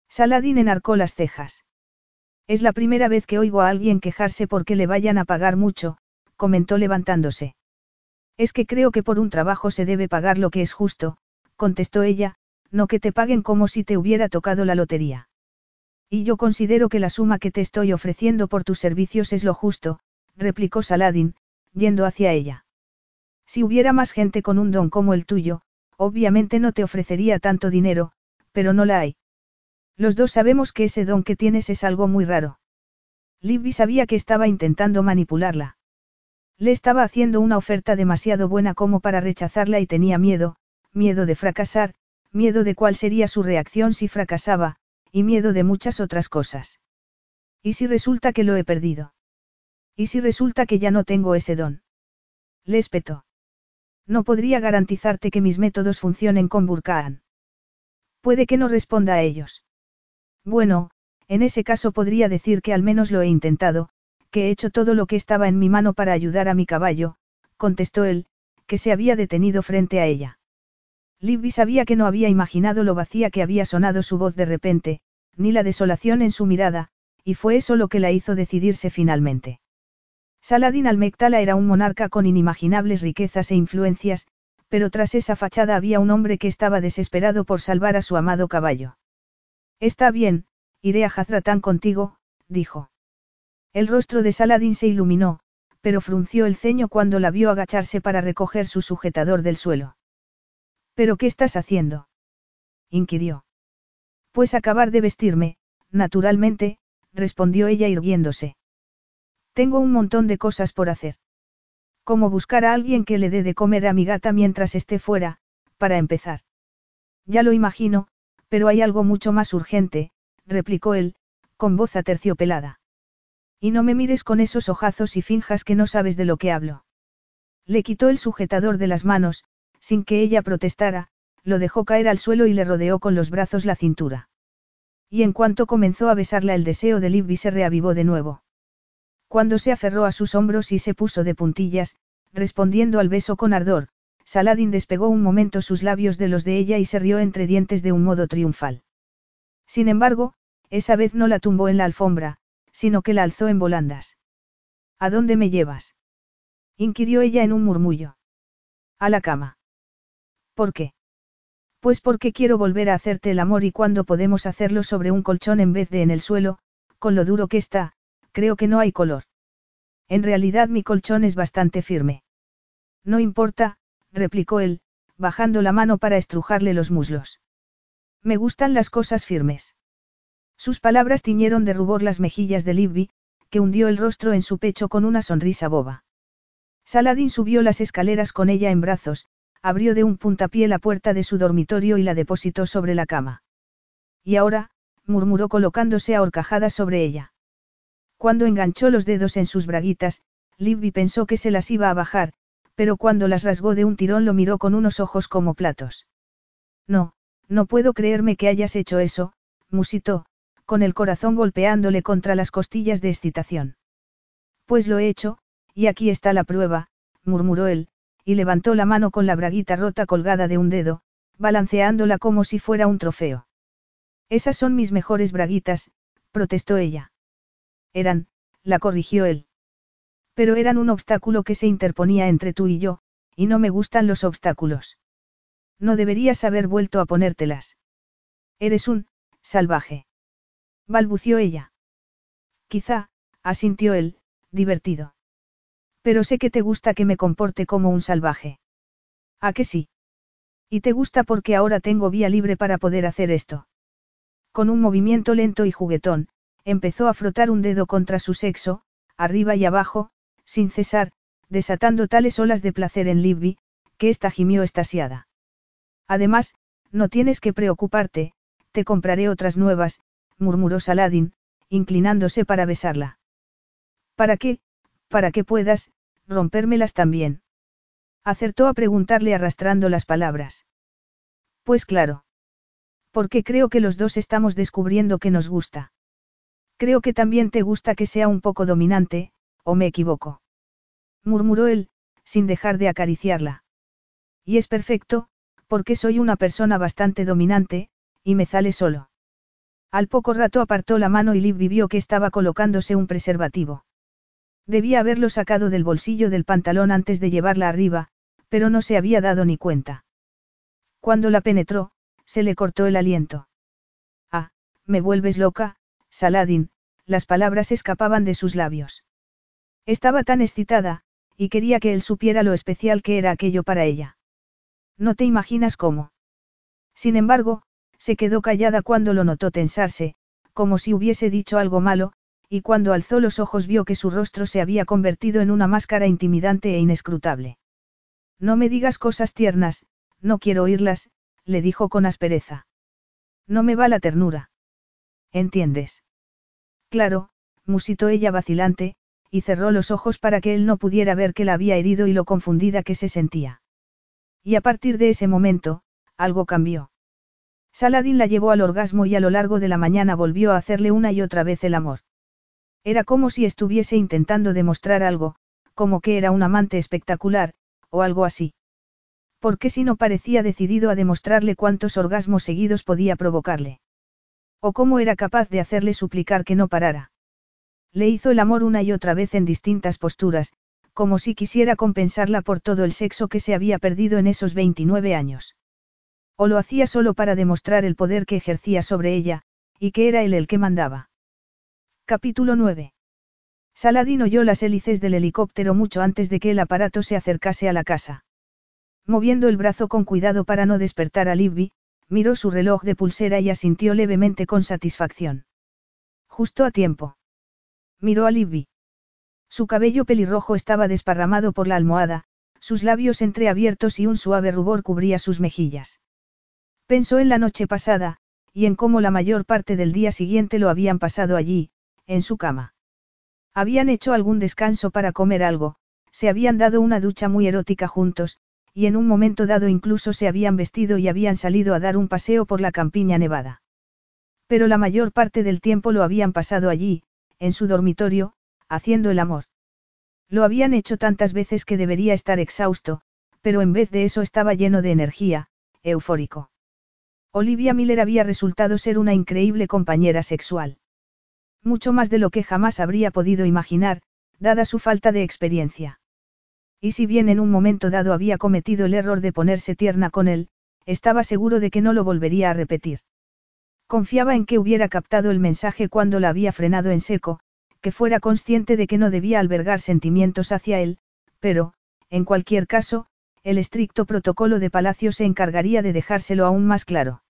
Saladin enarcó las cejas. Es la primera vez que oigo a alguien quejarse porque le vayan a pagar mucho, comentó levantándose. Es que creo que por un trabajo se debe pagar lo que es justo, contestó ella, no que te paguen como si te hubiera tocado la lotería. Y yo considero que la suma que te estoy ofreciendo por tus servicios es lo justo, replicó Saladin, yendo hacia ella. Si hubiera más gente con un don como el tuyo, obviamente no te ofrecería tanto dinero, pero no la hay. Los dos sabemos que ese don que tienes es algo muy raro. Libby sabía que estaba intentando manipularla. Le estaba haciendo una oferta demasiado buena como para rechazarla y tenía miedo, miedo de fracasar, miedo de cuál sería su reacción si fracasaba, y miedo de muchas otras cosas. ¿Y si resulta que lo he perdido? ¿Y si resulta que ya no tengo ese don? Le espetó. No podría garantizarte que mis métodos funcionen con Burkhan. Puede que no responda a ellos. Bueno, en ese caso podría decir que al menos lo he intentado, que he hecho todo lo que estaba en mi mano para ayudar a mi caballo, contestó él, que se había detenido frente a ella. Libby sabía que no había imaginado lo vacía que había sonado su voz de repente, ni la desolación en su mirada, y fue eso lo que la hizo decidirse finalmente. Saladin Al-Mektala era un monarca con inimaginables riquezas e influencias, pero tras esa fachada había un hombre que estaba desesperado por salvar a su amado caballo. Está bien, iré a Jazratán contigo, dijo. El rostro de Saladin se iluminó, pero frunció el ceño cuando la vio agacharse para recoger su sujetador del suelo. —¿Pero qué estás haciendo? —inquirió. —Pues acabar de vestirme, naturalmente, respondió ella irguiéndose. Tengo un montón de cosas por hacer. Como buscar a alguien que le dé de comer a mi gata mientras esté fuera, para empezar. Ya lo imagino, pero hay algo mucho más urgente, replicó él, con voz aterciopelada. Y no me mires con esos ojazos y finjas que no sabes de lo que hablo. Le quitó el sujetador de las manos, sin que ella protestara, lo dejó caer al suelo y le rodeó con los brazos la cintura. Y en cuanto comenzó a besarla, el deseo de Libby se reavivó de nuevo. Cuando se aferró a sus hombros y se puso de puntillas, respondiendo al beso con ardor, Saladin despegó un momento sus labios de los de ella y se rió entre dientes de un modo triunfal. Sin embargo, esa vez no la tumbó en la alfombra, sino que la alzó en volandas. —¿A dónde me llevas? —inquirió ella en un murmullo. —A la cama. —¿Por qué? —Pues porque quiero volver a hacerte el amor, y cuando podemos hacerlo sobre un colchón en vez de en el suelo, con lo duro que está. Creo que no hay color. En realidad mi colchón es bastante firme. No importa, replicó él, bajando la mano para estrujarle los muslos. Me gustan las cosas firmes. Sus palabras tiñeron de rubor las mejillas de Libby, que hundió el rostro en su pecho con una sonrisa boba. Saladin subió las escaleras con ella en brazos, abrió de un puntapié la puerta de su dormitorio y la depositó sobre la cama. Y ahora, murmuró colocándose a horcajadas sobre ella. Cuando enganchó los dedos en sus braguitas, Libby pensó que se las iba a bajar, pero cuando las rasgó de un tirón lo miró con unos ojos como platos. No, no puedo creerme que hayas hecho eso, musitó, con el corazón golpeándole contra las costillas de excitación. Pues lo he hecho, y aquí está la prueba, murmuró él, y levantó la mano con la braguita rota colgada de un dedo, balanceándola como si fuera un trofeo. Esas son mis mejores braguitas, protestó ella. Eran, la corrigió él. Pero eran un obstáculo que se interponía entre tú y yo, y no me gustan los obstáculos. No deberías haber vuelto a ponértelas. Eres un salvaje. Balbució ella. Quizá, asintió él, divertido. Pero sé que te gusta que me comporte como un salvaje. ¿A que sí? Y te gusta porque ahora tengo vía libre para poder hacer esto. Con un movimiento lento y juguetón, empezó a frotar un dedo contra su sexo, arriba y abajo, sin cesar, desatando tales olas de placer en Libby, que ésta gimió extasiada. Además, no tienes que preocuparte, te compraré otras nuevas, murmuró Saladin, inclinándose para besarla. ¿Para qué? Para que puedas rompérmelas también. Acertó a preguntarle arrastrando las palabras. Pues claro. Porque creo que los dos estamos descubriendo que nos gusta. Creo que también te gusta que sea un poco dominante, ¿o me equivoco? Murmuró él, sin dejar de acariciarla. Y es perfecto, porque soy una persona bastante dominante, y me sale solo. Al poco rato apartó la mano y Libby vio que estaba colocándose un preservativo. Debía haberlo sacado del bolsillo del pantalón antes de llevarla arriba, pero no se había dado ni cuenta. Cuando la penetró, se le cortó el aliento. Ah, me vuelves loca, Saladin. Las palabras escapaban de sus labios. Estaba tan excitada, y quería que él supiera lo especial que era aquello para ella. No te imaginas cómo. Sin embargo, se quedó callada cuando lo notó tensarse, como si hubiese dicho algo malo, y cuando alzó los ojos vio que su rostro se había convertido en una máscara intimidante e inescrutable. No me digas cosas tiernas, no quiero oírlas, le dijo con aspereza. No me va la ternura. ¿Entiendes? Claro, musitó ella vacilante, y cerró los ojos para que él no pudiera ver que la había herido y lo confundida que se sentía. Y a partir de ese momento, algo cambió. Saladin la llevó al orgasmo y a lo largo de la mañana volvió a hacerle una y otra vez el amor. Era como si estuviese intentando demostrar algo, como que era un amante espectacular, o algo así. Porque si no parecía decidido a demostrarle cuántos orgasmos seguidos podía provocarle. O cómo era capaz de hacerle suplicar que no parara. Le hizo el amor una y otra vez en distintas posturas, como si quisiera compensarla por todo el sexo que se había perdido en esos 29 años. O lo hacía solo para demostrar el poder que ejercía sobre ella, y que era él el que mandaba. Capítulo 9. Saladin oyó las hélices del helicóptero mucho antes de que el aparato se acercase a la casa. Moviendo el brazo con cuidado para no despertar a Libby, miró su reloj de pulsera y asintió levemente con satisfacción. Justo a tiempo. Miró a Libby. Su cabello pelirrojo estaba desparramado por la almohada, sus labios entreabiertos y un suave rubor cubría sus mejillas. Pensó en la noche pasada, y en cómo la mayor parte del día siguiente lo habían pasado allí, en su cama. Habían hecho algún descanso para comer algo, se habían dado una ducha muy erótica juntos, y en un momento dado incluso se habían vestido y habían salido a dar un paseo por la campiña nevada. Pero la mayor parte del tiempo lo habían pasado allí, en su dormitorio, haciendo el amor. Lo habían hecho tantas veces que debería estar exhausto, pero en vez de eso estaba lleno de energía, eufórico. Olivia Miller había resultado ser una increíble compañera sexual. Mucho más de lo que jamás habría podido imaginar, dada su falta de experiencia. Y si bien en un momento dado había cometido el error de ponerse tierna con él, estaba seguro de que no lo volvería a repetir. Confiaba en que hubiera captado el mensaje cuando la había frenado en seco, que fuera consciente de que no debía albergar sentimientos hacia él, pero, en cualquier caso, el estricto protocolo de Palacio se encargaría de dejárselo aún más claro.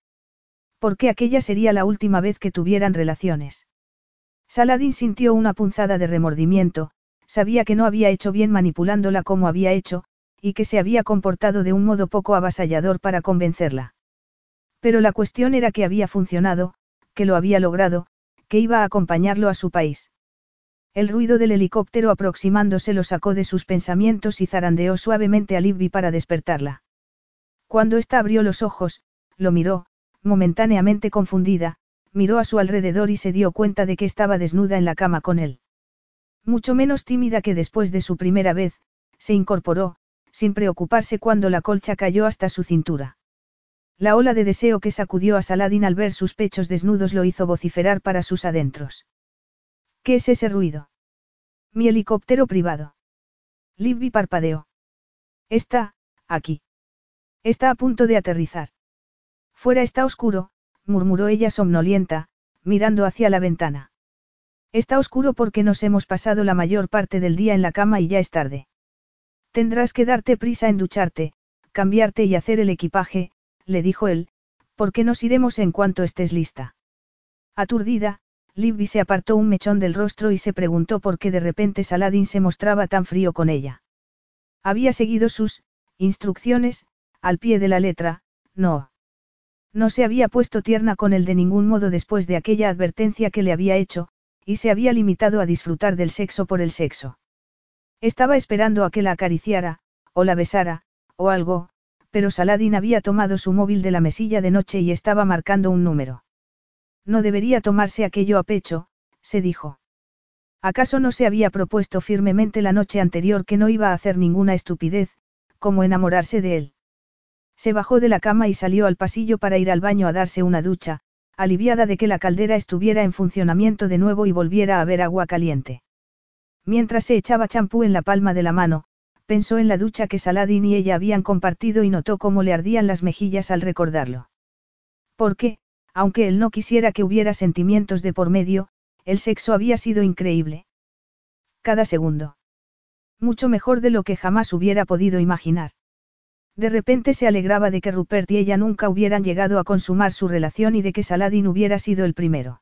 Porque aquella sería la última vez que tuvieran relaciones. Saladin sintió una punzada de remordimiento, sabía que no había hecho bien manipulándola como había hecho, y que se había comportado de un modo poco avasallador para convencerla. Pero la cuestión era que había funcionado, que lo había logrado, que iba a acompañarlo a su país. El ruido del helicóptero aproximándose lo sacó de sus pensamientos y zarandeó suavemente a Libby para despertarla. Cuando ésta abrió los ojos, lo miró, momentáneamente confundida, miró a su alrededor y se dio cuenta de que estaba desnuda en la cama con él. Mucho menos tímida que después de su primera vez, se incorporó, sin preocuparse cuando la colcha cayó hasta su cintura. La ola de deseo que sacudió a Saladin al ver sus pechos desnudos lo hizo vociferar para sus adentros. ¿Qué es ese ruido? Mi helicóptero privado. Libby parpadeó. Está, aquí. Está a punto de aterrizar. Fuera está oscuro, murmuró ella somnolienta, mirando hacia la ventana. Está oscuro porque nos hemos pasado la mayor parte del día en la cama y ya es tarde. Tendrás que darte prisa en ducharte, cambiarte y hacer el equipaje, le dijo él, porque nos iremos en cuanto estés lista. Aturdida, Libby se apartó un mechón del rostro y se preguntó por qué de repente Saladin se mostraba tan frío con ella. Había seguido sus instrucciones, al pie de la letra, no. No se había puesto tierna con él de ningún modo después de aquella advertencia que le había hecho, y se había limitado a disfrutar del sexo por el sexo. Estaba esperando a que la acariciara, o la besara, o algo, pero Saladin había tomado su móvil de la mesilla de noche y estaba marcando un número. No debería tomarse aquello a pecho, se dijo. ¿Acaso no se había propuesto firmemente la noche anterior que no iba a hacer ninguna estupidez, como enamorarse de él? Se bajó de la cama y salió al pasillo para ir al baño a darse una ducha, aliviada de que la caldera estuviera en funcionamiento de nuevo y volviera a haber agua caliente. Mientras se echaba champú en la palma de la mano, pensó en la ducha que Saladin y ella habían compartido y notó cómo le ardían las mejillas al recordarlo. Porque, aunque él no quisiera que hubiera sentimientos de por medio, el sexo había sido increíble. Cada segundo. Mucho mejor de lo que jamás hubiera podido imaginar. De repente se alegraba de que Rupert y ella nunca hubieran llegado a consumar su relación y de que Saladin hubiera sido el primero.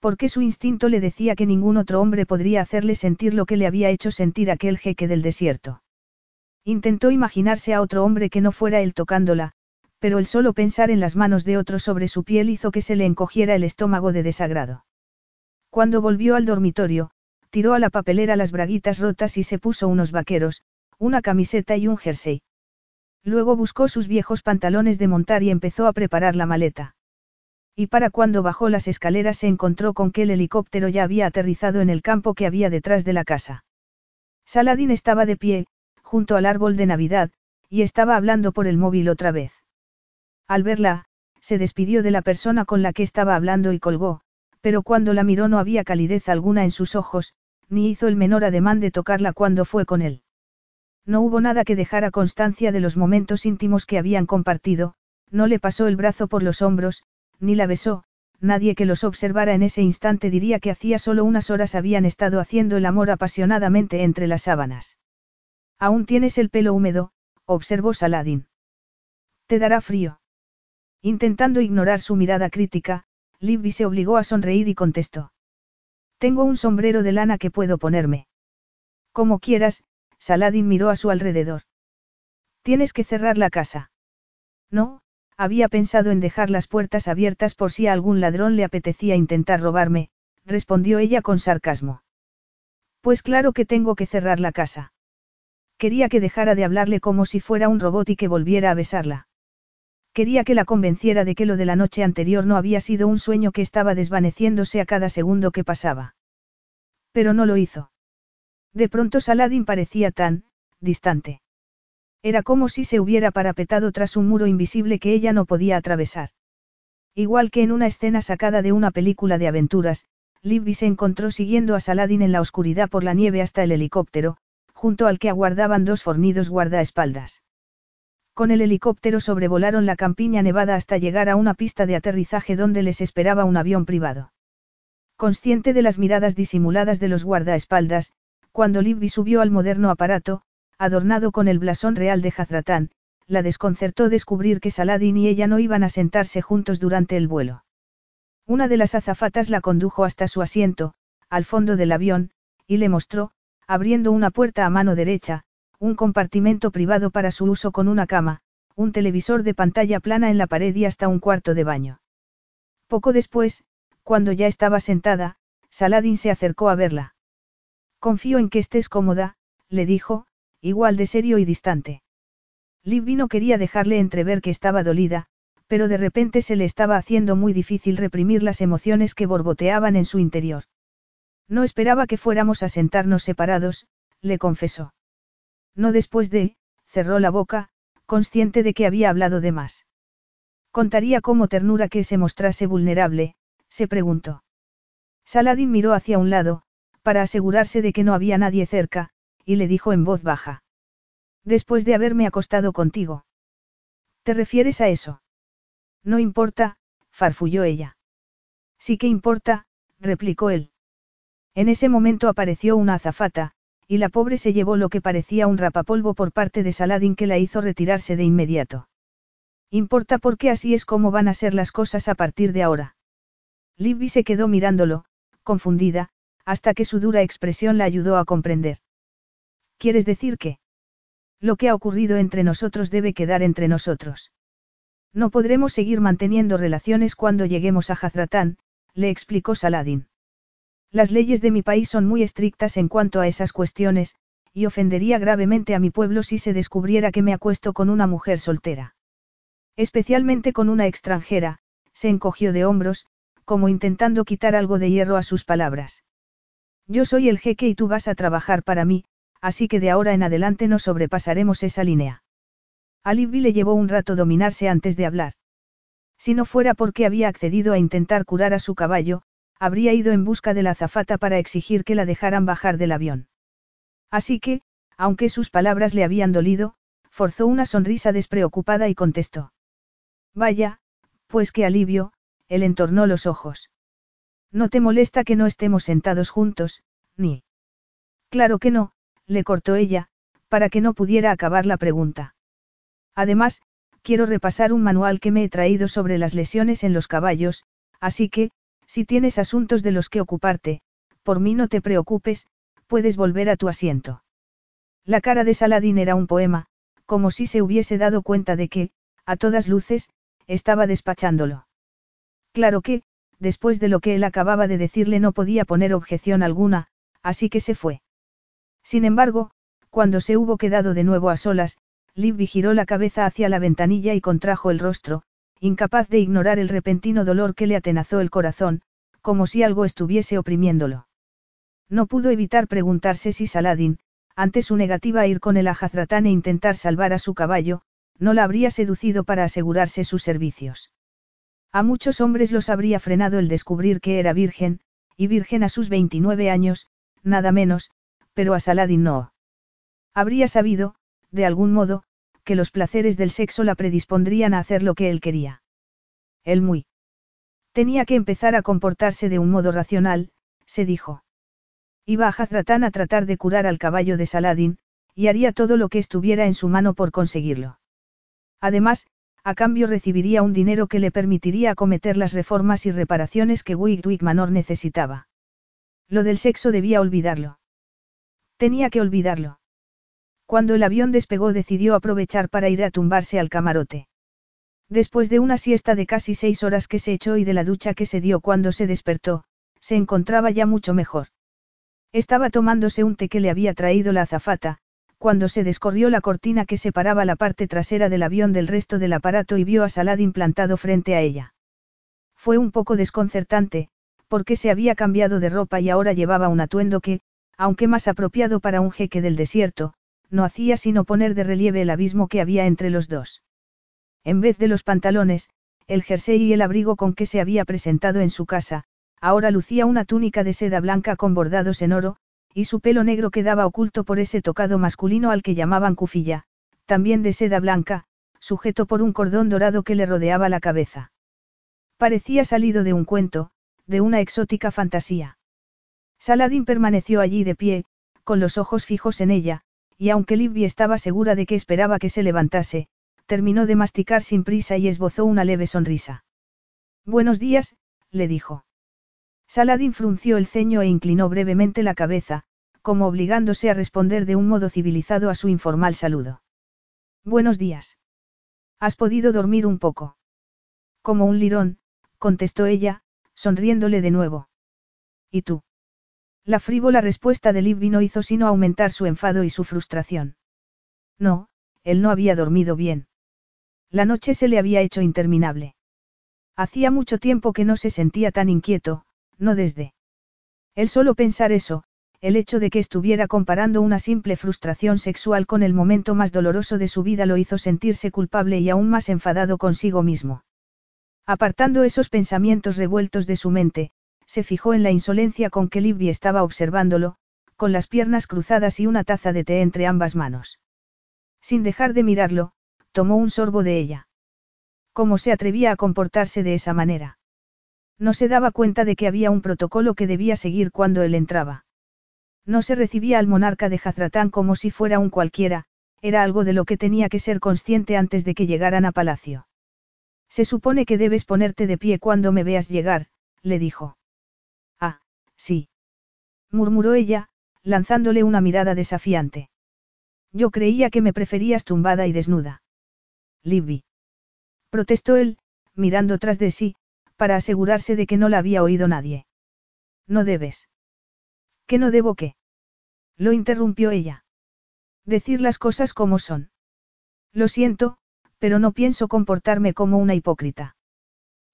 porque su instinto le decía que ningún otro hombre podría hacerle sentir lo que le había hecho sentir aquel jeque del desierto. Intentó imaginarse a otro hombre que no fuera él tocándola, pero el solo pensar en las manos de otro sobre su piel hizo que se le encogiera el estómago de desagrado. Cuando volvió al dormitorio, tiró a la papelera las braguitas rotas y se puso unos vaqueros, una camiseta y un jersey. Luego buscó sus viejos pantalones de montar y empezó a preparar la maleta. Y para cuando bajó las escaleras se encontró con que el helicóptero ya había aterrizado en el campo que había detrás de la casa. Saladin estaba de pie, junto al árbol de Navidad, y estaba hablando por el móvil otra vez. Al verla, se despidió de la persona con la que estaba hablando y colgó, pero cuando la miró no había calidez alguna en sus ojos, ni hizo el menor ademán de tocarla cuando fue con él. No hubo nada que dejara constancia de los momentos íntimos que habían compartido, no le pasó el brazo por los hombros, ni la besó, nadie que los observara en ese instante diría que hacía solo unas horas habían estado haciendo el amor apasionadamente entre las sábanas. «Aún tienes el pelo húmedo», observó Saladin. «¿Te dará frío?». Intentando ignorar su mirada crítica, Libby se obligó a sonreír y contestó. «Tengo un sombrero de lana que puedo ponerme». «Como quieras», Saladin miró a su alrededor. «¿Tienes que cerrar la casa?». «No, había pensado en dejar las puertas abiertas por si a algún ladrón le apetecía intentar robarme», respondió ella con sarcasmo. «Pues claro que tengo que cerrar la casa». Quería que dejara de hablarle como si fuera un robot y que volviera a besarla. Quería que la convenciera de que lo de la noche anterior no había sido un sueño que estaba desvaneciéndose a cada segundo que pasaba. Pero no lo hizo. De pronto Saladin parecía tan distante. Era como si se hubiera parapetado tras un muro invisible que ella no podía atravesar. Igual que en una escena sacada de una película de aventuras, Libby se encontró siguiendo a Saladin en la oscuridad por la nieve hasta el helicóptero, junto al que aguardaban dos fornidos guardaespaldas. Con el helicóptero sobrevolaron la campiña nevada hasta llegar a una pista de aterrizaje donde les esperaba un avión privado. Consciente de las miradas disimuladas de los guardaespaldas, cuando Libby subió al moderno aparato, adornado con el blasón real de Jazratán, la desconcertó descubrir que Saladin y ella no iban a sentarse juntos durante el vuelo. Una de las azafatas la condujo hasta su asiento, al fondo del avión, y le mostró, abriendo una puerta a mano derecha, un compartimento privado para su uso con una cama, un televisor de pantalla plana en la pared y hasta un cuarto de baño. Poco después, cuando ya estaba sentada, Saladin se acercó a verla. «Confío en que estés cómoda», le dijo, igual de serio y distante. Libby no quería dejarle entrever que estaba dolida, pero de repente se le estaba haciendo muy difícil reprimir las emociones que borboteaban en su interior. «No esperaba que fuéramos a sentarnos separados», le confesó. «No después de», cerró la boca, consciente de que había hablado de más. ¿Contaría como ternura que se mostrase vulnerable?, se preguntó. Saladin miró hacia un lado, para asegurarse de que no había nadie cerca, y le dijo en voz baja. «Después de haberme acostado contigo». «¿Te refieres a eso?». «No importa», farfulló ella. «Sí que importa», replicó él. En ese momento apareció una azafata, y la pobre se llevó lo que parecía un rapapolvo por parte de Saladin que la hizo retirarse de inmediato. «Importa porque así es como van a ser las cosas a partir de ahora». Libby se quedó mirándolo, confundida, hasta que su dura expresión la ayudó a comprender. «¿Quieres decir que lo que ha ocurrido entre nosotros debe quedar entre nosotros? No podremos seguir manteniendo relaciones cuando lleguemos a Jazratán», le explicó Saladin. «Las leyes de mi país son muy estrictas en cuanto a esas cuestiones, y ofendería gravemente a mi pueblo si se descubriera que me acuesto con una mujer soltera. Especialmente con una extranjera», se encogió de hombros, como intentando quitar algo de hierro a sus palabras. «Yo soy el jeque y tú vas a trabajar para mí, así que de ahora en adelante no sobrepasaremos esa línea». A Libby le llevó un rato dominarse antes de hablar. Si no fuera porque había accedido a intentar curar a su caballo, habría ido en busca de la azafata para exigir que la dejaran bajar del avión. Así que, aunque sus palabras le habían dolido, forzó una sonrisa despreocupada y contestó. «Vaya, pues qué alivio», él entornó los ojos. «¿No te molesta que no estemos sentados juntos, ni…?» «Claro que no», le cortó ella, para que no pudiera acabar la pregunta. «Además, quiero repasar un manual que me he traído sobre las lesiones en los caballos, así que, Si tienes asuntos de los que ocuparte, por mí no te preocupes, puedes volver a tu asiento. La cara de Saladin era un poema, como si se hubiese dado cuenta de que, a todas luces, estaba despachándolo. Claro que, después de lo que él acababa de decirle, no podía poner objeción alguna, así que se fue. Sin embargo, cuando se hubo quedado de nuevo a solas, Libby giró la cabeza hacia la ventanilla y contrajo el rostro, incapaz de ignorar el repentino dolor que le atenazó el corazón, como si algo estuviese oprimiéndolo. No pudo evitar preguntarse si Saladin, ante su negativa a ir con el a Jazratán e intentar salvar a su caballo, no la habría seducido para asegurarse sus servicios. A muchos hombres los habría frenado el descubrir que era virgen, y virgen a sus 29 años, nada menos, pero a Saladin no. Habría sabido, de algún modo, que los placeres del sexo la predispondrían a hacer lo que él quería. Tenía que empezar a comportarse de un modo racional, se dijo. Iba a Jazratán a tratar de curar al caballo de Saladin, y haría todo lo que estuviera en su mano por conseguirlo. Además, a cambio recibiría un dinero que le permitiría acometer las reformas y reparaciones que Wigtwig Manor necesitaba. Lo del sexo debía olvidarlo. Tenía que olvidarlo. Cuando el avión despegó, decidió aprovechar para ir a tumbarse al camarote. Después de una siesta de casi 6 horas que se echó y de la ducha que se dio cuando se despertó, se encontraba ya mucho mejor. Estaba tomándose un té que le había traído la azafata, cuando se descorrió la cortina que separaba la parte trasera del avión del resto del aparato y vio a Saladin plantado frente a ella. Fue un poco desconcertante, porque se había cambiado de ropa y ahora llevaba un atuendo que, aunque más apropiado para un jeque del desierto, no hacía sino poner de relieve el abismo que había entre los dos. En vez de los pantalones, el jersey y el abrigo con que se había presentado en su casa, ahora lucía una túnica de seda blanca con bordados en oro, y su pelo negro quedaba oculto por ese tocado masculino al que llamaban cufilla, también de seda blanca, sujeto por un cordón dorado que le rodeaba la cabeza. Parecía salido de un cuento, de una exótica fantasía. Saladin permaneció allí de pie, con los ojos fijos en ella, y aunque Libby estaba segura de que esperaba que se levantase, terminó de masticar sin prisa y esbozó una leve sonrisa. «Buenos días», le dijo. Saladin frunció el ceño e inclinó brevemente la cabeza, como obligándose a responder de un modo civilizado a su informal saludo. «Buenos días. ¿Has podido dormir un poco?» «Como un lirón», contestó ella, sonriéndole de nuevo. «¿Y tú?» La frívola respuesta de Libby no hizo sino aumentar su enfado y su frustración. No, él no había dormido bien. La noche se le había hecho interminable. Hacía mucho tiempo que no se sentía tan inquieto. No desde. El solo pensar eso, el hecho de que estuviera comparando una simple frustración sexual con el momento más doloroso de su vida lo hizo sentirse culpable y aún más enfadado consigo mismo. Apartando esos pensamientos revueltos de su mente, se fijó en la insolencia con que Libby estaba observándolo, con las piernas cruzadas y una taza de té entre ambas manos. Sin dejar de mirarlo, tomó un sorbo de ella. ¿Cómo se atrevía a comportarse de esa manera? No se daba cuenta de que había un protocolo que debía seguir cuando él entraba. No se recibía al monarca de Jazratán como si fuera un cualquiera, era algo de lo que tenía que ser consciente antes de que llegaran a palacio. «Se supone que debes ponerte de pie cuando me veas llegar», le dijo. «Ah, sí», murmuró ella, lanzándole una mirada desafiante. «Yo creía que me preferías tumbada y desnuda». «Libby», protestó él, mirando tras de sí, para asegurarse de que no la había oído nadie. «No debes». «¿Qué no debo qué?», lo interrumpió ella. «Decir las cosas como son. Lo siento, pero no pienso comportarme como una hipócrita.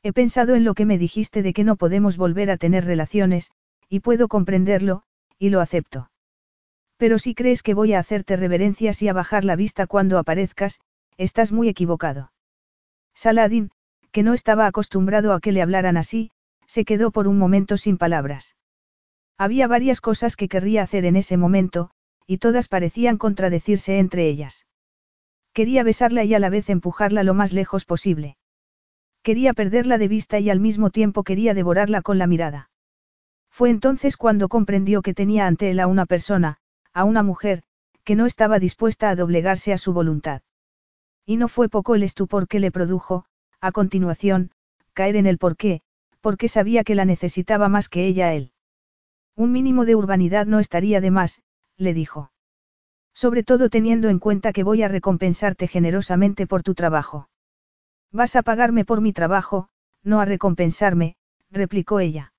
He pensado en lo que me dijiste de que no podemos volver a tener relaciones, y puedo comprenderlo, y lo acepto. Pero si crees que voy a hacerte reverencias y a bajar la vista cuando aparezcas, estás muy equivocado». Saladin, que no estaba acostumbrado a que le hablaran así, se quedó por un momento sin palabras. Había varias cosas que querría hacer en ese momento, y todas parecían contradecirse entre ellas. Quería besarla y a la vez empujarla lo más lejos posible. Quería perderla de vista y al mismo tiempo quería devorarla con la mirada. Fue entonces cuando comprendió que tenía ante él a una persona, a una mujer, que no estaba dispuesta a doblegarse a su voluntad. Y no fue poco el estupor que le produjo, a continuación, caer en el porqué, porque sabía que la necesitaba más que ella a él. Un mínimo de urbanidad no estaría de más, le dijo. Sobre todo teniendo en cuenta que voy a recompensarte generosamente por tu trabajo. Vas a pagarme por mi trabajo, no a recompensarme, replicó ella.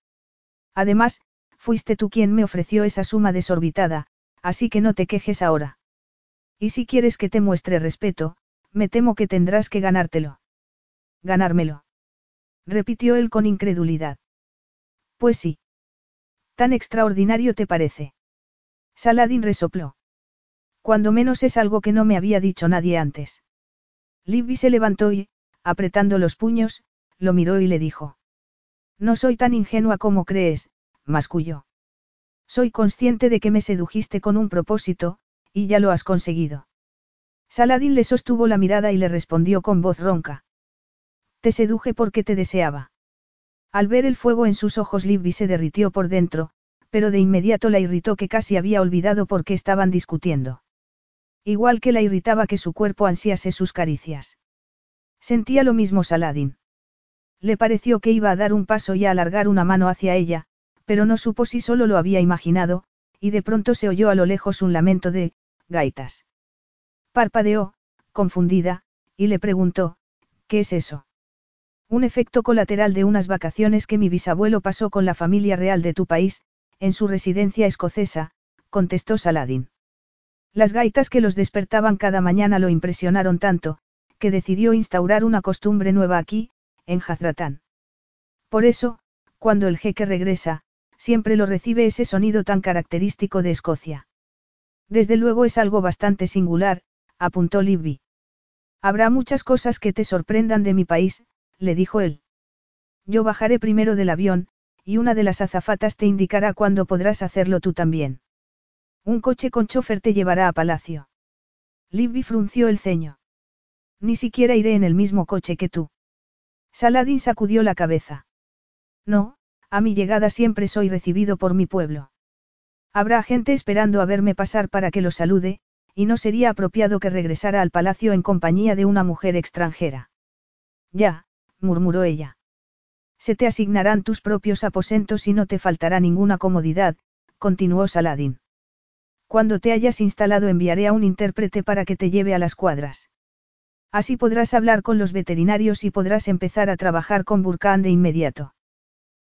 Además, fuiste tú quien me ofreció esa suma desorbitada, así que no te quejes ahora. Y si quieres que te muestre respeto, me temo que tendrás que ganártelo. Ganármelo. Repitió él con incredulidad. Pues sí. ¿Tan extraordinario te parece? Saladin resopló. Cuando menos es algo que no me había dicho nadie antes. Libby se levantó y, apretando los puños, lo miró y le dijo. No soy tan ingenua como crees, masculló. Soy consciente de que me sedujiste con un propósito, y ya lo has conseguido. Saladin le sostuvo la mirada y le respondió con voz ronca. Te seduje porque te deseaba. Al ver el fuego en sus ojos, Libby se derritió por dentro, pero de inmediato la irritó que casi había olvidado por qué estaban discutiendo. Igual que la irritaba que su cuerpo ansiase sus caricias. Sentía lo mismo Saladin. Le pareció que iba a dar un paso y a alargar una mano hacia ella, pero no supo si solo lo había imaginado, y de pronto se oyó a lo lejos un lamento de gaitas. Parpadeó, confundida, y le preguntó, ¿qué es eso? Un efecto colateral de unas vacaciones que mi bisabuelo pasó con la familia real de tu país, en su residencia escocesa, contestó Saladin. Las gaitas que los despertaban cada mañana lo impresionaron tanto, que decidió instaurar una costumbre nueva aquí, en Jazratán. Por eso, cuando el jeque regresa, siempre lo recibe ese sonido tan característico de Escocia. Desde luego es algo bastante singular, apuntó Libby. Habrá muchas cosas que te sorprendan de mi país, le dijo él. Yo bajaré primero del avión, y una de las azafatas te indicará cuándo podrás hacerlo tú también. Un coche con chofer te llevará a palacio. Libby frunció el ceño. Ni siquiera iré en el mismo coche que tú. Saladin sacudió la cabeza. No, a mi llegada siempre soy recibido por mi pueblo. Habrá gente esperando a verme pasar para que lo salude, y no sería apropiado que regresara al palacio en compañía de una mujer extranjera. Ya, murmuró ella. Se te asignarán tus propios aposentos y no te faltará ninguna comodidad, continuó Saladin. Cuando te hayas instalado enviaré a un intérprete para que te lleve a las cuadras. Así podrás hablar con los veterinarios y podrás empezar a trabajar con Burkhan de inmediato.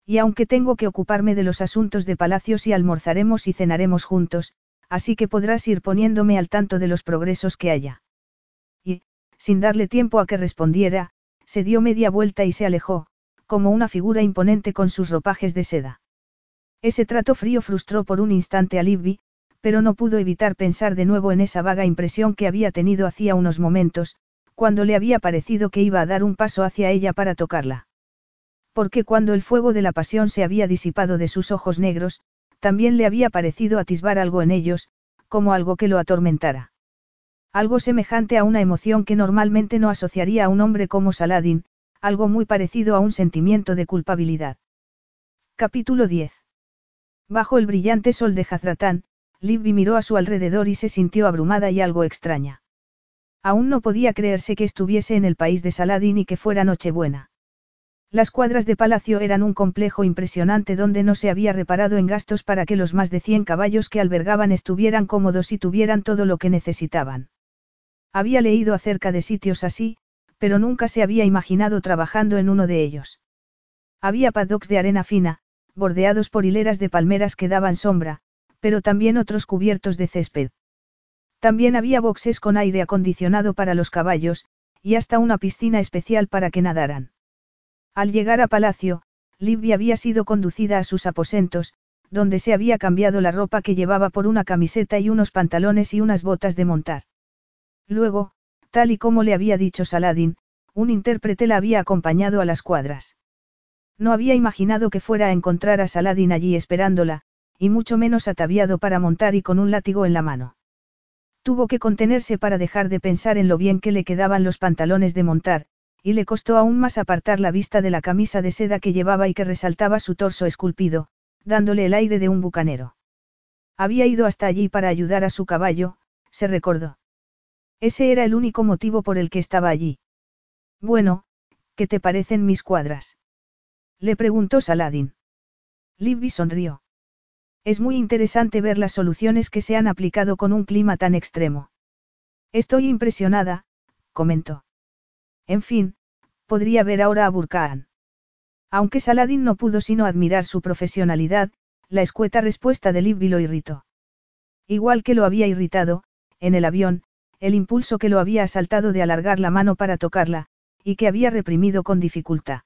Y aunque tengo que ocuparme de los asuntos de palacios y almorzaremos y cenaremos juntos, así que podrás ir poniéndome al tanto de los progresos que haya. Y, sin darle tiempo a que respondiera, se dio media vuelta y se alejó, como una figura imponente con sus ropajes de seda. Ese trato frío frustró por un instante a Libby, pero no pudo evitar pensar de nuevo en esa vaga impresión que había tenido hacía unos momentos, cuando le había parecido que iba a dar un paso hacia ella para tocarla. Porque cuando el fuego de la pasión se había disipado de sus ojos negros, también le había parecido atisbar algo en ellos, como algo que lo atormentara. Algo semejante a una emoción que normalmente no asociaría a un hombre como Saladin, algo muy parecido a un sentimiento de culpabilidad. Capítulo 10. Bajo el brillante sol de Jazratán, Libby miró a su alrededor y se sintió abrumada y algo extraña. Aún no podía creerse que estuviese en el país de Saladin y que fuera Nochebuena. Las cuadras de palacio eran un complejo impresionante donde no se había reparado en gastos para que los más de 100 caballos que albergaban estuvieran cómodos y tuvieran todo lo que necesitaban. Había leído acerca de sitios así, pero nunca se había imaginado trabajando en uno de ellos. Había paddocks de arena fina, bordeados por hileras de palmeras que daban sombra, pero también otros cubiertos de césped. También había boxes con aire acondicionado para los caballos, y hasta una piscina especial para que nadaran. Al llegar a palacio, Libby había sido conducida a sus aposentos, donde se había cambiado la ropa que llevaba por una camiseta y unos pantalones y unas botas de montar. Luego, tal y como le había dicho Saladin, un intérprete la había acompañado a las cuadras. No había imaginado que fuera a encontrar a Saladin allí esperándola, y mucho menos ataviado para montar y con un látigo en la mano. Tuvo que contenerse para dejar de pensar en lo bien que le quedaban los pantalones de montar, y le costó aún más apartar la vista de la camisa de seda que llevaba y que resaltaba su torso esculpido, dándole el aire de un bucanero. Había ido hasta allí para ayudar a su caballo, se recordó. Ese era el único motivo por el que estaba allí. Bueno, ¿qué te parecen mis cuadras? Le preguntó Saladin. Libby sonrió. Es muy interesante ver las soluciones que se han aplicado con un clima tan extremo. Estoy impresionada, comentó. En fin, podría ver ahora a Burkhan. Aunque Saladin no pudo sino admirar su profesionalidad, la escueta respuesta de Libby lo irritó. Igual que lo había irritado, en el avión, el impulso que lo había asaltado de alargar la mano para tocarla, y que había reprimido con dificultad.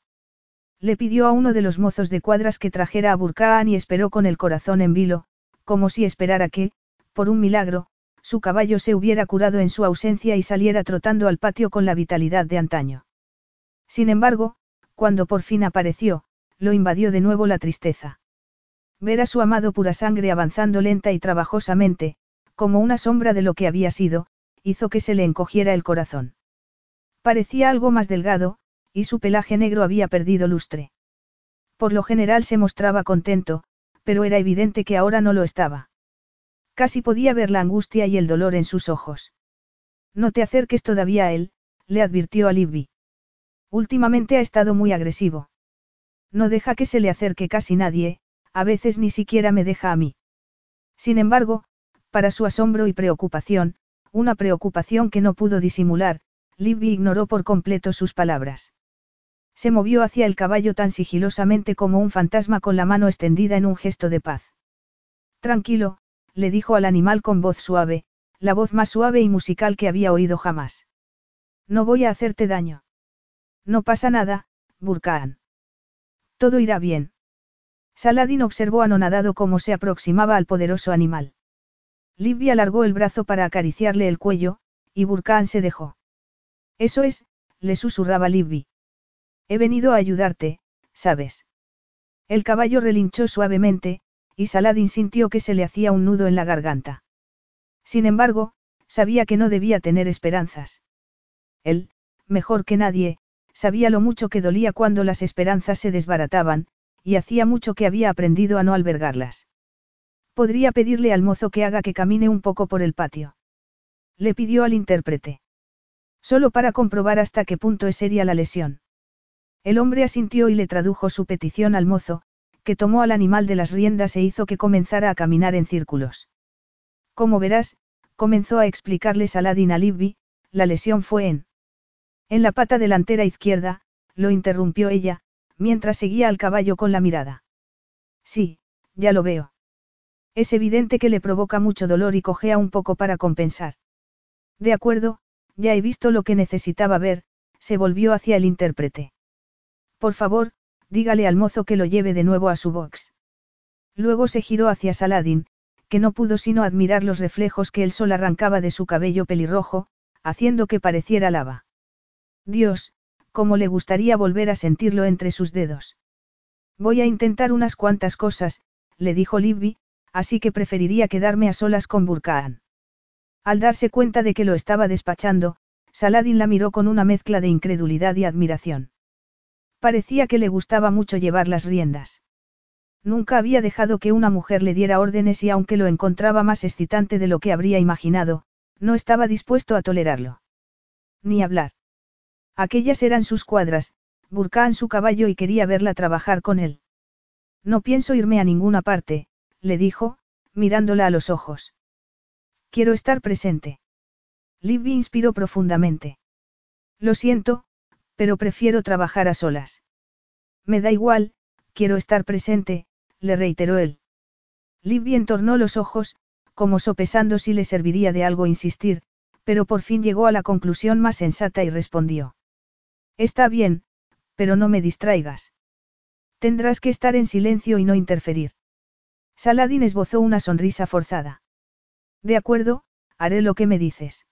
Le pidió a uno de los mozos de cuadras que trajera a Burkhan y esperó con el corazón en vilo, como si esperara que, por un milagro, su caballo se hubiera curado en su ausencia y saliera trotando al patio con la vitalidad de antaño. Sin embargo, cuando por fin apareció, lo invadió de nuevo la tristeza. Ver a su amado purasangre avanzando lenta y trabajosamente, como una sombra de lo que había sido, hizo que se le encogiera el corazón. Parecía algo más delgado, y su pelaje negro había perdido lustre. Por lo general se mostraba contento, pero era evidente que ahora no lo estaba. Casi podía ver la angustia y el dolor en sus ojos. No te acerques todavía a él, le advirtió a Libby. Últimamente ha estado muy agresivo. No deja que se le acerque casi nadie, a veces ni siquiera me deja a mí. Sin embargo, para su asombro y preocupación, una preocupación que no pudo disimular, Libby ignoró por completo sus palabras. Se movió hacia el caballo tan sigilosamente como un fantasma con la mano extendida en un gesto de paz. Tranquilo, le dijo al animal con voz suave, la voz más suave y musical que había oído jamás. No voy a hacerte daño. No pasa nada, Burkhan. Todo irá bien. Saladin observó anonadado cómo se aproximaba al poderoso animal. Libby alargó el brazo para acariciarle el cuello, y Burkhan se dejó. Eso es, le susurraba Libby. He venido a ayudarte, ¿sabes? El caballo relinchó suavemente, y Saladin sintió que se le hacía un nudo en la garganta. Sin embargo, sabía que no debía tener esperanzas. Él, mejor que nadie, sabía lo mucho que dolía cuando las esperanzas se desbarataban, y hacía mucho que había aprendido a no albergarlas. Podría pedirle al mozo que haga que camine un poco por el patio. Le pidió al intérprete. Solo para comprobar hasta qué punto es seria la lesión. El hombre asintió y le tradujo su petición al mozo, que tomó al animal de las riendas e hizo que comenzara a caminar en círculos. Como verás, comenzó a explicarle Saladin a Libby, la lesión fue en la pata delantera izquierda, lo interrumpió ella, mientras seguía al caballo con la mirada. Sí, ya lo veo. Es evidente que le provoca mucho dolor y cojea un poco para compensar. De acuerdo. Ya he visto lo que necesitaba ver, se volvió hacia el intérprete. Por favor, dígale al mozo que lo lleve de nuevo a su box. Luego se giró hacia Saladin, que no pudo sino admirar los reflejos que el sol arrancaba de su cabello pelirrojo, haciendo que pareciera lava. Dios, cómo le gustaría volver a sentirlo entre sus dedos. Voy a intentar unas cuantas cosas, le dijo Libby, así que preferiría quedarme a solas con Burkhan. Al darse cuenta de que lo estaba despachando, Saladin la miró con una mezcla de incredulidad y admiración. Parecía que le gustaba mucho llevar las riendas. Nunca había dejado que una mujer le diera órdenes y aunque lo encontraba más excitante de lo que habría imaginado, no estaba dispuesto a tolerarlo. Ni hablar. Aquellas eran sus cuadras, Burkhan su caballo y quería verla trabajar con él. No pienso irme a ninguna parte, le dijo, mirándola a los ojos. Quiero estar presente. Libby inspiró profundamente. Lo siento, pero prefiero trabajar a solas. Me da igual, quiero estar presente, le reiteró él. Libby entornó los ojos, como sopesando si le serviría de algo insistir, pero por fin llegó a la conclusión más sensata y respondió. Está bien, pero no me distraigas. Tendrás que estar en silencio y no interferir. Saladin esbozó una sonrisa forzada. De acuerdo, haré lo que me dices.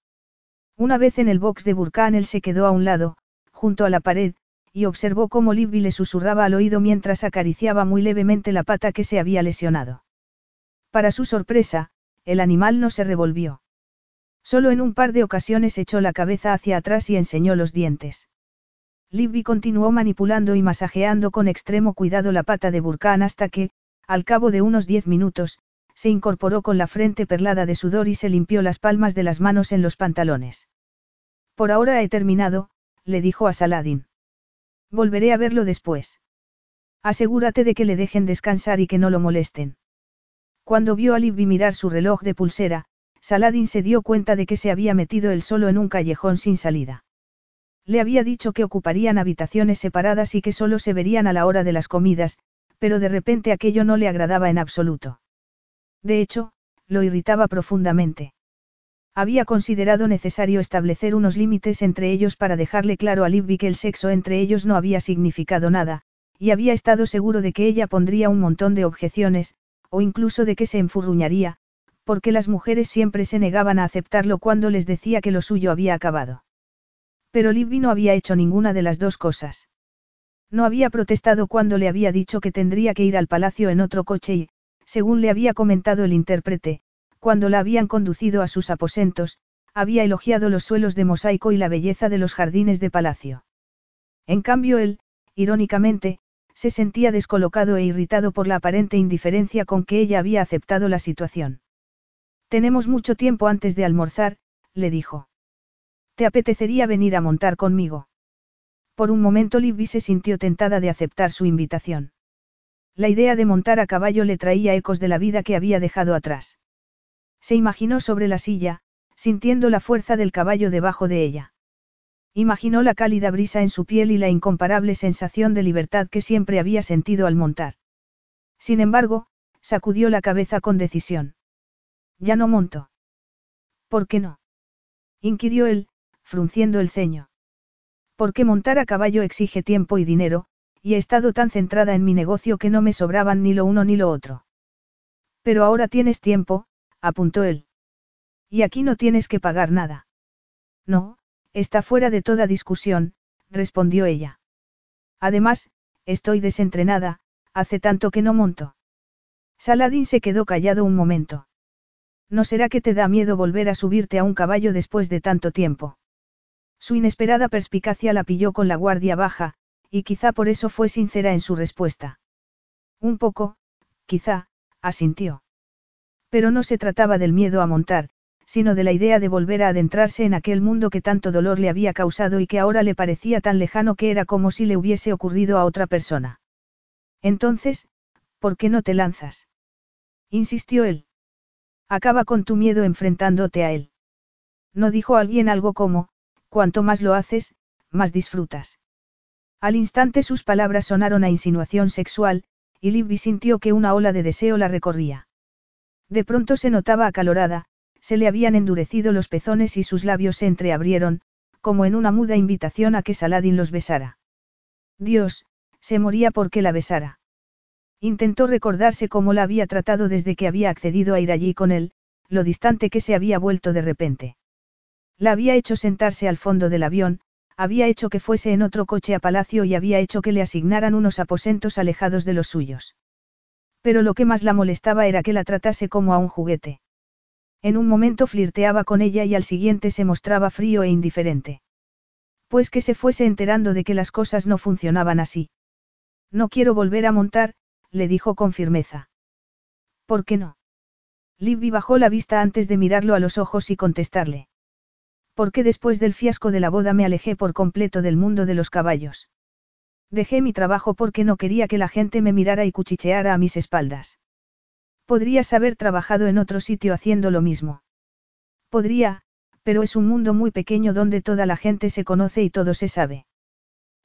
Una vez en el box de Burkhan él se quedó a un lado, junto a la pared, y observó cómo Libby le susurraba al oído mientras acariciaba muy levemente la pata que se había lesionado. Para su sorpresa, el animal no se revolvió. Solo en un par de ocasiones echó la cabeza hacia atrás y enseñó los dientes. Libby continuó manipulando y masajeando con extremo cuidado la pata de Burkhan hasta que, al cabo de unos 10 minutos, se incorporó con la frente perlada de sudor y se limpió las palmas de las manos en los pantalones. Por ahora he terminado, le dijo a Saladin. Volveré a verlo después. Asegúrate de que le dejen descansar y que no lo molesten. Cuando vio a Libby mirar su reloj de pulsera, Saladin se dio cuenta de que se había metido él solo en un callejón sin salida. Le había dicho que ocuparían habitaciones separadas y que solo se verían a la hora de las comidas, pero de repente aquello no le agradaba en absoluto. De hecho, lo irritaba profundamente. Había considerado necesario establecer unos límites entre ellos para dejarle claro a Libby que el sexo entre ellos no había significado nada, y había estado seguro de que ella pondría un montón de objeciones, o incluso de que se enfurruñaría, porque las mujeres siempre se negaban a aceptarlo cuando les decía que lo suyo había acabado. Pero Libby no había hecho ninguna de las dos cosas. No había protestado cuando le había dicho que tendría que ir al palacio en otro coche y, según le había comentado el intérprete, cuando la habían conducido a sus aposentos, había elogiado los suelos de mosaico y la belleza de los jardines de palacio. En cambio él, irónicamente, se sentía descolocado e irritado por la aparente indiferencia con que ella había aceptado la situación. «Tenemos mucho tiempo antes de almorzar», le dijo. «¿Te apetecería venir a montar conmigo?». Por un momento Libby se sintió tentada de aceptar su invitación. La idea de montar a caballo le traía ecos de la vida que había dejado atrás. Se imaginó sobre la silla, sintiendo la fuerza del caballo debajo de ella. Imaginó la cálida brisa en su piel y la incomparable sensación de libertad que siempre había sentido al montar. Sin embargo, sacudió la cabeza con decisión. «Ya no monto». «¿Por qué no?», inquirió él, frunciendo el ceño. «Porque montar a caballo exige tiempo y dinero, y he estado tan centrada en mi negocio que no me sobraban ni lo uno ni lo otro». «Pero ahora tienes tiempo», apuntó él. «Y aquí no tienes que pagar nada». «No. Está fuera de toda discusión», respondió ella. «Además, estoy desentrenada, hace tanto que no monto». Saladin se quedó callado un momento. «¿No será que te da miedo volver a subirte a un caballo después de tanto tiempo?». Su inesperada perspicacia la pilló con la guardia baja, y quizá por eso fue sincera en su respuesta. «Un poco, quizá», asintió. Pero no se trataba del miedo a montar, sino de la idea de volver a adentrarse en aquel mundo que tanto dolor le había causado y que ahora le parecía tan lejano que era como si le hubiese ocurrido a otra persona. «Entonces, ¿por qué no te lanzas?», insistió él. «Acaba con tu miedo enfrentándote a él». ¿No dijo alguien algo como, «cuanto más lo haces, más disfrutas»? Al instante sus palabras sonaron a insinuación sexual, y Libby sintió que una ola de deseo la recorría. De pronto se notaba acalorada, se le habían endurecido los pezones y sus labios se entreabrieron, como en una muda invitación a que Saladin los besara. Dios, se moría porque la besara. Intentó recordarse cómo la había tratado desde que había accedido a ir allí con él, lo distante que se había vuelto de repente. La había hecho sentarse al fondo del avión, había hecho que fuese en otro coche a palacio y había hecho que le asignaran unos aposentos alejados de los suyos. Pero lo que más la molestaba era que la tratase como a un juguete. En un momento flirteaba con ella y al siguiente se mostraba frío e indiferente. Pues que se fuese enterando de que las cosas no funcionaban así. «No quiero volver a montar», le dijo con firmeza. «¿Por qué no?». Libby bajó la vista antes de mirarlo a los ojos y contestarle. «Porque después del fiasco de la boda me alejé por completo del mundo de los caballos. Dejé mi trabajo porque no quería que la gente me mirara y cuchicheara a mis espaldas. Podrías haber trabajado en otro sitio haciendo lo mismo». «Podría, pero es un mundo muy pequeño donde toda la gente se conoce y todo se sabe.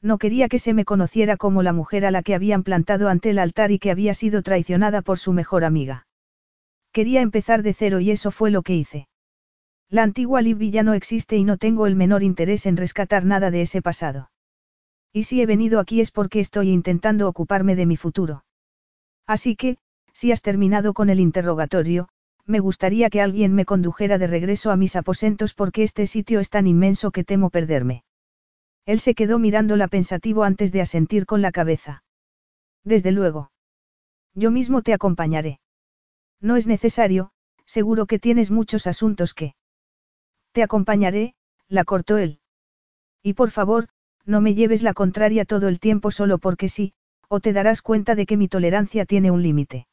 No quería que se me conociera como la mujer a la que habían plantado ante el altar y que había sido traicionada por su mejor amiga. Quería empezar de cero y eso fue lo que hice. La antigua Libby ya no existe y no tengo el menor interés en rescatar nada de ese pasado. Y si he venido aquí es porque estoy intentando ocuparme de mi futuro. Así que, si has terminado con el interrogatorio, me gustaría que alguien me condujera de regreso a mis aposentos porque este sitio es tan inmenso que temo perderme». Él se quedó mirándola pensativo antes de asentir con la cabeza. «Desde luego. Yo mismo te acompañaré». «No es necesario, seguro que tienes muchos asuntos que…». «Te acompañaré», la cortó él. «Y por favor, no me lleves la contraria todo el tiempo solo porque sí, o te darás cuenta de que mi tolerancia tiene un límite».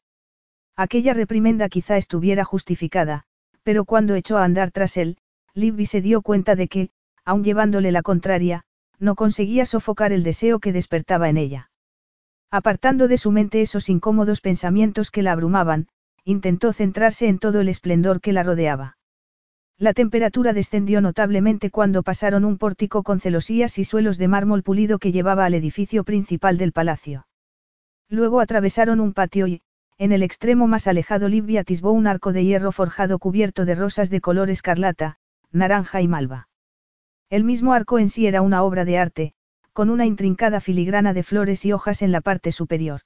Aquella reprimenda quizá estuviera justificada, pero cuando echó a andar tras él, Libby se dio cuenta de que, aun llevándole la contraria, no conseguía sofocar el deseo que despertaba en ella. Apartando de su mente esos incómodos pensamientos que la abrumaban, intentó centrarse en todo el esplendor que la rodeaba. La temperatura descendió notablemente cuando pasaron un pórtico con celosías y suelos de mármol pulido que llevaba al edificio principal del palacio. Luego atravesaron un patio y, en el extremo más alejado, Olivia atisbó un arco de hierro forjado cubierto de rosas de color escarlata, naranja y malva. El mismo arco en sí era una obra de arte, con una intrincada filigrana de flores y hojas en la parte superior.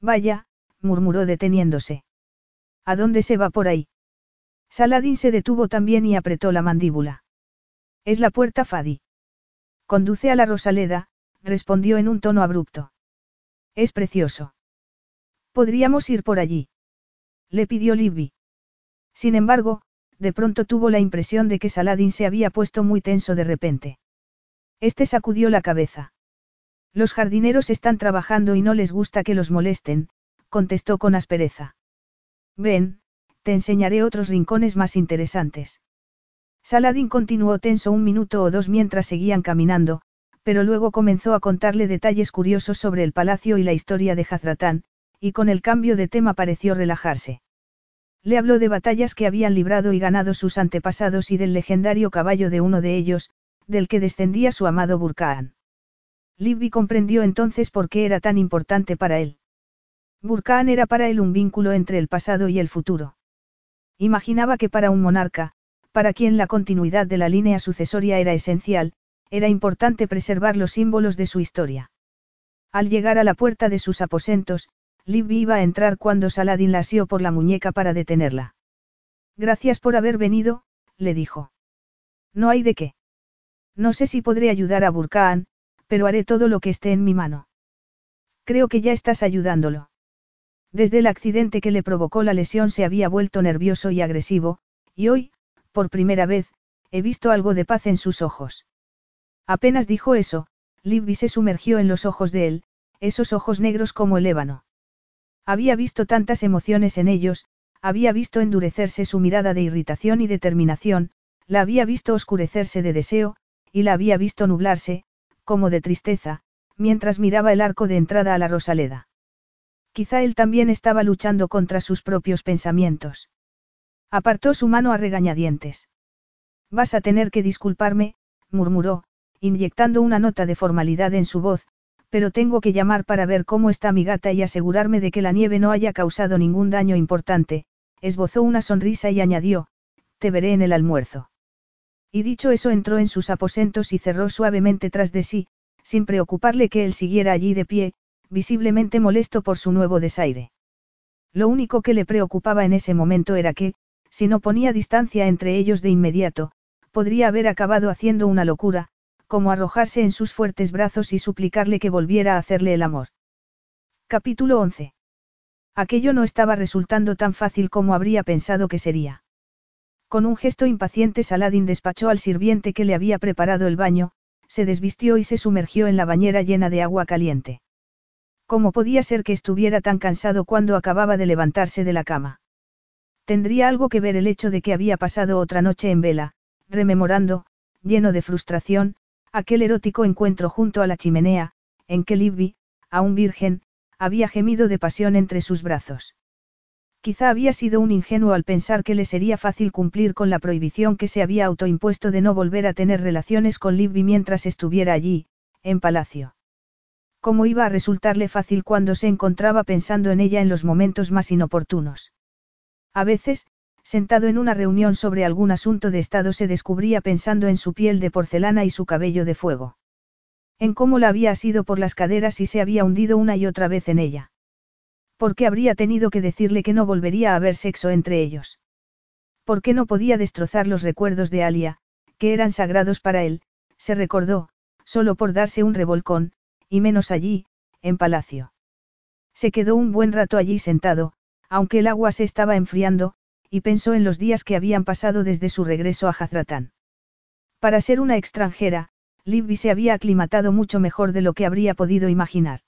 «Vaya», murmuró deteniéndose. «¿A dónde se va por ahí?». Saladin se detuvo también y apretó la mandíbula. «Es la puerta Fadi. Conduce a la Rosaleda», respondió en un tono abrupto. «Es precioso. Podríamos ir por allí», le pidió Libby. Sin embargo, de pronto tuvo la impresión de que Saladin se había puesto muy tenso de repente. Este sacudió la cabeza. «Los jardineros están trabajando y no les gusta que los molesten», contestó con aspereza. «Ven, te enseñaré otros rincones más interesantes». Saladin continuó tenso un minuto o dos mientras seguían caminando, pero luego comenzó a contarle detalles curiosos sobre el palacio y la historia de Jazratán, y con el cambio de tema pareció relajarse. Le habló de batallas que habían librado y ganado sus antepasados y del legendario caballo de uno de ellos, del que descendía su amado Burkhan. Libby comprendió entonces por qué era tan importante para él. Burkhan era para él un vínculo entre el pasado y el futuro. Imaginaba que para un monarca, para quien la continuidad de la línea sucesoria era esencial, era importante preservar los símbolos de su historia. Al llegar a la puerta de sus aposentos, Libby iba a entrar cuando Saladin la asió por la muñeca para detenerla. «Gracias por haber venido», le dijo. «No hay de qué. No sé si podré ayudar a Burkhan, pero haré todo lo que esté en mi mano». «Creo que ya estás ayudándolo». Desde el accidente que le provocó la lesión se había vuelto nervioso y agresivo, y hoy, por primera vez, he visto algo de paz en sus ojos. Apenas dijo eso, Libby se sumergió en los ojos de él, esos ojos negros como el ébano. Había visto tantas emociones en ellos, había visto endurecerse su mirada de irritación y determinación, la había visto oscurecerse de deseo, y la había visto nublarse, como de tristeza, mientras miraba el arco de entrada a la Rosaleda. Quizá él también estaba luchando contra sus propios pensamientos. Apartó su mano a regañadientes. «Vas a tener que disculparme», murmuró, inyectando una nota de formalidad en su voz, «pero tengo que llamar para ver cómo está mi gata y asegurarme de que la nieve no haya causado ningún daño importante», esbozó una sonrisa y añadió, «te veré en el almuerzo». Y dicho eso entró en sus aposentos y cerró suavemente tras de sí, sin preocuparle que él siguiera allí de pie, visiblemente molesto por su nuevo desaire. Lo único que le preocupaba en ese momento era que, si no ponía distancia entre ellos de inmediato, podría haber acabado haciendo una locura, como arrojarse en sus fuertes brazos y suplicarle que volviera a hacerle el amor. Capítulo 11. Aquello no estaba resultando tan fácil como habría pensado que sería. Con un gesto impaciente Saladin despachó al sirviente que le había preparado el baño, se desvistió y se sumergió en la bañera llena de agua caliente. ¿Cómo podía ser que estuviera tan cansado cuando acababa de levantarse de la cama? Tendría algo que ver el hecho de que había pasado otra noche en vela, rememorando, lleno de frustración, aquel erótico encuentro junto a la chimenea, en que Libby, aún virgen, había gemido de pasión entre sus brazos. Quizá había sido un ingenuo al pensar que le sería fácil cumplir con la prohibición que se había autoimpuesto de no volver a tener relaciones con Libby mientras estuviera allí, en palacio. ¿Cómo iba a resultarle fácil cuando se encontraba pensando en ella en los momentos más inoportunos? A veces, sentado en una reunión sobre algún asunto de estado, se descubría pensando en su piel de porcelana y su cabello de fuego. En cómo la había asido por las caderas y se había hundido una y otra vez en ella. ¿Por qué habría tenido que decirle que no volvería a haber sexo entre ellos? ¿Por qué no podía destrozar los recuerdos de Alia, que eran sagrados para él, se recordó, solo por darse un revolcón, y menos allí, en palacio? Se quedó un buen rato allí sentado, aunque el agua se estaba enfriando, y pensó en los días que habían pasado desde su regreso a Jazratán. Para ser una extranjera, Libby se había aclimatado mucho mejor de lo que habría podido imaginar.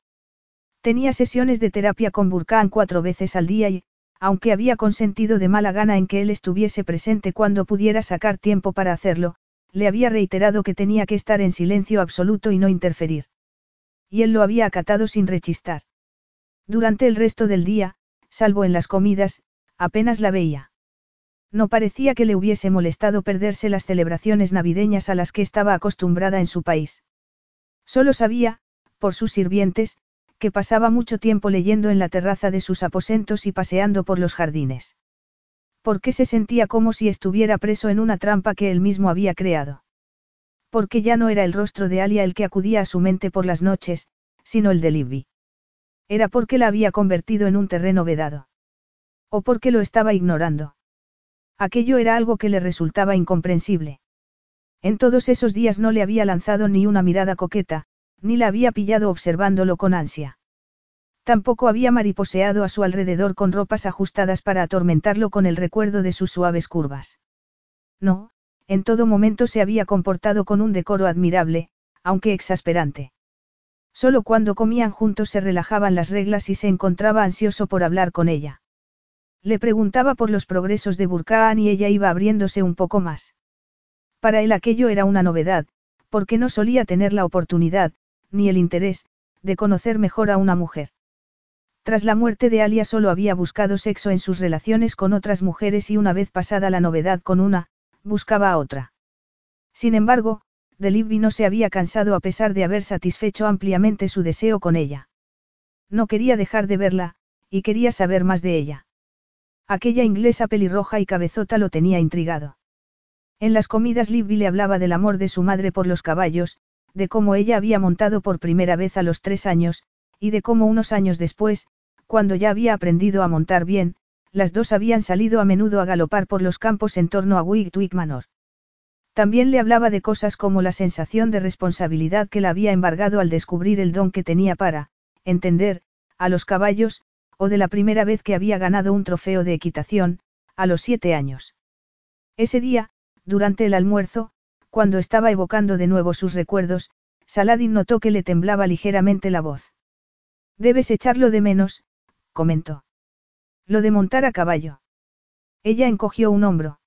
Tenía sesiones de terapia con Burkhan 4 veces al día y, aunque había consentido de mala gana en que él estuviese presente cuando pudiera sacar tiempo para hacerlo, le había reiterado que tenía que estar en silencio absoluto y no interferir. Y él lo había acatado sin rechistar. Durante el resto del día, salvo en las comidas, apenas la veía. No parecía que le hubiese molestado perderse las celebraciones navideñas a las que estaba acostumbrada en su país. Solo sabía, por sus sirvientes, que pasaba mucho tiempo leyendo en la terraza de sus aposentos y paseando por los jardines. Porque se sentía como si estuviera preso en una trampa que él mismo había creado. Porque ya no era el rostro de Alia el que acudía a su mente por las noches, sino el de Libby. Era porque la había convertido en un terreno vedado. O porque lo estaba ignorando. Aquello era algo que le resultaba incomprensible. En todos esos días no le había lanzado ni una mirada coqueta, ni la había pillado observándolo con ansia. Tampoco había mariposeado a su alrededor con ropas ajustadas para atormentarlo con el recuerdo de sus suaves curvas. No, en todo momento se había comportado con un decoro admirable, aunque exasperante. Solo cuando comían juntos se relajaban las reglas y se encontraba ansioso por hablar con ella. Le preguntaba por los progresos de Burkhan y ella iba abriéndose un poco más. Para él aquello era una novedad, porque no solía tener la oportunidad, ni el interés, de conocer mejor a una mujer. Tras la muerte de Alia solo había buscado sexo en sus relaciones con otras mujeres y una vez pasada la novedad con una, buscaba a otra. Sin embargo, de Libby no se había cansado a pesar de haber satisfecho ampliamente su deseo con ella. No quería dejar de verla, y quería saber más de ella. Aquella inglesa pelirroja y cabezota lo tenía intrigado. En las comidas Libby le hablaba del amor de su madre por los caballos, de cómo ella había montado por primera vez a los 3 años, y de cómo unos años después, cuando ya había aprendido a montar bien, las dos habían salido a menudo a galopar por los campos en torno a Wigtwig Manor. También le hablaba de cosas como la sensación de responsabilidad que la había embargado al descubrir el don que tenía para entender a los caballos, o de la primera vez que había ganado un trofeo de equitación, a los 7 años. Ese día, durante el almuerzo, cuando estaba evocando de nuevo sus recuerdos, Saladin notó que le temblaba ligeramente la voz. «Debes echarlo de menos», comentó. «Lo de montar a caballo». Ella encogió un hombro.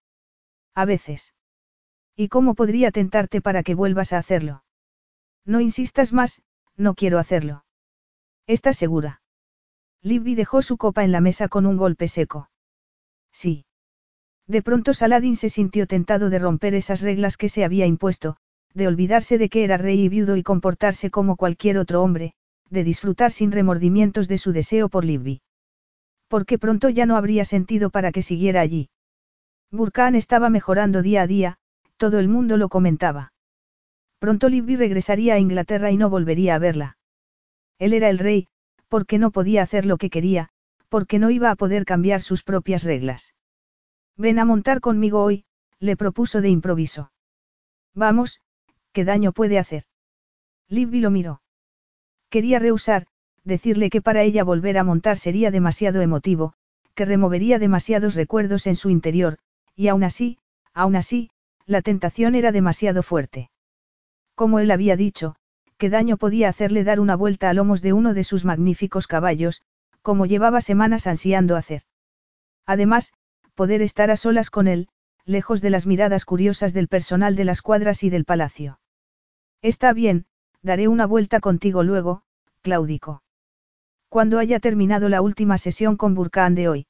«A veces». ¿Y cómo podría tentarte para que vuelvas a hacerlo? No insistas más, no quiero hacerlo. ¿Estás segura? Libby dejó su copa en la mesa con un golpe seco. Sí. De pronto Saladin se sintió tentado de romper esas reglas que se había impuesto, de olvidarse de que era rey y viudo y comportarse como cualquier otro hombre, de disfrutar sin remordimientos de su deseo por Libby. Porque pronto ya no habría sentido para que siguiera allí. Burkhan estaba mejorando día a día. Todo el mundo lo comentaba. Pronto Libby regresaría a Inglaterra y no volvería a verla. Él era el rey, porque no podía hacer lo que quería, porque no iba a poder cambiar sus propias reglas. «Ven a montar conmigo hoy», le propuso de improviso. «Vamos, ¿qué daño puede hacer?». Libby lo miró. Quería rehusar, decirle que para ella volver a montar sería demasiado emotivo, que removería demasiados recuerdos en su interior, y aún así, la tentación era demasiado fuerte. Como él había dicho, qué daño podía hacerle dar una vuelta a lomos de uno de sus magníficos caballos, como llevaba semanas ansiando hacer. Además, poder estar a solas con él, lejos de las miradas curiosas del personal de las cuadras y del palacio. Está bien, daré una vuelta contigo luego, claudicó. Cuando haya terminado la última sesión con Burkhan de hoy.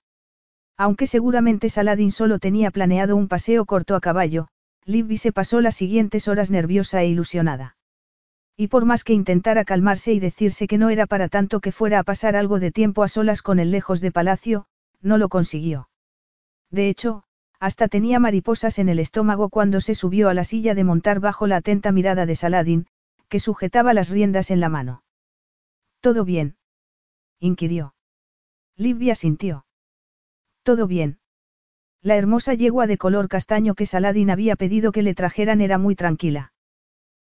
Aunque seguramente Saladin solo tenía planeado un paseo corto a caballo, Libby se pasó las siguientes horas nerviosa e ilusionada. Y por más que intentara calmarse y decirse que no era para tanto que fuera a pasar algo de tiempo a solas con él lejos de palacio, no lo consiguió. De hecho, hasta tenía mariposas en el estómago cuando se subió a la silla de montar bajo la atenta mirada de Saladin, que sujetaba las riendas en la mano. ¿Todo bien?, inquirió. Libby asintió. Todo bien. La hermosa yegua de color castaño que Saladin había pedido que le trajeran era muy tranquila.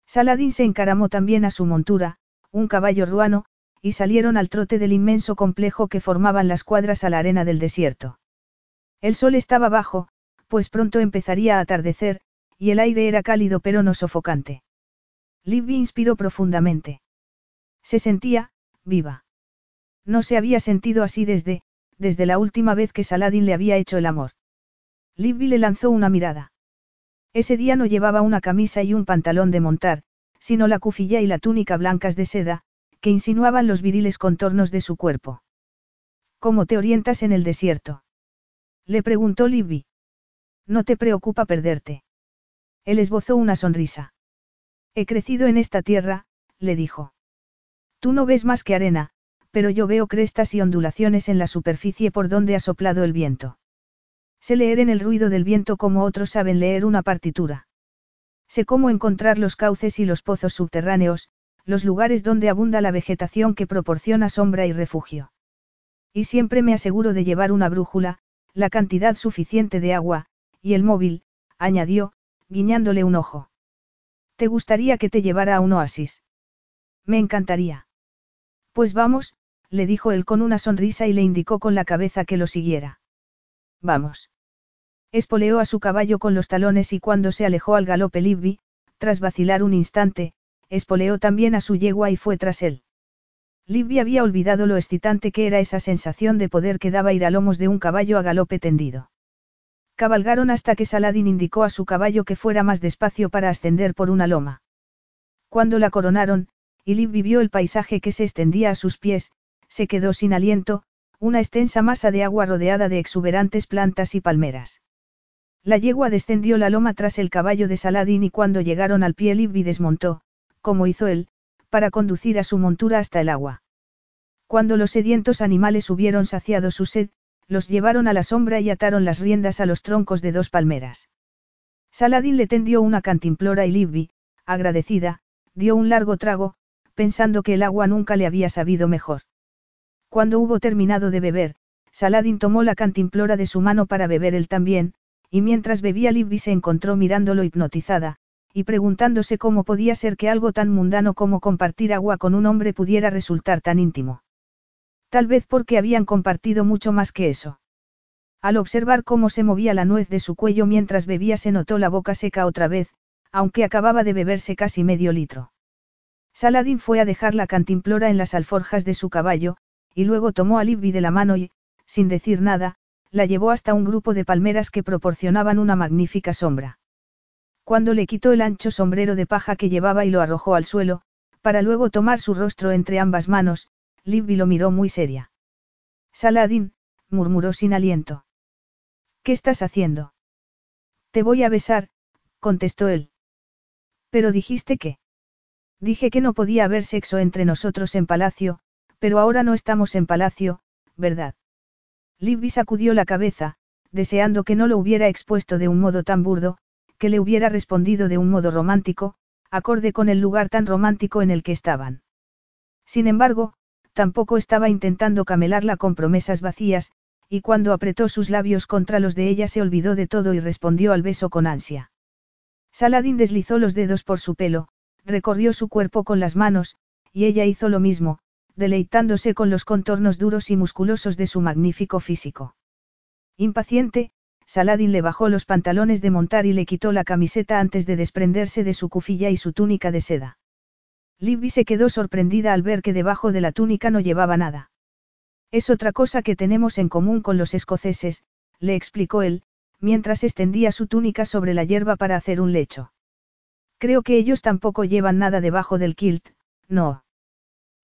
Saladin se encaramó también a su montura, un caballo ruano, y salieron al trote del inmenso complejo que formaban las cuadras a la arena del desierto. El sol estaba bajo, pues pronto empezaría a atardecer, y el aire era cálido pero no sofocante. Libby inspiró profundamente. Se sentía viva. No se había sentido así desde la última vez que Saladin le había hecho el amor. Libby le lanzó una mirada. Ese día no llevaba una camisa y un pantalón de montar, sino la cufilla y la túnica blancas de seda, que insinuaban los viriles contornos de su cuerpo. ¿Cómo te orientas en el desierto?, le preguntó Libby. No te preocupa perderte. Él esbozó una sonrisa. He crecido en esta tierra, le dijo. Tú no ves más que arena, pero yo veo crestas y ondulaciones en la superficie por donde ha soplado el viento. Sé leer en el ruido del viento como otros saben leer una partitura. Sé cómo encontrar los cauces y los pozos subterráneos, los lugares donde abunda la vegetación que proporciona sombra y refugio. Y siempre me aseguro de llevar una brújula, la cantidad suficiente de agua, y el móvil, añadió, guiñándole un ojo. ¿Te gustaría que te llevara a un oasis? Me encantaría. Pues vamos, le dijo él con una sonrisa y le indicó con la cabeza que lo siguiera. Vamos. Espoleó a su caballo con los talones y cuando se alejó al galope Libby, tras vacilar un instante, espoleó también a su yegua y fue tras él. Libby había olvidado lo excitante que era esa sensación de poder que daba ir a lomos de un caballo a galope tendido. Cabalgaron hasta que Saladin indicó a su caballo que fuera más despacio para ascender por una loma. Cuando la coronaron, y Libby vio el paisaje que se extendía a sus pies, se quedó sin aliento, una extensa masa de agua rodeada de exuberantes plantas y palmeras. La yegua descendió la loma tras el caballo de Saladin y cuando llegaron al pie Libby desmontó, como hizo él, para conducir a su montura hasta el agua. Cuando los sedientos animales hubieron saciado su sed, los llevaron a la sombra y ataron las riendas a los troncos de dos palmeras. Saladin le tendió una cantimplora y Libby, agradecida, dio un largo trago, pensando que el agua nunca le había sabido mejor. Cuando hubo terminado de beber, Saladin tomó la cantimplora de su mano para beber él también, y mientras bebía Libby se encontró mirándolo hipnotizada, y preguntándose cómo podía ser que algo tan mundano como compartir agua con un hombre pudiera resultar tan íntimo. Tal vez porque habían compartido mucho más que eso. Al observar cómo se movía la nuez de su cuello mientras bebía se notó la boca seca otra vez, aunque acababa de beberse casi medio litro. Saladin fue a dejar la cantimplora en las alforjas de su caballo, y luego tomó a Libby de la mano y, sin decir nada, la llevó hasta un grupo de palmeras que proporcionaban una magnífica sombra. Cuando le quitó el ancho sombrero de paja que llevaba y lo arrojó al suelo, para luego tomar su rostro entre ambas manos, Libby lo miró muy seria. Saladin, murmuró sin aliento. ¿Qué estás haciendo? Te voy a besar, contestó él. Pero dijiste que... Dije que no podía haber sexo entre nosotros en palacio, pero ahora no estamos en palacio, ¿verdad? Libby sacudió la cabeza, deseando que no lo hubiera expuesto de un modo tan burdo, que le hubiera respondido de un modo romántico, acorde con el lugar tan romántico en el que estaban. Sin embargo, tampoco estaba intentando camelarla con promesas vacías, y cuando apretó sus labios contra los de ella se olvidó de todo y respondió al beso con ansia. Saladin deslizó los dedos por su pelo, recorrió su cuerpo con las manos, y ella hizo lo mismo, deleitándose con los contornos duros y musculosos de su magnífico físico. Impaciente, Saladin le bajó los pantalones de montar y le quitó la camiseta antes de desprenderse de su cufilla y su túnica de seda. Libby se quedó sorprendida al ver que debajo de la túnica no llevaba nada. Es otra cosa que tenemos en común con los escoceses, le explicó él, mientras extendía su túnica sobre la hierba para hacer un lecho. Creo que ellos tampoco llevan nada debajo del kilt, ¿no?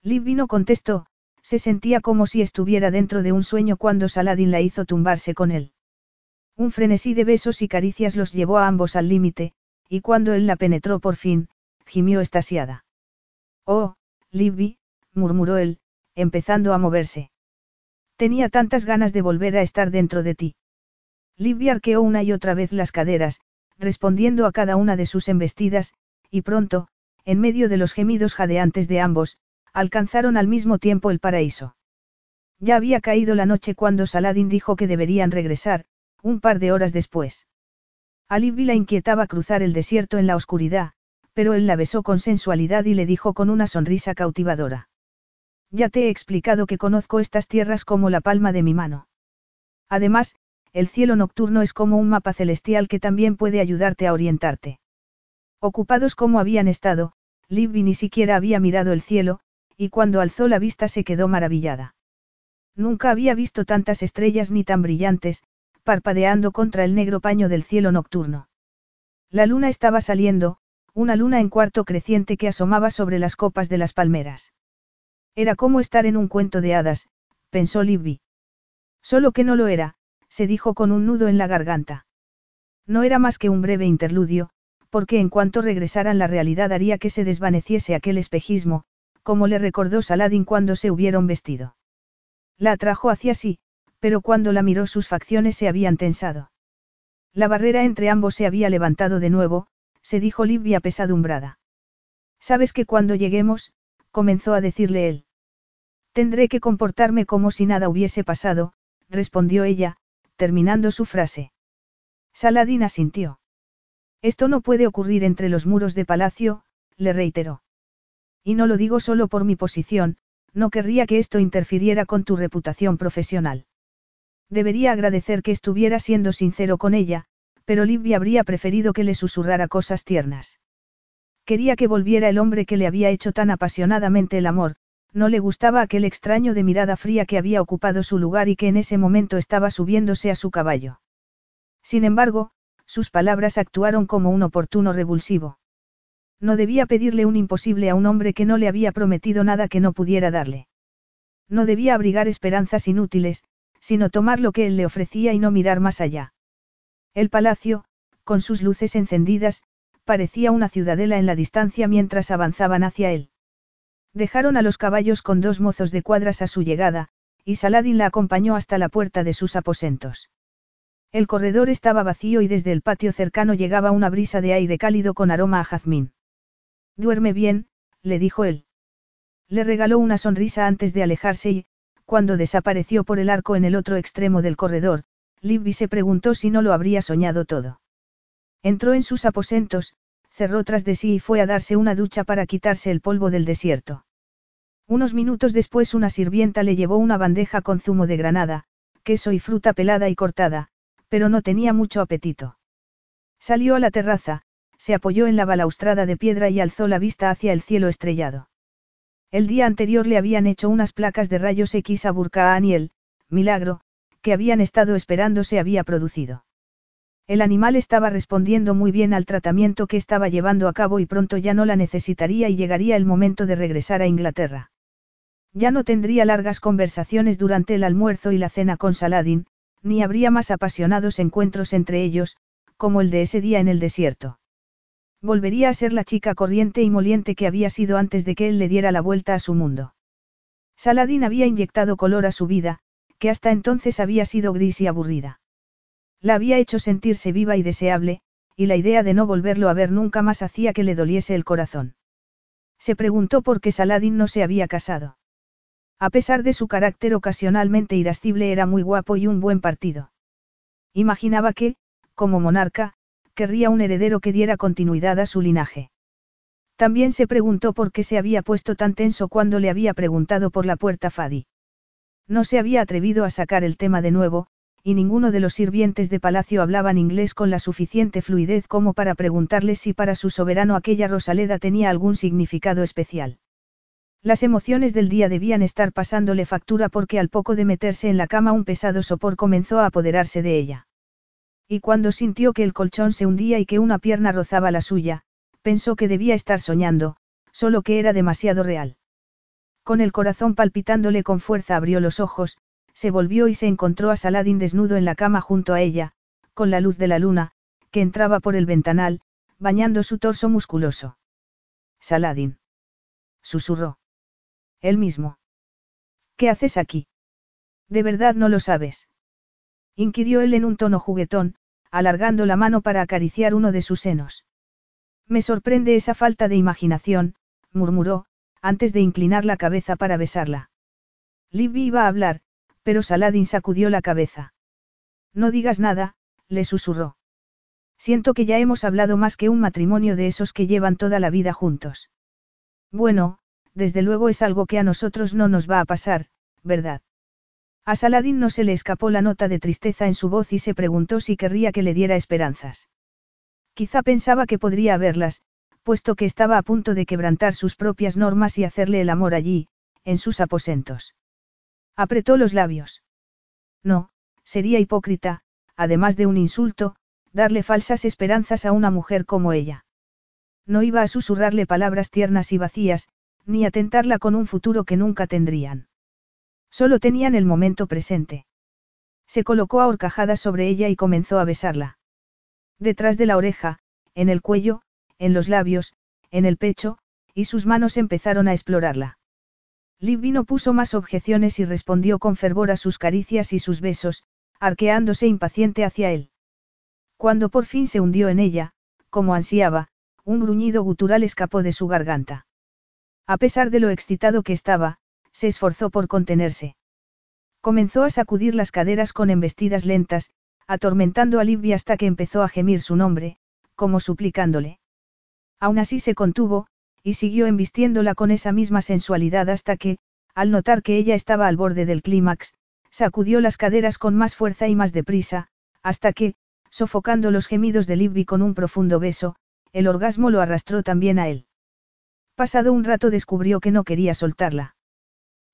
Libby no contestó, se sentía como si estuviera dentro de un sueño cuando Saladin la hizo tumbarse con él. Un frenesí de besos y caricias los llevó a ambos al límite, y cuando él la penetró por fin, gimió extasiada. Oh, Libby, murmuró él, empezando a moverse. Tenía tantas ganas de volver a estar dentro de ti. Libby arqueó una y otra vez las caderas, respondiendo a cada una de sus embestidas, y pronto, en medio de los gemidos jadeantes de ambos, alcanzaron al mismo tiempo el paraíso. Ya había caído la noche cuando Saladin dijo que deberían regresar, un par de horas después. A Libby la inquietaba cruzar el desierto en la oscuridad, pero él la besó con sensualidad y le dijo con una sonrisa cautivadora. Ya te he explicado que conozco estas tierras como la palma de mi mano. Además, el cielo nocturno es como un mapa celestial que también puede ayudarte a orientarte. Ocupados como habían estado, Libby ni siquiera había mirado el cielo, y cuando alzó la vista se quedó maravillada. Nunca había visto tantas estrellas ni tan brillantes, parpadeando contra el negro paño del cielo nocturno. La luna estaba saliendo, una luna en cuarto creciente que asomaba sobre las copas de las palmeras. Era como estar en un cuento de hadas, pensó Libby. Solo que no lo era, se dijo con un nudo en la garganta. No era más que un breve interludio, porque en cuanto regresaran la realidad haría que se desvaneciese aquel espejismo, como le recordó Saladin cuando se hubieron vestido. La atrajo hacia sí, pero cuando la miró sus facciones se habían tensado. La barrera entre ambos se había levantado de nuevo, se dijo Livia pesadumbrada. «Sabes que cuando lleguemos», comenzó a decirle él. «Tendré que comportarme como si nada hubiese pasado», respondió ella, terminando su frase. Saladin asintió. «Esto no puede ocurrir entre los muros de palacio», le reiteró. «Y no lo digo solo por mi posición, no querría que esto interfiriera con tu reputación profesional. Debería agradecer que estuviera siendo sincero con ella, pero Livia habría preferido que le susurrara cosas tiernas. Quería que volviera el hombre que le había hecho tan apasionadamente el amor, no le gustaba aquel extraño de mirada fría que había ocupado su lugar y que en ese momento estaba subiéndose a su caballo. Sin embargo, sus palabras actuaron como un oportuno revulsivo. No debía pedirle un imposible a un hombre que no le había prometido nada que no pudiera darle. No debía abrigar esperanzas inútiles, sino tomar lo que él le ofrecía y no mirar más allá. El palacio, con sus luces encendidas, parecía una ciudadela en la distancia mientras avanzaban hacia él. Dejaron a los caballos con dos mozos de cuadras a su llegada, y Saladin la acompañó hasta la puerta de sus aposentos. El corredor estaba vacío y desde el patio cercano llegaba una brisa de aire cálido con aroma a jazmín. «Duerme bien», le dijo él. Le regaló una sonrisa antes de alejarse y, cuando desapareció por el arco en el otro extremo del corredor, Livy se preguntó si no lo habría soñado todo. Entró en sus aposentos, cerró tras de sí y fue a darse una ducha para quitarse el polvo del desierto. Unos minutos después una sirvienta le llevó una bandeja con zumo de granada, queso y fruta pelada y cortada, pero no tenía mucho apetito. Salió a la terraza, se apoyó en la balaustrada de piedra y alzó la vista hacia el cielo estrellado. El día anterior le habían hecho unas placas de rayos X a Burkhan y el milagro que habían estado esperando se había producido. El animal estaba respondiendo muy bien al tratamiento que estaba llevando a cabo y pronto ya no la necesitaría y llegaría el momento de regresar a Inglaterra. Ya no tendría largas conversaciones durante el almuerzo y la cena con Saladin, ni habría más apasionados encuentros entre ellos, como el de ese día en el desierto. Volvería a ser la chica corriente y moliente que había sido antes de que él le diera la vuelta a su mundo. Saladin había inyectado color a su vida, que hasta entonces había sido gris y aburrida. La había hecho sentirse viva y deseable, y la idea de no volverlo a ver nunca más hacía que le doliese el corazón. Se preguntó por qué Saladin no se había casado. A pesar de su carácter ocasionalmente irascible, era muy guapo y un buen partido. Imaginaba que, como monarca, querría un heredero que diera continuidad a su linaje. También se preguntó por qué se había puesto tan tenso cuando le había preguntado por la puerta Fadi. No se había atrevido a sacar el tema de nuevo, y ninguno de los sirvientes de palacio hablaban inglés con la suficiente fluidez como para preguntarle si para su soberano aquella Rosaleda tenía algún significado especial. Las emociones del día debían estar pasándole factura porque al poco de meterse en la cama un pesado sopor comenzó a apoderarse de ella. Y cuando sintió que el colchón se hundía y que una pierna rozaba la suya, pensó que debía estar soñando, solo que era demasiado real. Con el corazón palpitándole con fuerza abrió los ojos, se volvió y se encontró a Saladin desnudo en la cama junto a ella, con la luz de la luna, que entraba por el ventanal, bañando su torso musculoso. «Saladin», susurró. Él mismo. «¿Qué haces aquí? ¿De verdad no lo sabes?», inquirió él en un tono juguetón, alargando la mano para acariciar uno de sus senos. «Me sorprende esa falta de imaginación», murmuró, antes de inclinar la cabeza para besarla. Livy iba a hablar, pero Saladin sacudió la cabeza. «No digas nada», le susurró. «Siento que ya hemos hablado más que un matrimonio de esos que llevan toda la vida juntos». «Bueno, desde luego es algo que a nosotros no nos va a pasar, ¿verdad?». A Saladin no se le escapó la nota de tristeza en su voz y se preguntó si querría que le diera esperanzas. Quizá pensaba que podría haberlas, puesto que estaba a punto de quebrantar sus propias normas y hacerle el amor allí, en sus aposentos. Apretó los labios. No, sería hipócrita, además de un insulto, darle falsas esperanzas a una mujer como ella. No iba a susurrarle palabras tiernas y vacías, ni a tentarla con un futuro que nunca tendrían. Solo tenían el momento presente. Se colocó a horcajadas sobre ella y comenzó a besarla. Detrás de la oreja, en el cuello, en los labios, en el pecho, y sus manos empezaron a explorarla. Libby no puso más objeciones y respondió con fervor a sus caricias y sus besos, arqueándose impaciente hacia él. Cuando por fin se hundió en ella, como ansiaba, un gruñido gutural escapó de su garganta. A pesar de lo excitado que estaba, se esforzó por contenerse. Comenzó a sacudir las caderas con embestidas lentas, atormentando a Libby hasta que empezó a gemir su nombre, como suplicándole. Aún así se contuvo, y siguió embistiéndola con esa misma sensualidad hasta que, al notar que ella estaba al borde del clímax, sacudió las caderas con más fuerza y más deprisa, hasta que, sofocando los gemidos de Libby con un profundo beso, el orgasmo lo arrastró también a él. Pasado un rato descubrió que no quería soltarla.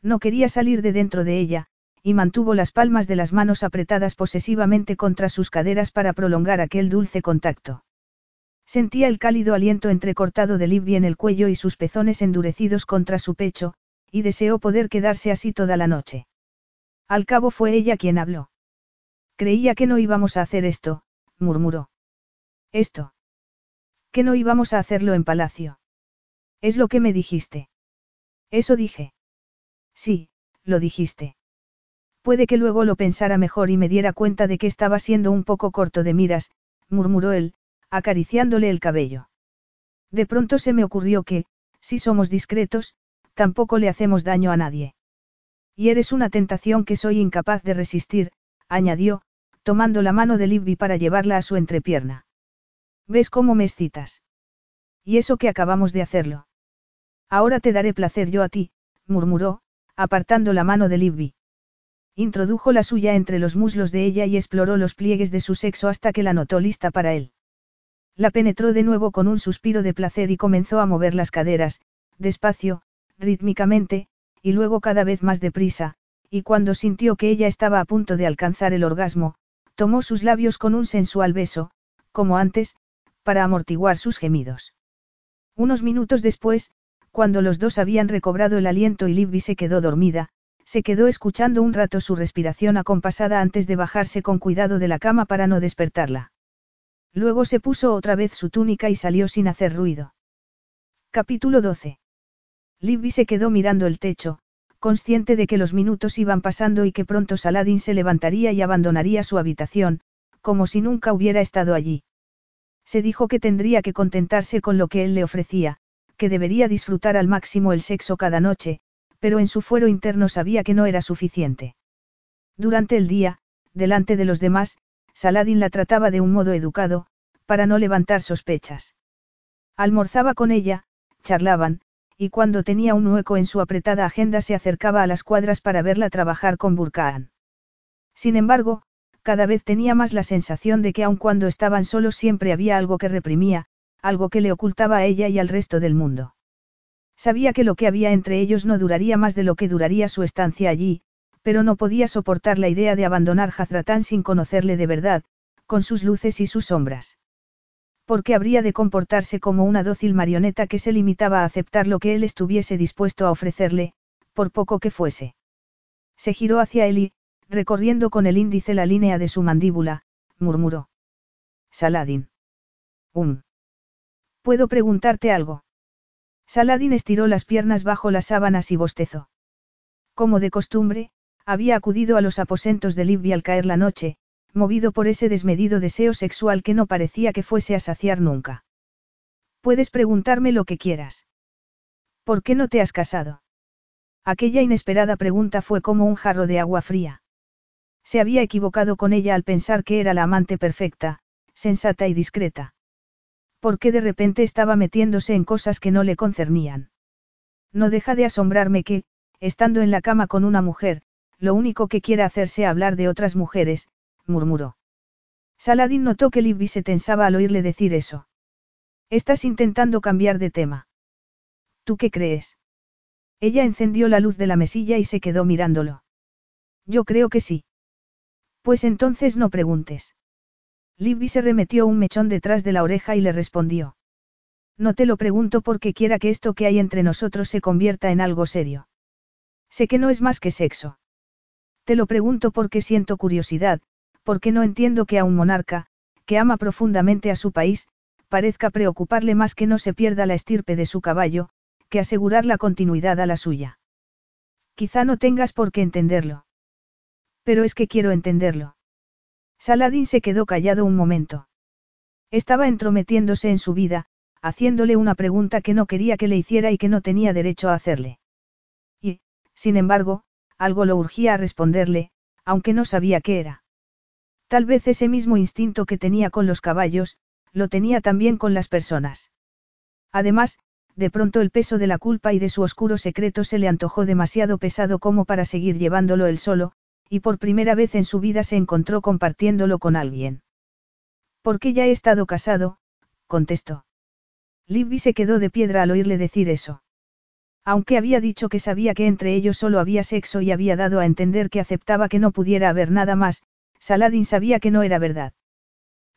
No quería salir de dentro de ella, y mantuvo las palmas de las manos apretadas posesivamente contra sus caderas para prolongar aquel dulce contacto. Sentía el cálido aliento entrecortado de Libby en el cuello y sus pezones endurecidos contra su pecho, y deseó poder quedarse así toda la noche. Al cabo fue ella quien habló. «Creía que no íbamos a hacer esto», murmuró. «¿Esto? Que no íbamos a hacerlo en palacio. Es lo que me dijiste». «¿Eso dije?» «Sí, lo dijiste». «Puede que luego lo pensara mejor y me diera cuenta de que estaba siendo un poco corto de miras», murmuró él, acariciándole el cabello. «De pronto se me ocurrió que, si somos discretos, tampoco le hacemos daño a nadie. Y eres una tentación que soy incapaz de resistir», añadió, tomando la mano de Libby para llevarla a su entrepierna. «¿Ves cómo me excitas? Y eso que acabamos de hacerlo». «Ahora te daré placer yo a ti», murmuró, apartando la mano de Libby. Introdujo la suya entre los muslos de ella y exploró los pliegues de su sexo hasta que la notó lista para él. La penetró de nuevo con un suspiro de placer y comenzó a mover las caderas, despacio, rítmicamente, y luego cada vez más deprisa, y cuando sintió que ella estaba a punto de alcanzar el orgasmo, tomó sus labios con un sensual beso, como antes, para amortiguar sus gemidos. Unos minutos después, cuando los dos habían recobrado el aliento y Libby se quedó dormida, se quedó escuchando un rato su respiración acompasada antes de bajarse con cuidado de la cama para no despertarla. Luego se puso otra vez su túnica y salió sin hacer ruido. Capítulo 12. Libby se quedó mirando el techo, consciente de que los minutos iban pasando y que pronto Saladin se levantaría y abandonaría su habitación, como si nunca hubiera estado allí. Se dijo que tendría que contentarse con lo que él le ofrecía, que debería disfrutar al máximo el sexo cada noche, pero en su fuero interno sabía que no era suficiente. Durante el día, delante de los demás, Saladin la trataba de un modo educado, para no levantar sospechas. Almorzaba con ella, charlaban, y cuando tenía un hueco en su apretada agenda se acercaba a las cuadras para verla trabajar con Burkhan. Sin embargo, cada vez tenía más la sensación de que aun cuando estaban solos siempre había algo que reprimía, algo que le ocultaba a ella y al resto del mundo. Sabía que lo que había entre ellos no duraría más de lo que duraría su estancia allí, pero no podía soportar la idea de abandonar Jazratán sin conocerle de verdad, con sus luces y sus sombras. Porque habría de comportarse como una dócil marioneta que se limitaba a aceptar lo que él estuviese dispuesto a ofrecerle, por poco que fuese. Se giró hacia él y, recorriendo con el índice la línea de su mandíbula, murmuró. Saladin. ¿Puedo preguntarte algo? Saladin estiró las piernas bajo las sábanas y bostezó. Como de costumbre, había acudido a los aposentos de Libby al caer la noche, movido por ese desmedido deseo sexual que no parecía que fuese a saciar nunca. Puedes preguntarme lo que quieras. ¿Por qué no te has casado? Aquella inesperada pregunta fue como un jarro de agua fría. Se había equivocado con ella al pensar que era la amante perfecta, sensata y discreta. ¿Por qué de repente estaba metiéndose en cosas que no le concernían? No deja de asombrarme que, estando en la cama con una mujer, lo único que quiera hacerse hablar de otras mujeres, murmuró. Saladin notó que Libby se tensaba al oírle decir eso. Estás intentando cambiar de tema. ¿Tú qué crees? Ella encendió la luz de la mesilla y se quedó mirándolo. Yo creo que sí. Pues entonces no preguntes. Libby se remetió un mechón detrás de la oreja y le respondió. No te lo pregunto porque quiera que esto que hay entre nosotros se convierta en algo serio. Sé que no es más que sexo. Te lo pregunto porque siento curiosidad, porque no entiendo que a un monarca, que ama profundamente a su país, parezca preocuparle más que no se pierda la estirpe de su caballo, que asegurar la continuidad a la suya. Quizá no tengas por qué entenderlo. Pero es que quiero entenderlo. Saladin se quedó callado un momento. Estaba entrometiéndose en su vida, haciéndole una pregunta que no quería que le hiciera y que no tenía derecho a hacerle. Y, sin embargo, algo lo urgía a responderle, aunque no sabía qué era. Tal vez ese mismo instinto que tenía con los caballos, lo tenía también con las personas. Además, de pronto el peso de la culpa y de su oscuro secreto se le antojó demasiado pesado como para seguir llevándolo él solo, y por primera vez en su vida se encontró compartiéndolo con alguien. «Porque ya he estado casado», contestó. Libby se quedó de piedra al oírle decir eso. Aunque había dicho que sabía que entre ellos solo había sexo y había dado a entender que aceptaba que no pudiera haber nada más, Saladin sabía que no era verdad.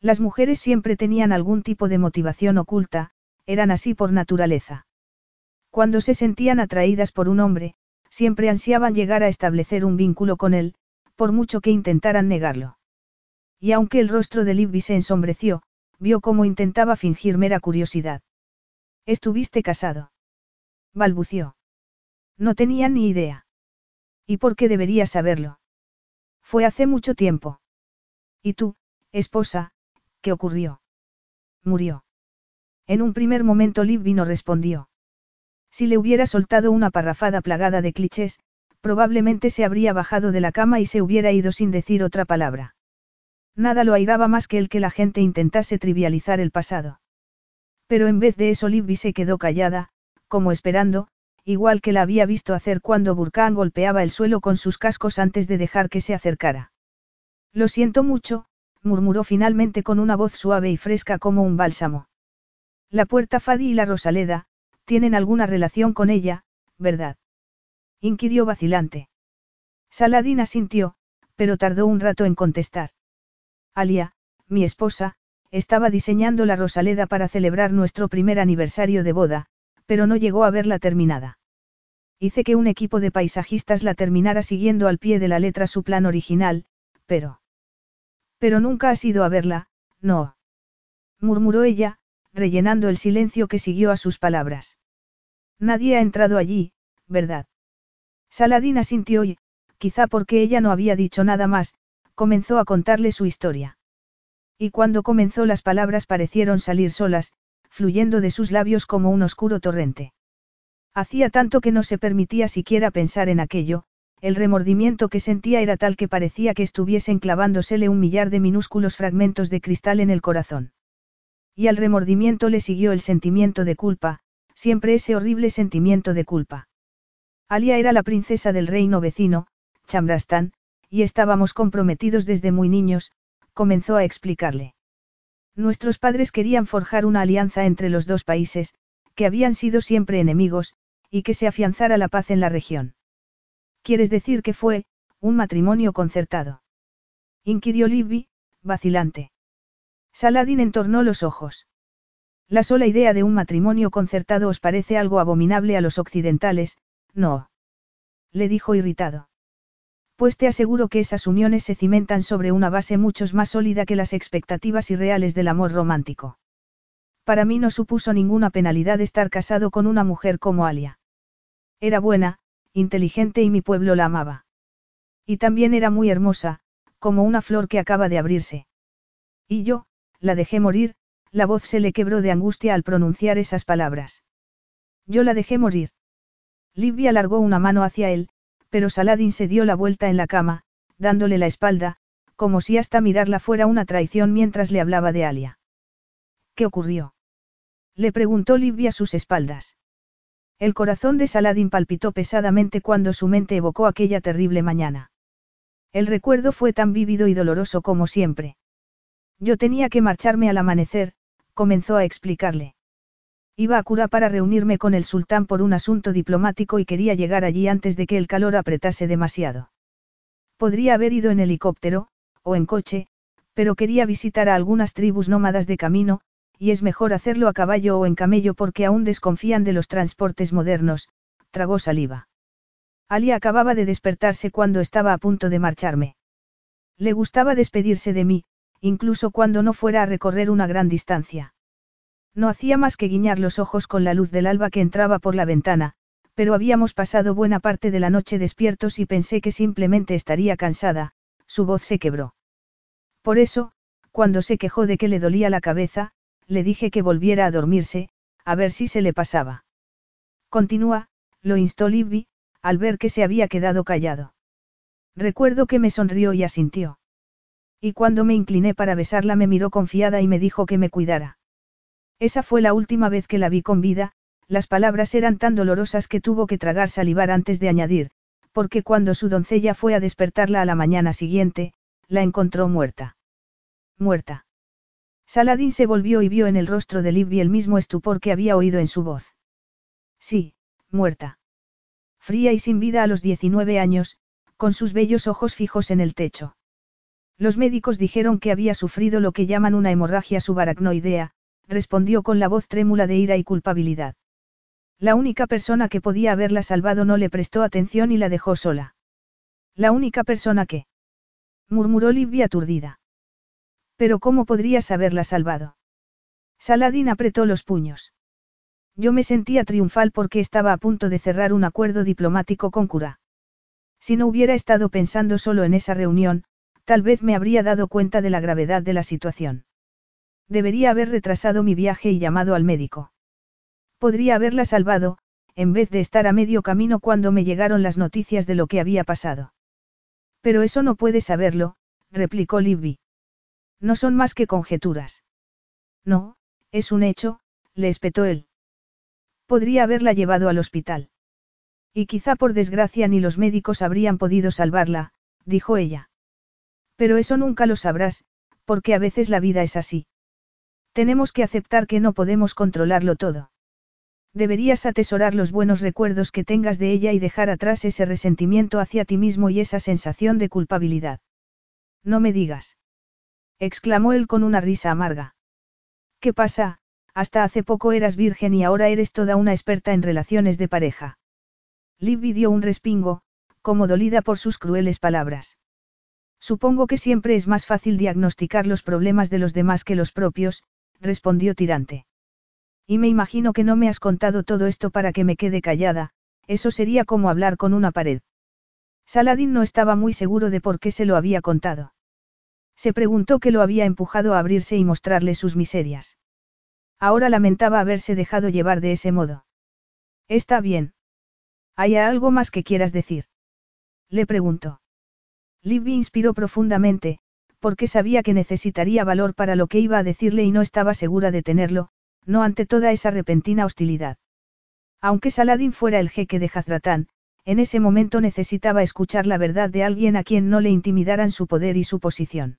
Las mujeres siempre tenían algún tipo de motivación oculta, eran así por naturaleza. Cuando se sentían atraídas por un hombre, siempre ansiaban llegar a establecer un vínculo con él, por mucho que intentaran negarlo. Y aunque el rostro de Libby se ensombreció, vio cómo intentaba fingir mera curiosidad. «¿Estuviste casado?», balbució. No tenía ni idea. ¿Y por qué debería saberlo? Fue hace mucho tiempo. ¿Y tú, esposa, qué ocurrió? Murió. En un primer momento Libby no respondió. Si le hubiera soltado una parrafada plagada de clichés, probablemente se habría bajado de la cama y se hubiera ido sin decir otra palabra. Nada lo airaba más que el que la gente intentase trivializar el pasado. Pero en vez de eso Libby se quedó callada, como esperando, igual que la había visto hacer cuando Burkhan golpeaba el suelo con sus cascos antes de dejar que se acercara. Lo siento mucho, murmuró finalmente con una voz suave y fresca como un bálsamo. La puerta Fadi y la Rosaleda, tienen alguna relación con ella, ¿verdad?, inquirió vacilante. Saladin asintió, pero tardó un rato en contestar. Alia, mi esposa, estaba diseñando la Rosaleda para celebrar nuestro primer aniversario de boda, pero no llegó a verla terminada. Hice que un equipo de paisajistas la terminara siguiendo al pie de la letra su plan original, pero... Pero nunca has ido a verla, ¿no?, murmuró ella, rellenando el silencio que siguió a sus palabras. Nadie ha entrado allí, ¿verdad? Saladin asintió y, quizá porque ella no había dicho nada más, comenzó a contarle su historia. Y cuando comenzó las palabras parecieron salir solas, fluyendo de sus labios como un oscuro torrente. Hacía tanto que no se permitía siquiera pensar en aquello, el remordimiento que sentía era tal que parecía que estuviesen clavándosele un millar de minúsculos fragmentos de cristal en el corazón. Y al remordimiento le siguió el sentimiento de culpa, siempre ese horrible sentimiento de culpa. Alia era la princesa del reino vecino, Chamrastán, y estábamos comprometidos desde muy niños, comenzó a explicarle. Nuestros padres querían forjar una alianza entre los dos países, que habían sido siempre enemigos, y que se afianzara la paz en la región. ¿Quieres decir que fue un matrimonio concertado?, inquirió Libby, vacilante. Saladin entornó los ojos. La sola idea de un matrimonio concertado os parece algo abominable a los occidentales, ¿no?, le dijo irritado. Pues te aseguro que esas uniones se cimentan sobre una base mucho más sólida que las expectativas irreales del amor romántico. Para mí no supuso ninguna penalidad estar casado con una mujer como Alia. Era buena, inteligente y mi pueblo la amaba. Y también era muy hermosa, como una flor que acaba de abrirse. Y yo, la dejé morir. La voz se le quebró de angustia al pronunciar esas palabras. Yo la dejé morir. Libby alargó una mano hacia él, pero Saladin se dio la vuelta en la cama, dándole la espalda, como si hasta mirarla fuera una traición mientras le hablaba de Alia. ¿Qué ocurrió?, le preguntó Libby a sus espaldas. El corazón de Saladin palpitó pesadamente cuando su mente evocó aquella terrible mañana. El recuerdo fue tan vívido y doloroso como siempre. Yo tenía que marcharme al amanecer, comenzó a explicarle. Iba a Kurá para reunirme con el sultán por un asunto diplomático y quería llegar allí antes de que el calor apretase demasiado. Podría haber ido en helicóptero, o en coche, pero quería visitar a algunas tribus nómadas de camino, y es mejor hacerlo a caballo o en camello porque aún desconfían de los transportes modernos, tragó saliva. Alia acababa de despertarse cuando estaba a punto de marcharme. Le gustaba despedirse de mí, incluso cuando no fuera a recorrer una gran distancia. No hacía más que guiñar los ojos con la luz del alba que entraba por la ventana, pero habíamos pasado buena parte de la noche despiertos y pensé que simplemente estaría cansada. Su voz se quebró. Por eso, cuando se quejó de que le dolía la cabeza, le dije que volviera a dormirse, a ver si se le pasaba. Continúa, lo instó Libby, al ver que se había quedado callado. Recuerdo que me sonrió y asintió. Y cuando me incliné para besarla me miró confiada y me dijo que me cuidara. Esa fue la última vez que la vi con vida. Las palabras eran tan dolorosas que tuvo que tragar salivar antes de añadir, porque cuando su doncella fue a despertarla a la mañana siguiente, la encontró muerta. Muerta. Saladin se volvió y vio en el rostro de Libby el mismo estupor que había oído en su voz. Sí, muerta. Fría y sin vida a los 19 años, con sus bellos ojos fijos en el techo. Los médicos dijeron que había sufrido lo que llaman una hemorragia subaracnoidea, respondió con la voz trémula de ira y culpabilidad. La única persona que podía haberla salvado no le prestó atención y la dejó sola. La única persona que... murmuró Libby aturdida. Pero ¿cómo podrías haberla salvado? Saladin apretó los puños. Yo me sentía triunfal porque estaba a punto de cerrar un acuerdo diplomático con Cura. Si no hubiera estado pensando solo en esa reunión, tal vez me habría dado cuenta de la gravedad de la situación. Debería haber retrasado mi viaje y llamado al médico. Podría haberla salvado, en vez de estar a medio camino cuando me llegaron las noticias de lo que había pasado. Pero eso no puedes saberlo, replicó Libby. No son más que conjeturas. No, es un hecho, le espetó él. Podría haberla llevado al hospital. Y quizá por desgracia ni los médicos habrían podido salvarla, dijo ella. Pero eso nunca lo sabrás, porque a veces la vida es así. Tenemos que aceptar que no podemos controlarlo todo. Deberías atesorar los buenos recuerdos que tengas de ella y dejar atrás ese resentimiento hacia ti mismo y esa sensación de culpabilidad. No me digas. Exclamó él con una risa amarga. ¿Qué pasa? Hasta hace poco eras virgen y ahora eres toda una experta en relaciones de pareja. Libby dio un respingo, como dolida por sus crueles palabras. Supongo que siempre es más fácil diagnosticar los problemas de los demás que los propios, respondió tirante. Y me imagino que no me has contado todo esto para que me quede callada, eso sería como hablar con una pared. Saladin no estaba muy seguro de por qué se lo había contado. Se preguntó qué lo había empujado a abrirse y mostrarle sus miserias. Ahora lamentaba haberse dejado llevar de ese modo. Está bien. ¿Hay algo más que quieras decir? Le preguntó. Libby inspiró profundamente, porque sabía que necesitaría valor para lo que iba a decirle y no estaba segura de tenerlo. No ante toda esa repentina hostilidad. Aunque Saladin fuera el jeque de Jazratán, en ese momento necesitaba escuchar la verdad de alguien a quien no le intimidaran su poder y su posición.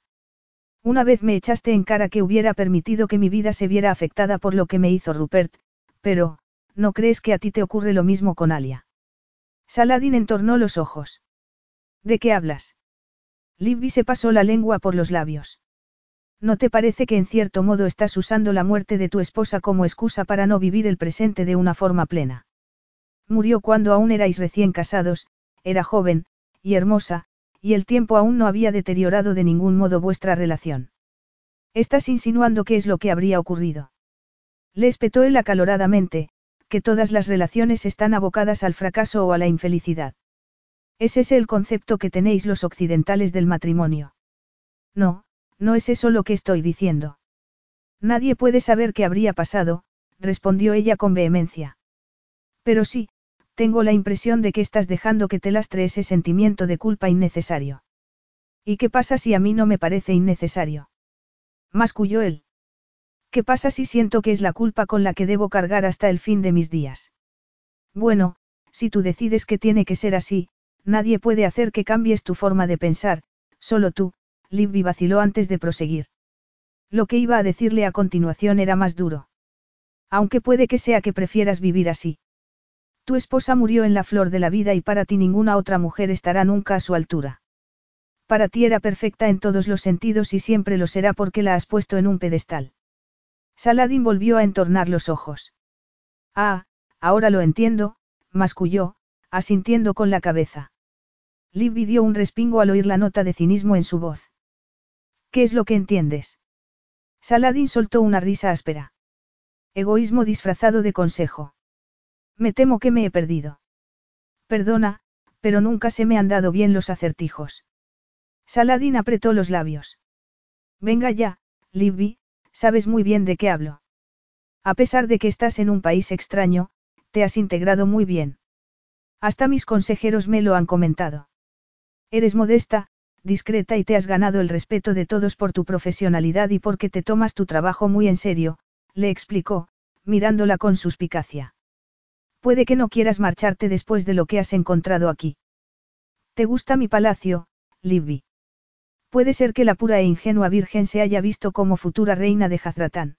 Una vez me echaste en cara que hubiera permitido que mi vida se viera afectada por lo que me hizo Rupert, pero, ¿no crees que a ti te ocurre lo mismo con Alia? Saladin entornó los ojos. ¿De qué hablas? Libby se pasó la lengua por los labios. ¿No te parece que en cierto modo estás usando la muerte de tu esposa como excusa para no vivir el presente de una forma plena? Murió cuando aún erais recién casados, era joven, y hermosa, y el tiempo aún no había deteriorado de ningún modo vuestra relación. ¿Estás insinuando qué es lo que habría ocurrido? Le espetó él acaloradamente, que todas las relaciones están abocadas al fracaso o a la infelicidad. ¿Es ese el concepto que tenéis los occidentales del matrimonio? No. No es eso lo que estoy diciendo. Nadie puede saber qué habría pasado, respondió ella con vehemencia. Pero sí, tengo la impresión de que estás dejando que te lastre ese sentimiento de culpa innecesario. ¿Y qué pasa si a mí no me parece innecesario? Masculló él. ¿Qué pasa si siento que es la culpa con la que debo cargar hasta el fin de mis días? Bueno, si tú decides que tiene que ser así, nadie puede hacer que cambies tu forma de pensar, solo tú. Libby vaciló antes de proseguir. Lo que iba a decirle a continuación era más duro. Aunque puede que sea que prefieras vivir así. Tu esposa murió en la flor de la vida y para ti ninguna otra mujer estará nunca a su altura. Para ti era perfecta en todos los sentidos y siempre lo será porque la has puesto en un pedestal. Saladin volvió a entornar los ojos. Ah, ahora lo entiendo, masculló, asintiendo con la cabeza. Libby dio un respingo al oír la nota de cinismo en su voz. ¿Qué es lo que entiendes? Saladin soltó una risa áspera. Egoísmo disfrazado de consejo. Me temo que me he perdido. Perdona, pero nunca se me han dado bien los acertijos. Saladin apretó los labios. Venga ya, Libby, sabes muy bien de qué hablo. A pesar de que estás en un país extraño, te has integrado muy bien. Hasta mis consejeros me lo han comentado. Eres modesta, discreta y te has ganado el respeto de todos por tu profesionalidad y porque te tomas tu trabajo muy en serio, le explicó, mirándola con suspicacia. Puede que no quieras marcharte después de lo que has encontrado aquí. ¿Te gusta mi palacio, Libby? Puede ser que la pura e ingenua virgen se haya visto como futura reina de Jazratán.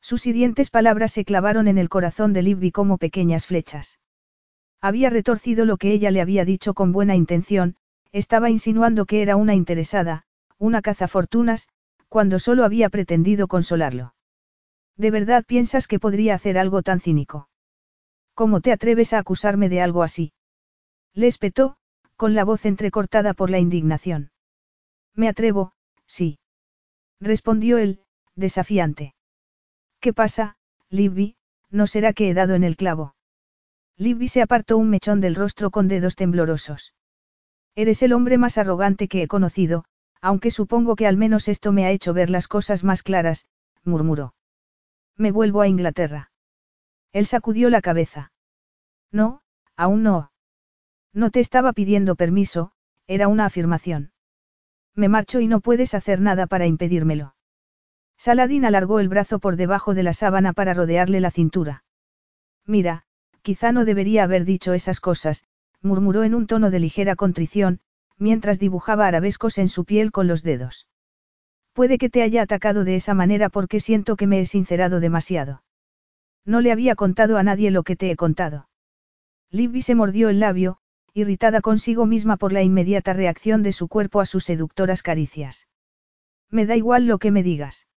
Sus hirientes palabras se clavaron en el corazón de Libby como pequeñas flechas. Había retorcido lo que ella le había dicho con buena intención, estaba insinuando que era una interesada, una cazafortunas, cuando solo había pretendido consolarlo. ¿De verdad piensas que podría hacer algo tan cínico? ¿Cómo te atreves a acusarme de algo así? Le espetó, con la voz entrecortada por la indignación. Me atrevo, sí. Respondió él, desafiante. ¿Qué pasa, Libby? ¿No será que he dado en el clavo? Libby se apartó un mechón del rostro con dedos temblorosos. Eres el hombre más arrogante que he conocido, aunque supongo que al menos esto me ha hecho ver las cosas más claras, murmuró. Me vuelvo a Inglaterra. Él sacudió la cabeza. No, aún no. No te estaba pidiendo permiso, era una afirmación. Me marcho y no puedes hacer nada para impedírmelo. Saladin alargó el brazo por debajo de la sábana para rodearle la cintura. Mira, quizá no debería haber dicho esas cosas, murmuró en un tono de ligera contrición, mientras dibujaba arabescos en su piel con los dedos. Puede que te haya atacado de esa manera porque siento que me he sincerado demasiado. No le había contado a nadie lo que te he contado. Libby se mordió el labio, irritada consigo misma por la inmediata reacción de su cuerpo a sus seductoras caricias. Me da igual lo que me digas.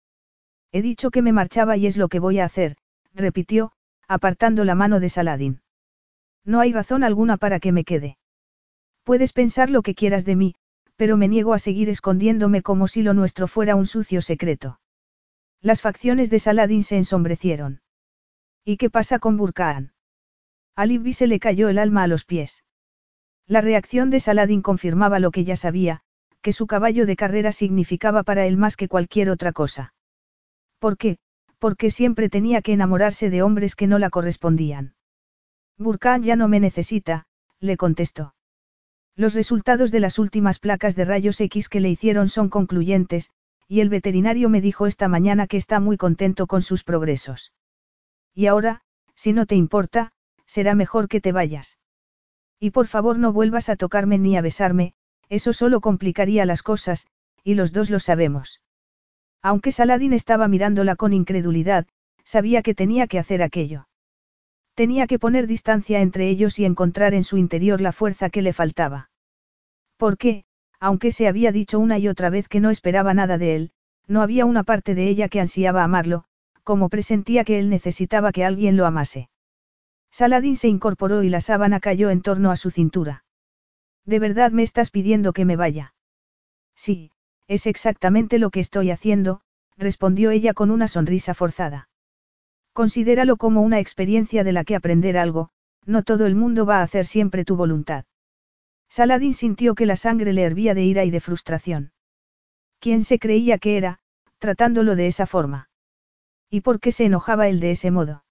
He dicho que me marchaba y es lo que voy a hacer, repitió, apartando la mano de Saladin. No hay razón alguna para que me quede. Puedes pensar lo que quieras de mí, pero me niego a seguir escondiéndome como si lo nuestro fuera un sucio secreto. Las facciones de Saladin se ensombrecieron. ¿Y qué pasa con Burkhan? A Libby se le cayó el alma a los pies. La reacción de Saladin confirmaba lo que ya sabía, que su caballo de carrera significaba para él más que cualquier otra cosa. ¿Por qué? Porque siempre tenía que enamorarse de hombres que no la correspondían. Burkhan ya no me necesita, le contestó. Los resultados de las últimas placas de rayos X que le hicieron son concluyentes, y el veterinario me dijo esta mañana que está muy contento con sus progresos. Y ahora, si no te importa, será mejor que te vayas. Y por favor no vuelvas a tocarme ni a besarme, eso solo complicaría las cosas, y los dos lo sabemos. Aunque Saladin estaba mirándola con incredulidad, sabía que tenía que hacer aquello. Tenía que poner distancia entre ellos y encontrar en su interior la fuerza que le faltaba. Porque, aunque se había dicho una y otra vez que no esperaba nada de él, no había una parte de ella que ansiaba amarlo, como presentía que él necesitaba que alguien lo amase. Saladin se incorporó y la sábana cayó en torno a su cintura. ¿De verdad me estás pidiendo que me vaya? Sí, es exactamente lo que estoy haciendo, respondió ella con una sonrisa forzada. Considéralo como una experiencia de la que aprender algo, no todo el mundo va a hacer siempre tu voluntad. Saladin sintió que la sangre le hervía de ira y de frustración. ¿Quién se creía que era, tratándolo de esa forma? ¿Y por qué se enojaba él de ese modo?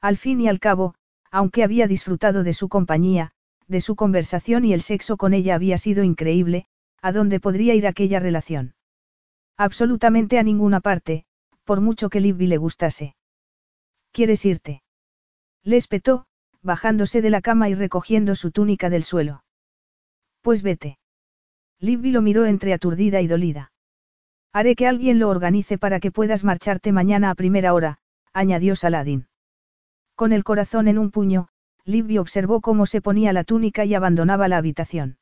Al fin y al cabo, aunque había disfrutado de su compañía, de su conversación y el sexo con ella había sido increíble, ¿a dónde podría ir aquella relación? Absolutamente a ninguna parte, por mucho que Libby le gustase. ¿Quieres irte? Le espetó, bajándose de la cama y recogiendo su túnica del suelo. Pues vete. Libby lo miró entre aturdida y dolida. Haré que alguien lo organice para que puedas marcharte mañana a primera hora, añadió Saladin. Con el corazón en un puño, Libby observó cómo se ponía la túnica y abandonaba la habitación.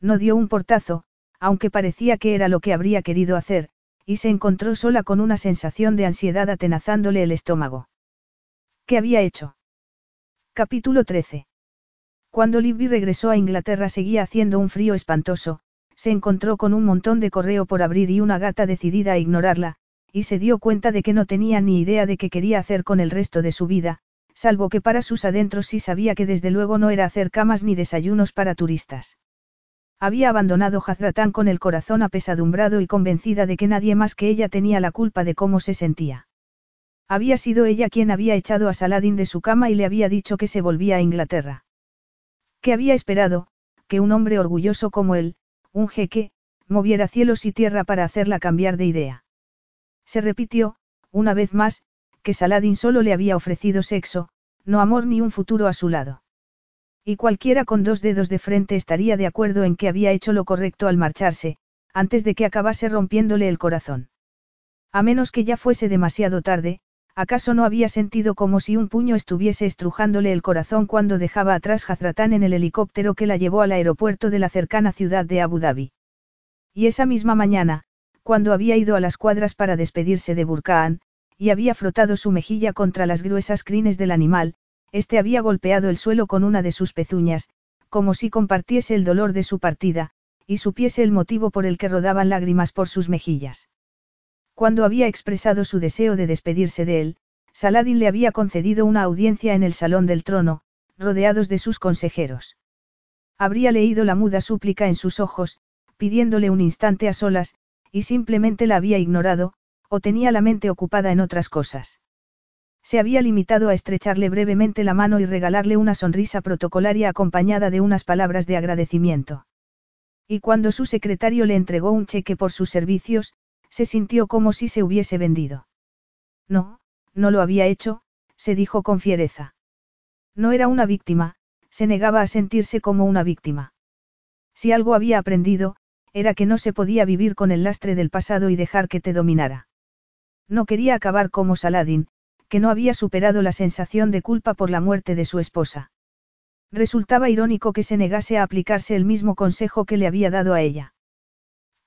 No dio un portazo, aunque parecía que era lo que habría querido hacer, y se encontró sola con una sensación de ansiedad atenazándole el estómago. ¿Qué había hecho? Capítulo 13. Cuando Libby regresó a Inglaterra seguía haciendo un frío espantoso, se encontró con un montón de correo por abrir y una gata decidida a ignorarla, y se dio cuenta de que no tenía ni idea de qué quería hacer con el resto de su vida, salvo que para sus adentros sí sabía que desde luego no era hacer camas ni desayunos para turistas. Había abandonado Jazratán con el corazón apesadumbrado y convencida de que nadie más que ella tenía la culpa de cómo se sentía. Había sido ella quien había echado a Saladin de su cama y le había dicho que se volvía a Inglaterra. ¿Qué había esperado? Que un hombre orgulloso como él, un jeque, moviera cielos y tierra para hacerla cambiar de idea. Se repitió, una vez más, que Saladin solo le había ofrecido sexo, no amor ni un futuro a su lado. Y cualquiera con dos dedos de frente estaría de acuerdo en que había hecho lo correcto al marcharse, antes de que acabase rompiéndole el corazón. A menos que ya fuese demasiado tarde, ¿acaso no había sentido como si un puño estuviese estrujándole el corazón cuando dejaba atrás Jazratán en el helicóptero que la llevó al aeropuerto de la cercana ciudad de Abu Dhabi? Y esa misma mañana, cuando había ido a las cuadras para despedirse de Burkhan, y había frotado su mejilla contra las gruesas crines del animal, este había golpeado el suelo con una de sus pezuñas, como si compartiese el dolor de su partida, y supiese el motivo por el que rodaban lágrimas por sus mejillas. Cuando había expresado su deseo de despedirse de él, Saladin le había concedido una audiencia en el Salón del Trono, rodeados de sus consejeros. Habría leído la muda súplica en sus ojos, pidiéndole un instante a solas, y simplemente la había ignorado, o tenía la mente ocupada en otras cosas. Se había limitado a estrecharle brevemente la mano y regalarle una sonrisa protocolaria acompañada de unas palabras de agradecimiento. Y cuando su secretario le entregó un cheque por sus servicios, se sintió como si se hubiese vendido. No lo había hecho, se dijo con fiereza. No era una víctima, se negaba a sentirse como una víctima. Si algo había aprendido, era que no se podía vivir con el lastre del pasado y dejar que te dominara. No quería acabar como Saladin, que no había superado la sensación de culpa por la muerte de su esposa. Resultaba irónico que se negase a aplicarse el mismo consejo que le había dado a ella.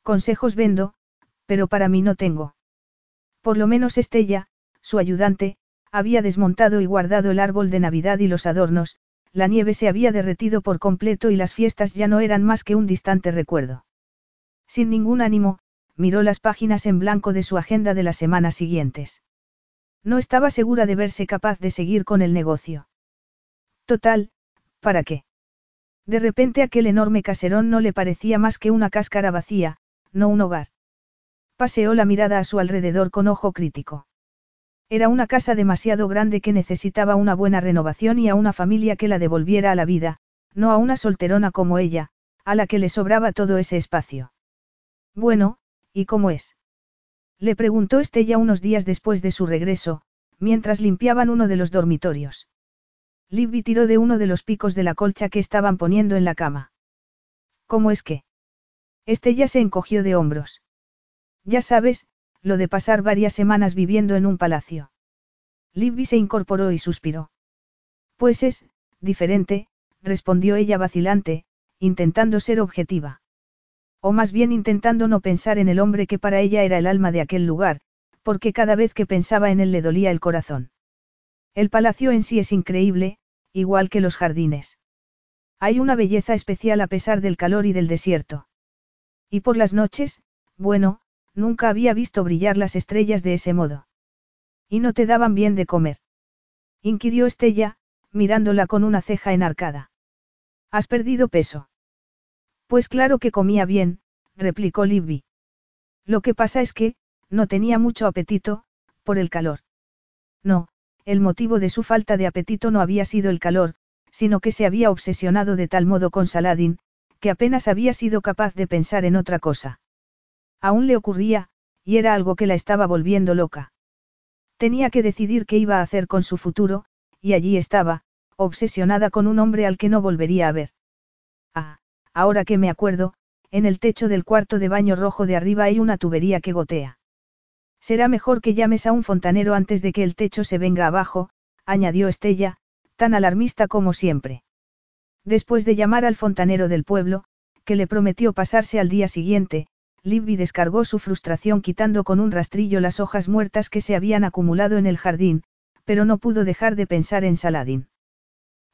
Consejos vendo, pero para mí no tengo. Por lo menos Estella, su ayudante, había desmontado y guardado el árbol de Navidad y los adornos, la nieve se había derretido por completo y las fiestas ya no eran más que un distante recuerdo. Sin ningún ánimo, miró las páginas en blanco de su agenda de las semanas siguientes. No estaba segura de verse capaz de seguir con el negocio. Total, ¿para qué? De repente aquel enorme caserón no le parecía más que una cáscara vacía, no un hogar. Paseó la mirada a su alrededor con ojo crítico. Era una casa demasiado grande que necesitaba una buena renovación y a una familia que la devolviera a la vida, no a una solterona como ella, a la que le sobraba todo ese espacio. Bueno, ¿y cómo es? Le preguntó Estella unos días después de su regreso, mientras limpiaban uno de los dormitorios. Libby tiró de uno de los picos de la colcha que estaban poniendo en la cama. ¿Cómo es que? Estella se encogió de hombros. Ya sabes, lo de pasar varias semanas viviendo en un palacio. Libby se incorporó y suspiró. Pues es diferente, respondió ella vacilante, intentando ser objetiva. O más bien intentando no pensar en el hombre que para ella era el alma de aquel lugar, porque cada vez que pensaba en él le dolía el corazón. El palacio en sí es increíble, igual que los jardines. Hay una belleza especial a pesar del calor y del desierto. Y por las noches, bueno, nunca había visto brillar las estrellas de ese modo. ¿Y no te daban bien de comer? Inquirió Estella, mirándola con una ceja enarcada. ¿Has perdido peso? Pues claro que comía bien, replicó Libby. Lo que pasa es que, no tenía mucho apetito, por el calor. No, el motivo de su falta de apetito no había sido el calor, sino que se había obsesionado de tal modo con Saladin, que apenas había sido capaz de pensar en otra cosa. Aún le ocurría, y era algo que la estaba volviendo loca. Tenía que decidir qué iba a hacer con su futuro, y allí estaba, obsesionada con un hombre al que no volvería a ver. Ahora que me acuerdo, en el techo del cuarto de baño rojo de arriba hay una tubería que gotea. Será mejor que llames a un fontanero antes de que el techo se venga abajo, añadió Estella, tan alarmista como siempre. Después de llamar al fontanero del pueblo, que le prometió pasarse al día siguiente, Libby descargó su frustración quitando con un rastrillo las hojas muertas que se habían acumulado en el jardín, pero no pudo dejar de pensar en Saladin.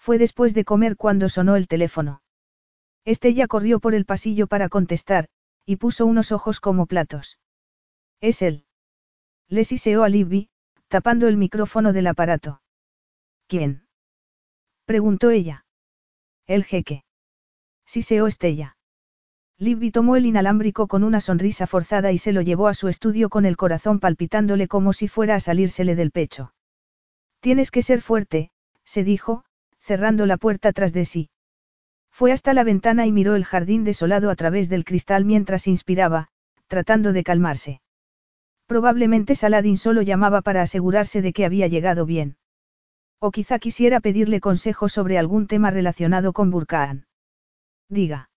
Fue después de comer cuando sonó el teléfono. Estella corrió por el pasillo para contestar, y puso unos ojos como platos. «Es él», le siseó a Libby, tapando el micrófono del aparato. «¿Quién?», preguntó ella. «El jeque», siseó Estella. Libby tomó el inalámbrico con una sonrisa forzada y se lo llevó a su estudio con el corazón palpitándole como si fuera a salírsele del pecho. «Tienes que ser fuerte», se dijo, cerrando la puerta tras de sí. Fue hasta la ventana y miró el jardín desolado a través del cristal mientras inspiraba, tratando de calmarse. Probablemente Saladin solo llamaba para asegurarse de que había llegado bien. O quizá quisiera pedirle consejo sobre algún tema relacionado con Burkhan. «Diga»,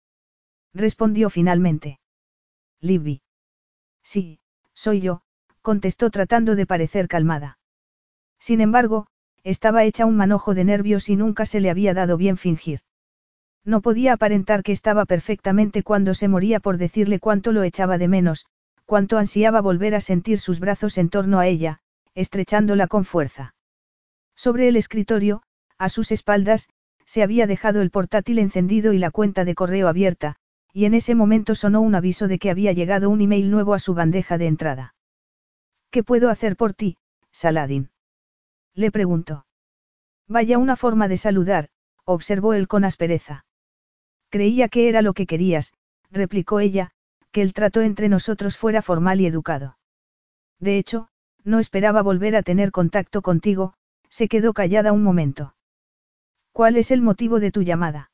respondió finalmente. «Libby». «Sí, soy yo», contestó tratando de parecer calmada. Sin embargo, estaba hecha un manojo de nervios y nunca se le había dado bien fingir. No podía aparentar que estaba perfectamente cuando se moría por decirle cuánto lo echaba de menos, cuánto ansiaba volver a sentir sus brazos en torno a ella, estrechándola con fuerza. Sobre el escritorio, a sus espaldas, se había dejado el portátil encendido y la cuenta de correo abierta, y en ese momento sonó un aviso de que había llegado un email nuevo a su bandeja de entrada. «¿Qué puedo hacer por ti, Saladin?», le preguntó. Vaya una forma de saludar, observó él con aspereza. «Creía que era lo que querías», replicó ella, «que el trato entre nosotros fuera formal y educado. De hecho, no esperaba volver a tener contacto contigo». Se quedó callada un momento. «¿Cuál es el motivo de tu llamada?».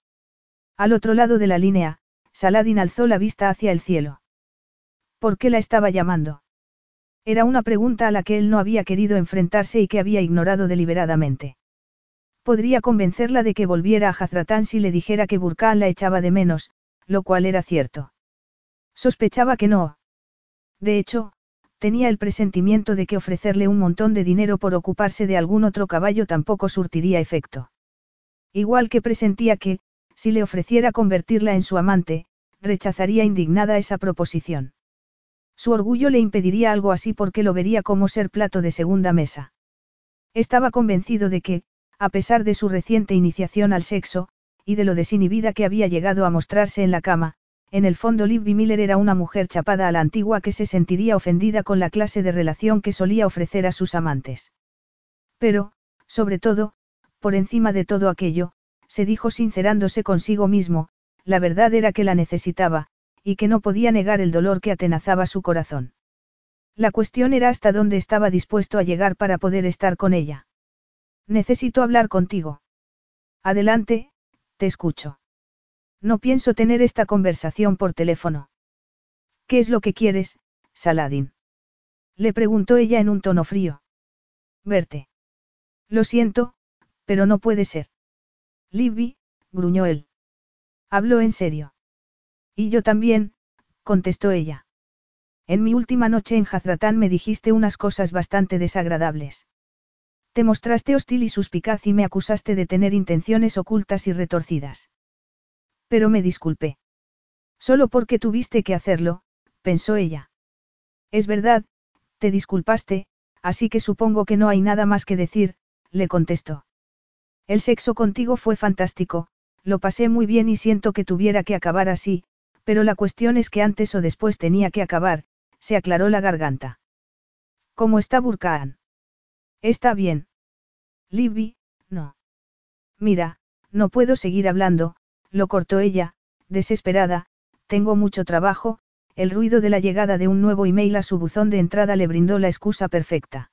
Al otro lado de la línea, Saladin alzó la vista hacia el cielo. ¿Por qué la estaba llamando? Era una pregunta a la que él no había querido enfrentarse y que había ignorado deliberadamente. Podría convencerla de que volviera a Jazratán si le dijera que Burkhan la echaba de menos, lo cual era cierto. Sospechaba que no. De hecho, tenía el presentimiento de que ofrecerle un montón de dinero por ocuparse de algún otro caballo tampoco surtiría efecto. Igual que presentía que, si le ofreciera convertirla en su amante, rechazaría indignada esa proposición. Su orgullo le impediría algo así porque lo vería como ser plato de segunda mesa. Estaba convencido de que, a pesar de su reciente iniciación al sexo, y de lo desinhibida que había llegado a mostrarse en la cama, en el fondo Libby Miller era una mujer chapada a la antigua que se sentiría ofendida con la clase de relación que solía ofrecer a sus amantes. Pero, sobre todo, por encima de todo aquello, se dijo sincerándose consigo mismo, la verdad era que la necesitaba, y que no podía negar el dolor que atenazaba su corazón. La cuestión era hasta dónde estaba dispuesto a llegar para poder estar con ella. «Necesito hablar contigo». «Adelante, te escucho». «No pienso tener esta conversación por teléfono». «¿Qué es lo que quieres, Saladin?», le preguntó ella en un tono frío. «Verte». «Lo siento, pero no puede ser». «Libby», gruñó él. Habló en serio. «Y yo también», contestó ella. «En mi última noche en Jazratán me dijiste unas cosas bastante desagradables. Te mostraste hostil y suspicaz y me acusaste de tener intenciones ocultas y retorcidas. Pero me disculpé». «Solo porque tuviste que hacerlo», pensó ella. «Es verdad, te disculpaste, así que supongo que no hay nada más que decir», le contestó. «El sexo contigo fue fantástico, lo pasé muy bien y siento que tuviera que acabar así, pero la cuestión es que antes o después tenía que acabar», se aclaró la garganta. «¿Cómo está Burkhan?». «Está bien». «Libby, no». «Mira, no puedo seguir hablando», lo cortó ella, desesperada, «tengo mucho trabajo». El ruido de la llegada de un nuevo email a su buzón de entrada le brindó la excusa perfecta.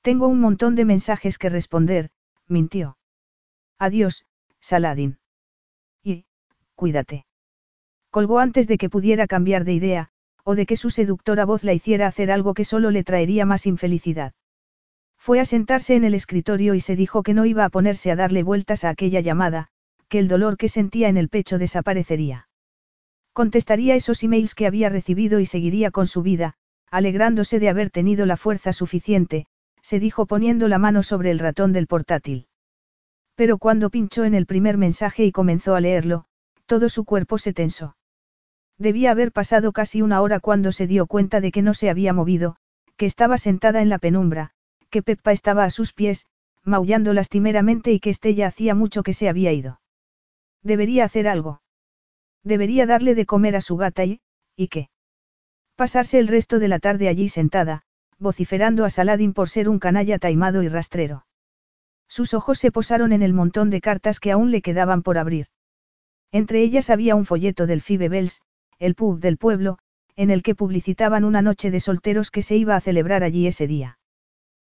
«Tengo un montón de mensajes que responder», mintió. «Adiós, Saladin. Y, cuídate». Colgó antes de que pudiera cambiar de idea, o de que su seductora voz la hiciera hacer algo que solo le traería más infelicidad. Fue a sentarse en el escritorio y se dijo que no iba a ponerse a darle vueltas a aquella llamada, que el dolor que sentía en el pecho desaparecería. Contestaría esos emails que había recibido y seguiría con su vida, alegrándose de haber tenido la fuerza suficiente, se dijo poniendo la mano sobre el ratón del portátil. Pero cuando pinchó en el primer mensaje y comenzó a leerlo, todo su cuerpo se tensó. Debía haber pasado casi una hora cuando se dio cuenta de que no se había movido, que estaba sentada en la penumbra, que Peppa estaba a sus pies, maullando lastimeramente y que Estella hacía mucho que se había ido. Debería hacer algo. Debería darle de comer a su gata ¿y qué? Pasarse el resto de la tarde allí sentada, vociferando a Saladin por ser un canalla taimado y rastrero. Sus ojos se posaron en el montón de cartas que aún le quedaban por abrir. Entre ellas había un folleto del Five Bells, el pub del pueblo, en el que publicitaban una noche de solteros que se iba a celebrar allí ese día.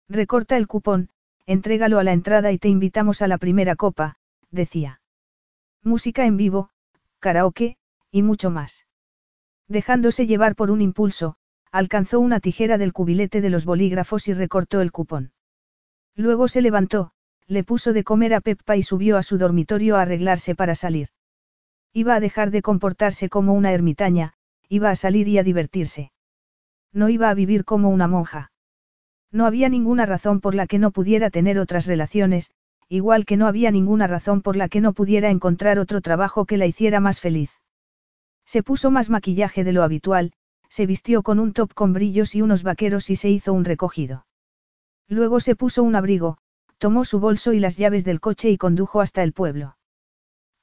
Recorta el cupón, entrégalo a la entrada y te invitamos a la primera copa, decía. Música en vivo, karaoke, y mucho más. Dejándose llevar por un impulso, alcanzó una tijera del cubilete de los bolígrafos y recortó el cupón. Luego se levantó, le puso de comer a Peppa y subió a su dormitorio a arreglarse para salir. Iba a dejar de comportarse como una ermitaña, iba a salir y a divertirse. No iba a vivir como una monja. No había ninguna razón por la que no pudiera tener otras relaciones, igual que no había ninguna razón por la que no pudiera encontrar otro trabajo que la hiciera más feliz. Se puso más maquillaje de lo habitual, se vistió con un top con brillos y unos vaqueros y se hizo un recogido. Luego se puso un abrigo, tomó su bolso y las llaves del coche y condujo hasta el pueblo.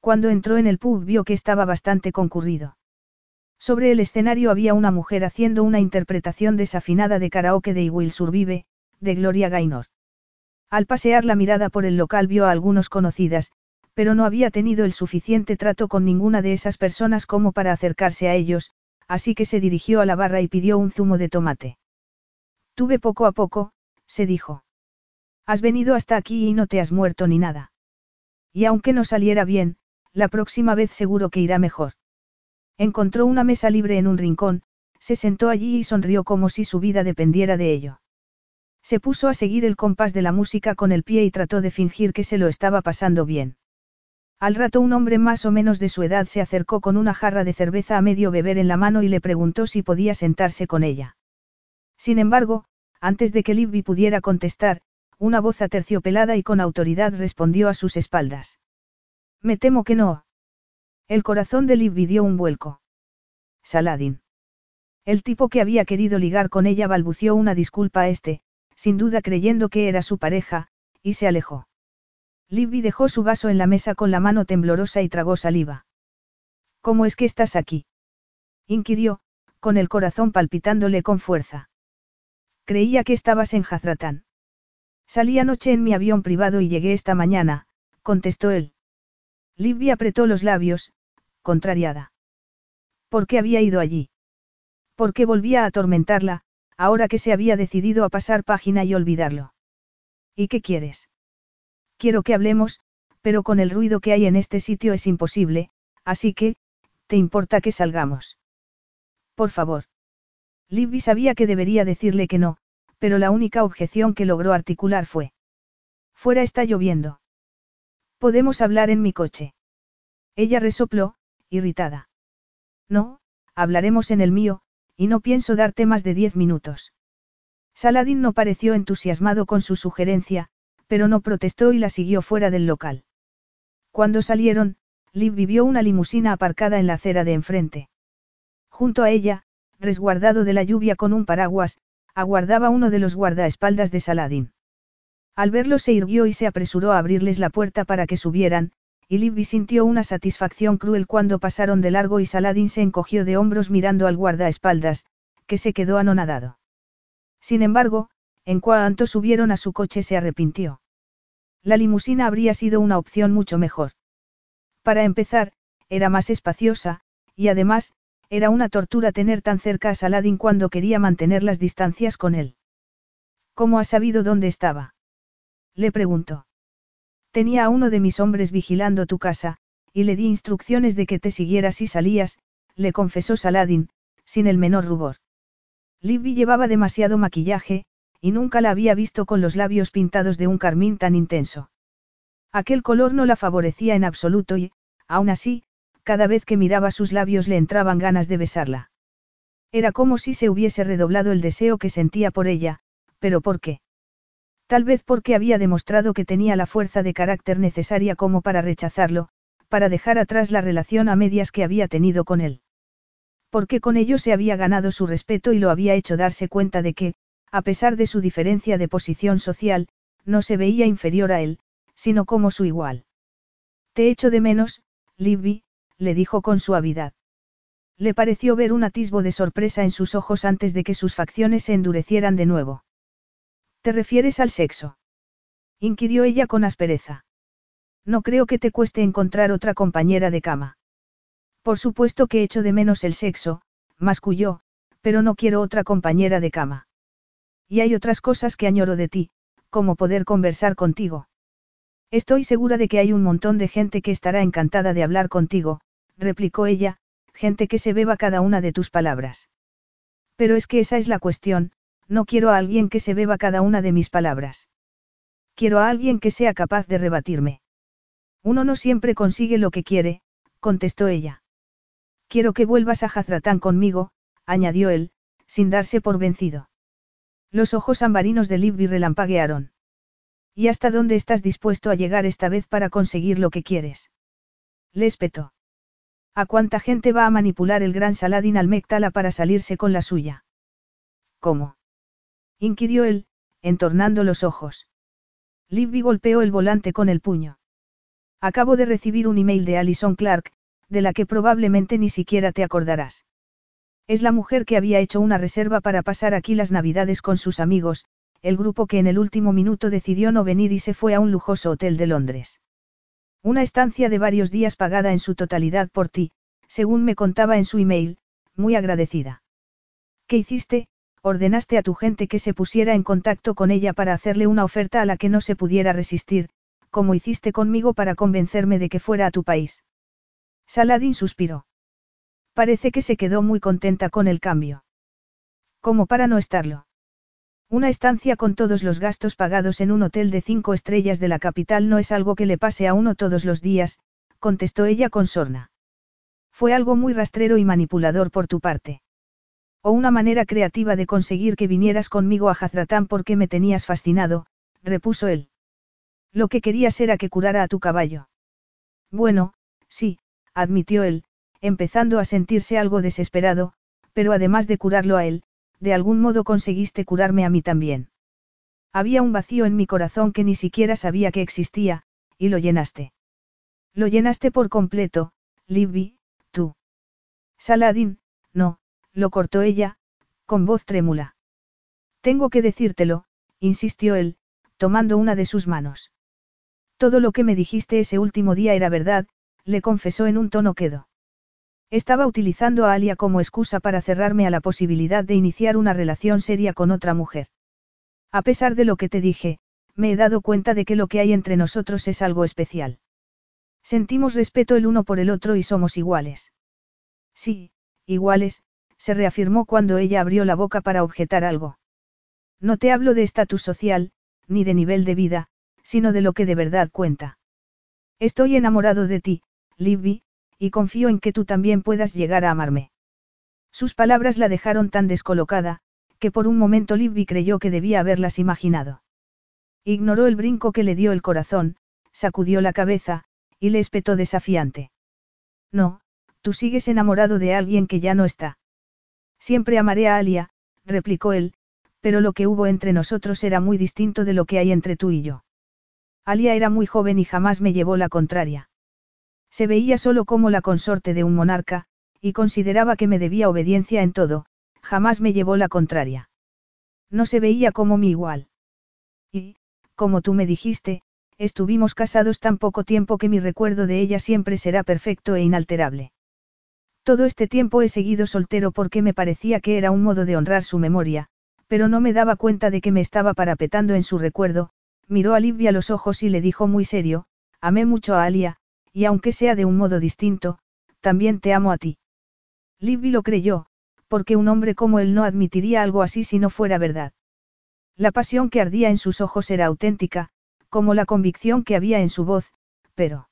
Cuando entró en el pub vio que estaba bastante concurrido. Sobre el escenario había una mujer haciendo una interpretación desafinada de karaoke de I Will Survive, de Gloria Gaynor. Al pasear la mirada por el local vio a algunos conocidas, pero no había tenido el suficiente trato con ninguna de esas personas como para acercarse a ellos, así que se dirigió a la barra y pidió un zumo de tomate. Tuve poco a poco, se dijo. Has venido hasta aquí y no te has muerto ni nada. Y aunque no saliera bien, la próxima vez seguro que irá mejor. Encontró una mesa libre en un rincón, se sentó allí y sonrió como si su vida dependiera de ello. Se puso a seguir el compás de la música con el pie y trató de fingir que se lo estaba pasando bien. Al rato un hombre más o menos de su edad se acercó con una jarra de cerveza a medio beber en la mano y le preguntó si podía sentarse con ella. Sin embargo, antes de que Libby pudiera contestar, una voz aterciopelada y con autoridad respondió a sus espaldas. Me temo que no. El corazón de Libby dio un vuelco. Saladin. El tipo que había querido ligar con ella balbució una disculpa a este, sin duda creyendo que era su pareja, y se alejó. Libby dejó su vaso en la mesa con la mano temblorosa y tragó saliva. ¿Cómo es que estás aquí? Inquirió, con el corazón palpitándole con fuerza. Creía que estabas en Jazratán. Salí anoche en mi avión privado y llegué esta mañana, contestó él. Libby apretó los labios, contrariada. ¿Por qué había ido allí? ¿Por qué volvía a atormentarla, ahora que se había decidido a pasar página y olvidarlo? ¿Y qué quieres? Quiero que hablemos, pero con el ruido que hay en este sitio es imposible, así que, ¿te importa que salgamos? Por favor. Libby sabía que debería decirle que no, pero la única objeción que logró articular fue: fuera está lloviendo. Podemos hablar en mi coche. Ella resopló, irritada. No, hablaremos en el mío, y no pienso darte más de 10 minutos. Saladin no pareció entusiasmado con su sugerencia, pero no protestó y la siguió fuera del local. Cuando salieron, Libby vio una limusina aparcada en la acera de enfrente. Junto a ella, resguardado de la lluvia con un paraguas, aguardaba uno de los guardaespaldas de Saladin. Al verlo se irguió y se apresuró a abrirles la puerta para que subieran, y Libby sintió una satisfacción cruel cuando pasaron de largo y Saladin se encogió de hombros mirando al guardaespaldas, que se quedó anonadado. Sin embargo, en cuanto subieron a su coche se arrepintió. La limusina habría sido una opción mucho mejor. Para empezar, era más espaciosa, y además, era una tortura tener tan cerca a Saladin cuando quería mantener las distancias con él. ¿Cómo has sabido dónde estaba? Le preguntó. Tenía a uno de mis hombres vigilando tu casa, y le di instrucciones de que te siguiera si salías, le confesó Saladin, sin el menor rubor. Libby llevaba demasiado maquillaje, y nunca la había visto con los labios pintados de un carmín tan intenso. Aquel color no la favorecía en absoluto y, aún así, cada vez que miraba sus labios le entraban ganas de besarla. Era como si se hubiese redoblado el deseo que sentía por ella, pero ¿por qué? Tal vez porque había demostrado que tenía la fuerza de carácter necesaria como para rechazarlo, para dejar atrás la relación a medias que había tenido con él. Porque con ello se había ganado su respeto y lo había hecho darse cuenta de que, a pesar de su diferencia de posición social, no se veía inferior a él, sino como su igual. «Te echo de menos, Libby», le dijo con suavidad. Le pareció ver un atisbo de sorpresa en sus ojos antes de que sus facciones se endurecieran de nuevo. «¿Te refieres al sexo?», inquirió ella con aspereza. «No creo que te cueste encontrar otra compañera de cama». «Por supuesto que echo de menos el sexo», masculló, «pero no quiero otra compañera de cama. Y hay otras cosas que añoro de ti, como poder conversar contigo. Estoy segura de que hay un montón de gente que estará encantada de hablar contigo», replicó ella, «gente que se beba cada una de tus palabras». «Pero es que esa es la cuestión, no quiero a alguien que se beba cada una de mis palabras. Quiero a alguien que sea capaz de rebatirme». «Uno no siempre consigue lo que quiere», contestó ella. «Quiero que vuelvas a Jazratán conmigo», añadió él, sin darse por vencido. Los ojos ambarinos de Libby relampaguearon. «¿Y hasta dónde estás dispuesto a llegar esta vez para conseguir lo que quieres?», le espetó. «¿A cuánta gente va a manipular el gran Saladin Al-Mektala para salirse con la suya?». «¿Cómo?», inquirió él, entornando los ojos. Libby golpeó el volante con el puño. «Acabo de recibir un email de Alison Clark, de la que probablemente ni siquiera te acordarás. Es la mujer que había hecho una reserva para pasar aquí las Navidades con sus amigos, el grupo que en el último minuto decidió no venir y se fue a un lujoso hotel de Londres. Una estancia de varios días pagada en su totalidad por ti, según me contaba en su email, muy agradecida. ¿Qué hiciste? Ordenaste a tu gente que se pusiera en contacto con ella para hacerle una oferta a la que no se pudiera resistir, como hiciste conmigo para convencerme de que fuera a tu país». Saladin suspiró. Parece que se quedó muy contenta con el cambio. Como para no estarlo. Una estancia con todos los gastos pagados en un hotel de 5 estrellas de la capital no es algo que le pase a uno todos los días, contestó ella con sorna. Fue algo muy rastrero y manipulador por tu parte. O una manera creativa de conseguir que vinieras conmigo a Jazratán porque me tenías fascinado, repuso él. Lo que querías era que curara a tu caballo. Bueno, sí, admitió él, empezando a sentirse algo desesperado, pero además de curarlo a él, de algún modo conseguiste curarme a mí también. Había un vacío en mi corazón que ni siquiera sabía que existía, y lo llenaste. Lo llenaste por completo, Libby, tú. Saladin, no, lo cortó ella, con voz trémula. Tengo que decírtelo, insistió él, tomando una de sus manos. Todo lo que me dijiste ese último día era verdad, le confesó en un tono quedo. Estaba utilizando a Alia como excusa para cerrarme a la posibilidad de iniciar una relación seria con otra mujer. A pesar de lo que te dije, me he dado cuenta de que lo que hay entre nosotros es algo especial. Sentimos respeto el uno por el otro y somos iguales. Sí, iguales, se reafirmó cuando ella abrió la boca para objetar algo. No te hablo de estatus social, ni de nivel de vida, sino de lo que de verdad cuenta. Estoy enamorado de ti, Libby, y confío en que tú también puedas llegar a amarme. Sus palabras la dejaron tan descolocada, que por un momento Libby creyó que debía haberlas imaginado. Ignoró el brinco que le dio el corazón, sacudió la cabeza, y le espetó desafiante. No, tú sigues enamorado de alguien que ya no está. Siempre amaré a Alia, replicó él, pero lo que hubo entre nosotros era muy distinto de lo que hay entre tú y yo. Alia era muy joven y jamás me llevó la contraria. Se veía solo como la consorte de un monarca, y consideraba que me debía obediencia en todo, jamás me llevó la contraria. No se veía como mi igual. Y, como tú me dijiste, estuvimos casados tan poco tiempo que mi recuerdo de ella siempre será perfecto e inalterable. Todo este tiempo he seguido soltero porque me parecía que era un modo de honrar su memoria, pero no me daba cuenta de que me estaba parapetando en su recuerdo. Miró a Libby a los ojos y le dijo muy serio, amé mucho a Alia, y aunque sea de un modo distinto, también te amo a ti. Libby lo creyó, porque un hombre como él no admitiría algo así si no fuera verdad. La pasión que ardía en sus ojos era auténtica, como la convicción que había en su voz, pero...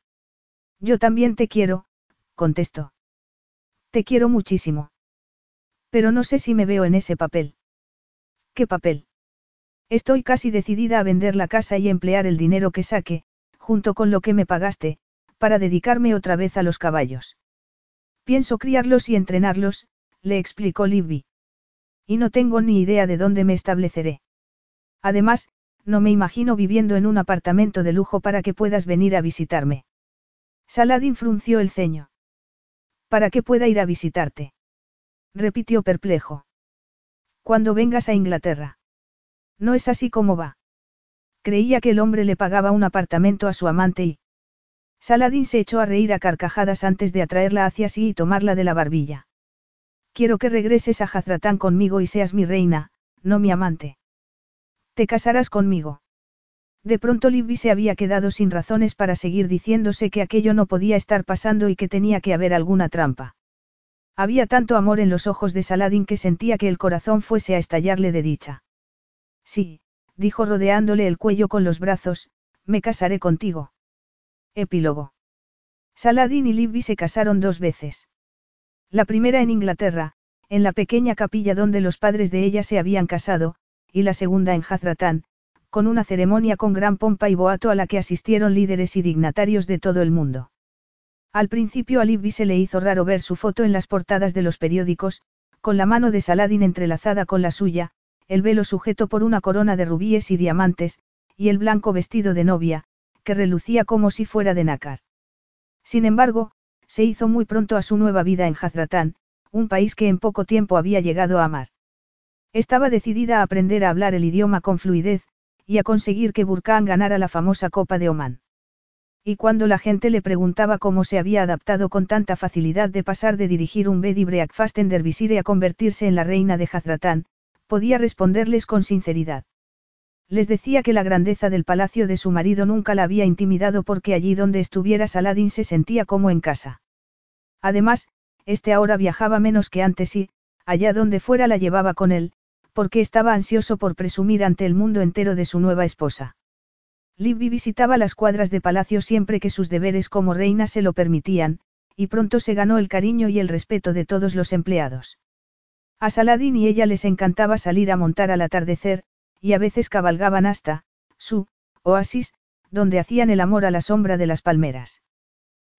Yo también te quiero, contestó. Te quiero muchísimo. Pero no sé si me veo en ese papel. ¿Qué papel? Estoy casi decidida a vender la casa y emplear el dinero que saque, junto con lo que me pagaste, para dedicarme otra vez a los caballos. Pienso criarlos y entrenarlos, le explicó Libby. Y no tengo ni idea de dónde me estableceré. Además, no me imagino viviendo en un apartamento de lujo para que puedas venir a visitarme. Saladin frunció el ceño. Para que pueda ir a visitarte. Repitió perplejo. Cuando vengas a Inglaterra. No es así como va. Creía que el hombre le pagaba un apartamento a su amante y... Saladin se echó a reír a carcajadas antes de atraerla hacia sí y tomarla de la barbilla. Quiero que regreses a Jazratán conmigo y seas mi reina, no mi amante. Te casarás conmigo. De pronto Libby se había quedado sin razones para seguir diciéndose que aquello no podía estar pasando y que tenía que haber alguna trampa. Había tanto amor en los ojos de Saladin que sentía que el corazón fuese a estallarle de dicha. Sí, dijo rodeándole el cuello con los brazos, me casaré contigo. Epílogo. Saladin y Libby se casaron 2 veces. La primera en Inglaterra, en la pequeña capilla donde los padres de ella se habían casado, y la segunda en Jazratán, con una ceremonia con gran pompa y boato a la que asistieron líderes y dignatarios de todo el mundo. Al principio a Libby se le hizo raro ver su foto en las portadas de los periódicos, con la mano de Saladin entrelazada con la suya, el velo sujeto por una corona de rubíes y diamantes, y el blanco vestido de novia, que relucía como si fuera de nácar. Sin embargo, se hizo muy pronto a su nueva vida en Jazratán, un país que en poco tiempo había llegado a amar. Estaba decidida a aprender a hablar el idioma con fluidez, y a conseguir que Burkhan ganara la famosa Copa de Omán. Y cuando la gente le preguntaba cómo se había adaptado con tanta facilidad de pasar de dirigir un bed y breakfast en Derbyshire a convertirse en la reina de Jazratán, podía responderles con sinceridad. Les decía que la grandeza del palacio de su marido nunca la había intimidado porque allí donde estuviera Saladin se sentía como en casa. Además, este ahora viajaba menos que antes y, allá donde fuera la llevaba con él, porque estaba ansioso por presumir ante el mundo entero de su nueva esposa. Libby visitaba las cuadras de palacio siempre que sus deberes como reina se lo permitían, y pronto se ganó el cariño y el respeto de todos los empleados. A Saladin y ella les encantaba salir a montar al atardecer, y a veces cabalgaban hasta su oasis, donde hacían el amor a la sombra de las palmeras.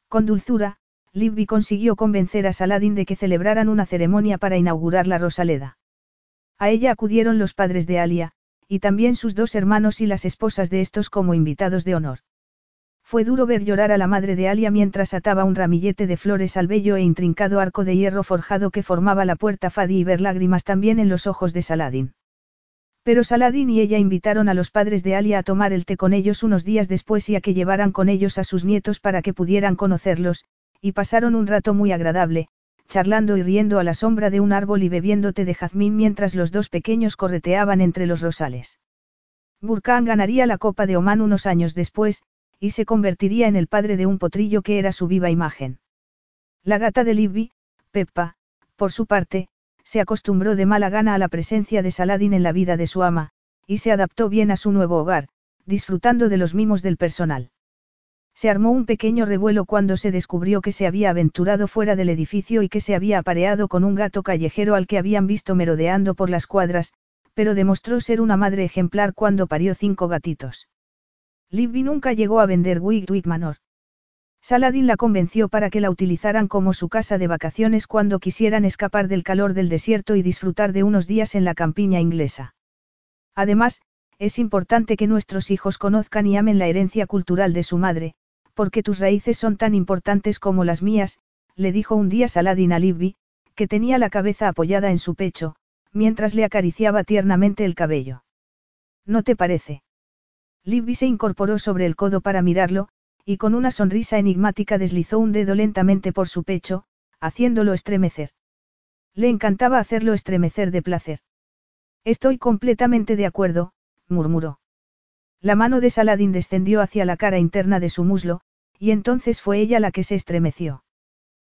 Con dulzura, Libby consiguió convencer a Saladin de que celebraran una ceremonia para inaugurar la Rosaleda. A ella acudieron los padres de Alia, y también sus 2 hermanos y las esposas de estos como invitados de honor. Fue duro ver llorar a la madre de Alia mientras ataba un ramillete de flores al bello e intrincado arco de hierro forjado que formaba la puerta Fadi y ver lágrimas también en los ojos de Saladin. Pero Saladin y ella invitaron a los padres de Alia a tomar el té con ellos unos días después y a que llevaran con ellos a sus nietos para que pudieran conocerlos, y pasaron un rato muy agradable, charlando y riendo a la sombra de un árbol y bebiendo té de jazmín mientras los 2 pequeños correteaban entre los rosales. Burkhan ganaría la Copa de Omán unos años después, y se convertiría en el padre de un potrillo que era su viva imagen. La gata de Libby, Peppa, por su parte, se acostumbró de mala gana a la presencia de Saladin en la vida de su ama, y se adaptó bien a su nuevo hogar, disfrutando de los mimos del personal. Se armó un pequeño revuelo cuando se descubrió que se había aventurado fuera del edificio y que se había apareado con un gato callejero al que habían visto merodeando por las cuadras, pero demostró ser una madre ejemplar cuando parió 5 gatitos. Libby nunca llegó a vender Wigtwig Manor. Saladin la convenció para que la utilizaran como su casa de vacaciones cuando quisieran escapar del calor del desierto y disfrutar de unos días en la campiña inglesa. Además, es importante que nuestros hijos conozcan y amen la herencia cultural de su madre, porque tus raíces son tan importantes como las mías, le dijo un día Saladin a Libby, que tenía la cabeza apoyada en su pecho, mientras le acariciaba tiernamente el cabello. ¿No te parece? Libby se incorporó sobre el codo para mirarlo, y con una sonrisa enigmática deslizó un dedo lentamente por su pecho, haciéndolo estremecer. Le encantaba hacerlo estremecer de placer. Estoy completamente de acuerdo, murmuró. La mano de Saladin descendió hacia la cara interna de su muslo, y entonces fue ella la que se estremeció.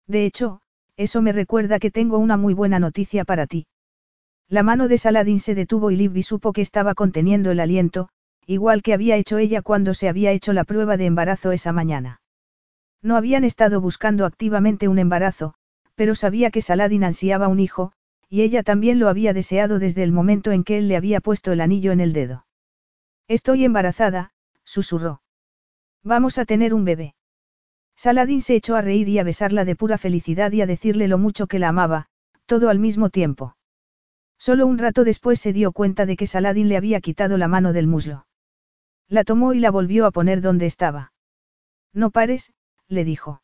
De hecho, eso me recuerda que tengo una muy buena noticia para ti. La mano de Saladin se detuvo y Libby supo que estaba conteniendo el aliento, igual que había hecho ella cuando se había hecho la prueba de embarazo esa mañana. No habían estado buscando activamente un embarazo, pero sabía que Saladin ansiaba un hijo, y ella también lo había deseado desde el momento en que él le había puesto el anillo en el dedo. «Estoy embarazada», susurró. «Vamos a tener un bebé». Saladin se echó a reír y a besarla de pura felicidad y a decirle lo mucho que la amaba, todo al mismo tiempo. Solo un rato después se dio cuenta de que Saladin le había quitado la mano del muslo. La tomó y la volvió a poner donde estaba. No pares, le dijo.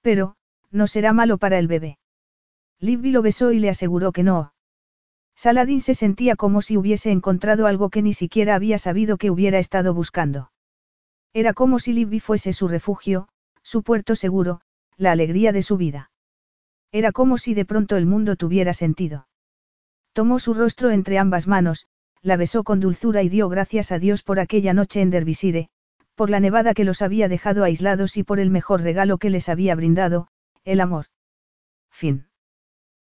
Pero, no será malo para el bebé. Libby lo besó y le aseguró que no. Saladin se sentía como si hubiese encontrado algo que ni siquiera había sabido que hubiera estado buscando. Era como si Libby fuese su refugio, su puerto seguro, la alegría de su vida. Era como si de pronto el mundo tuviera sentido. Tomó su rostro entre ambas manos, la besó con dulzura y dio gracias a Dios por aquella noche en Derbyshire, por la nevada que los había dejado aislados y por el mejor regalo que les había brindado, el amor. Fin.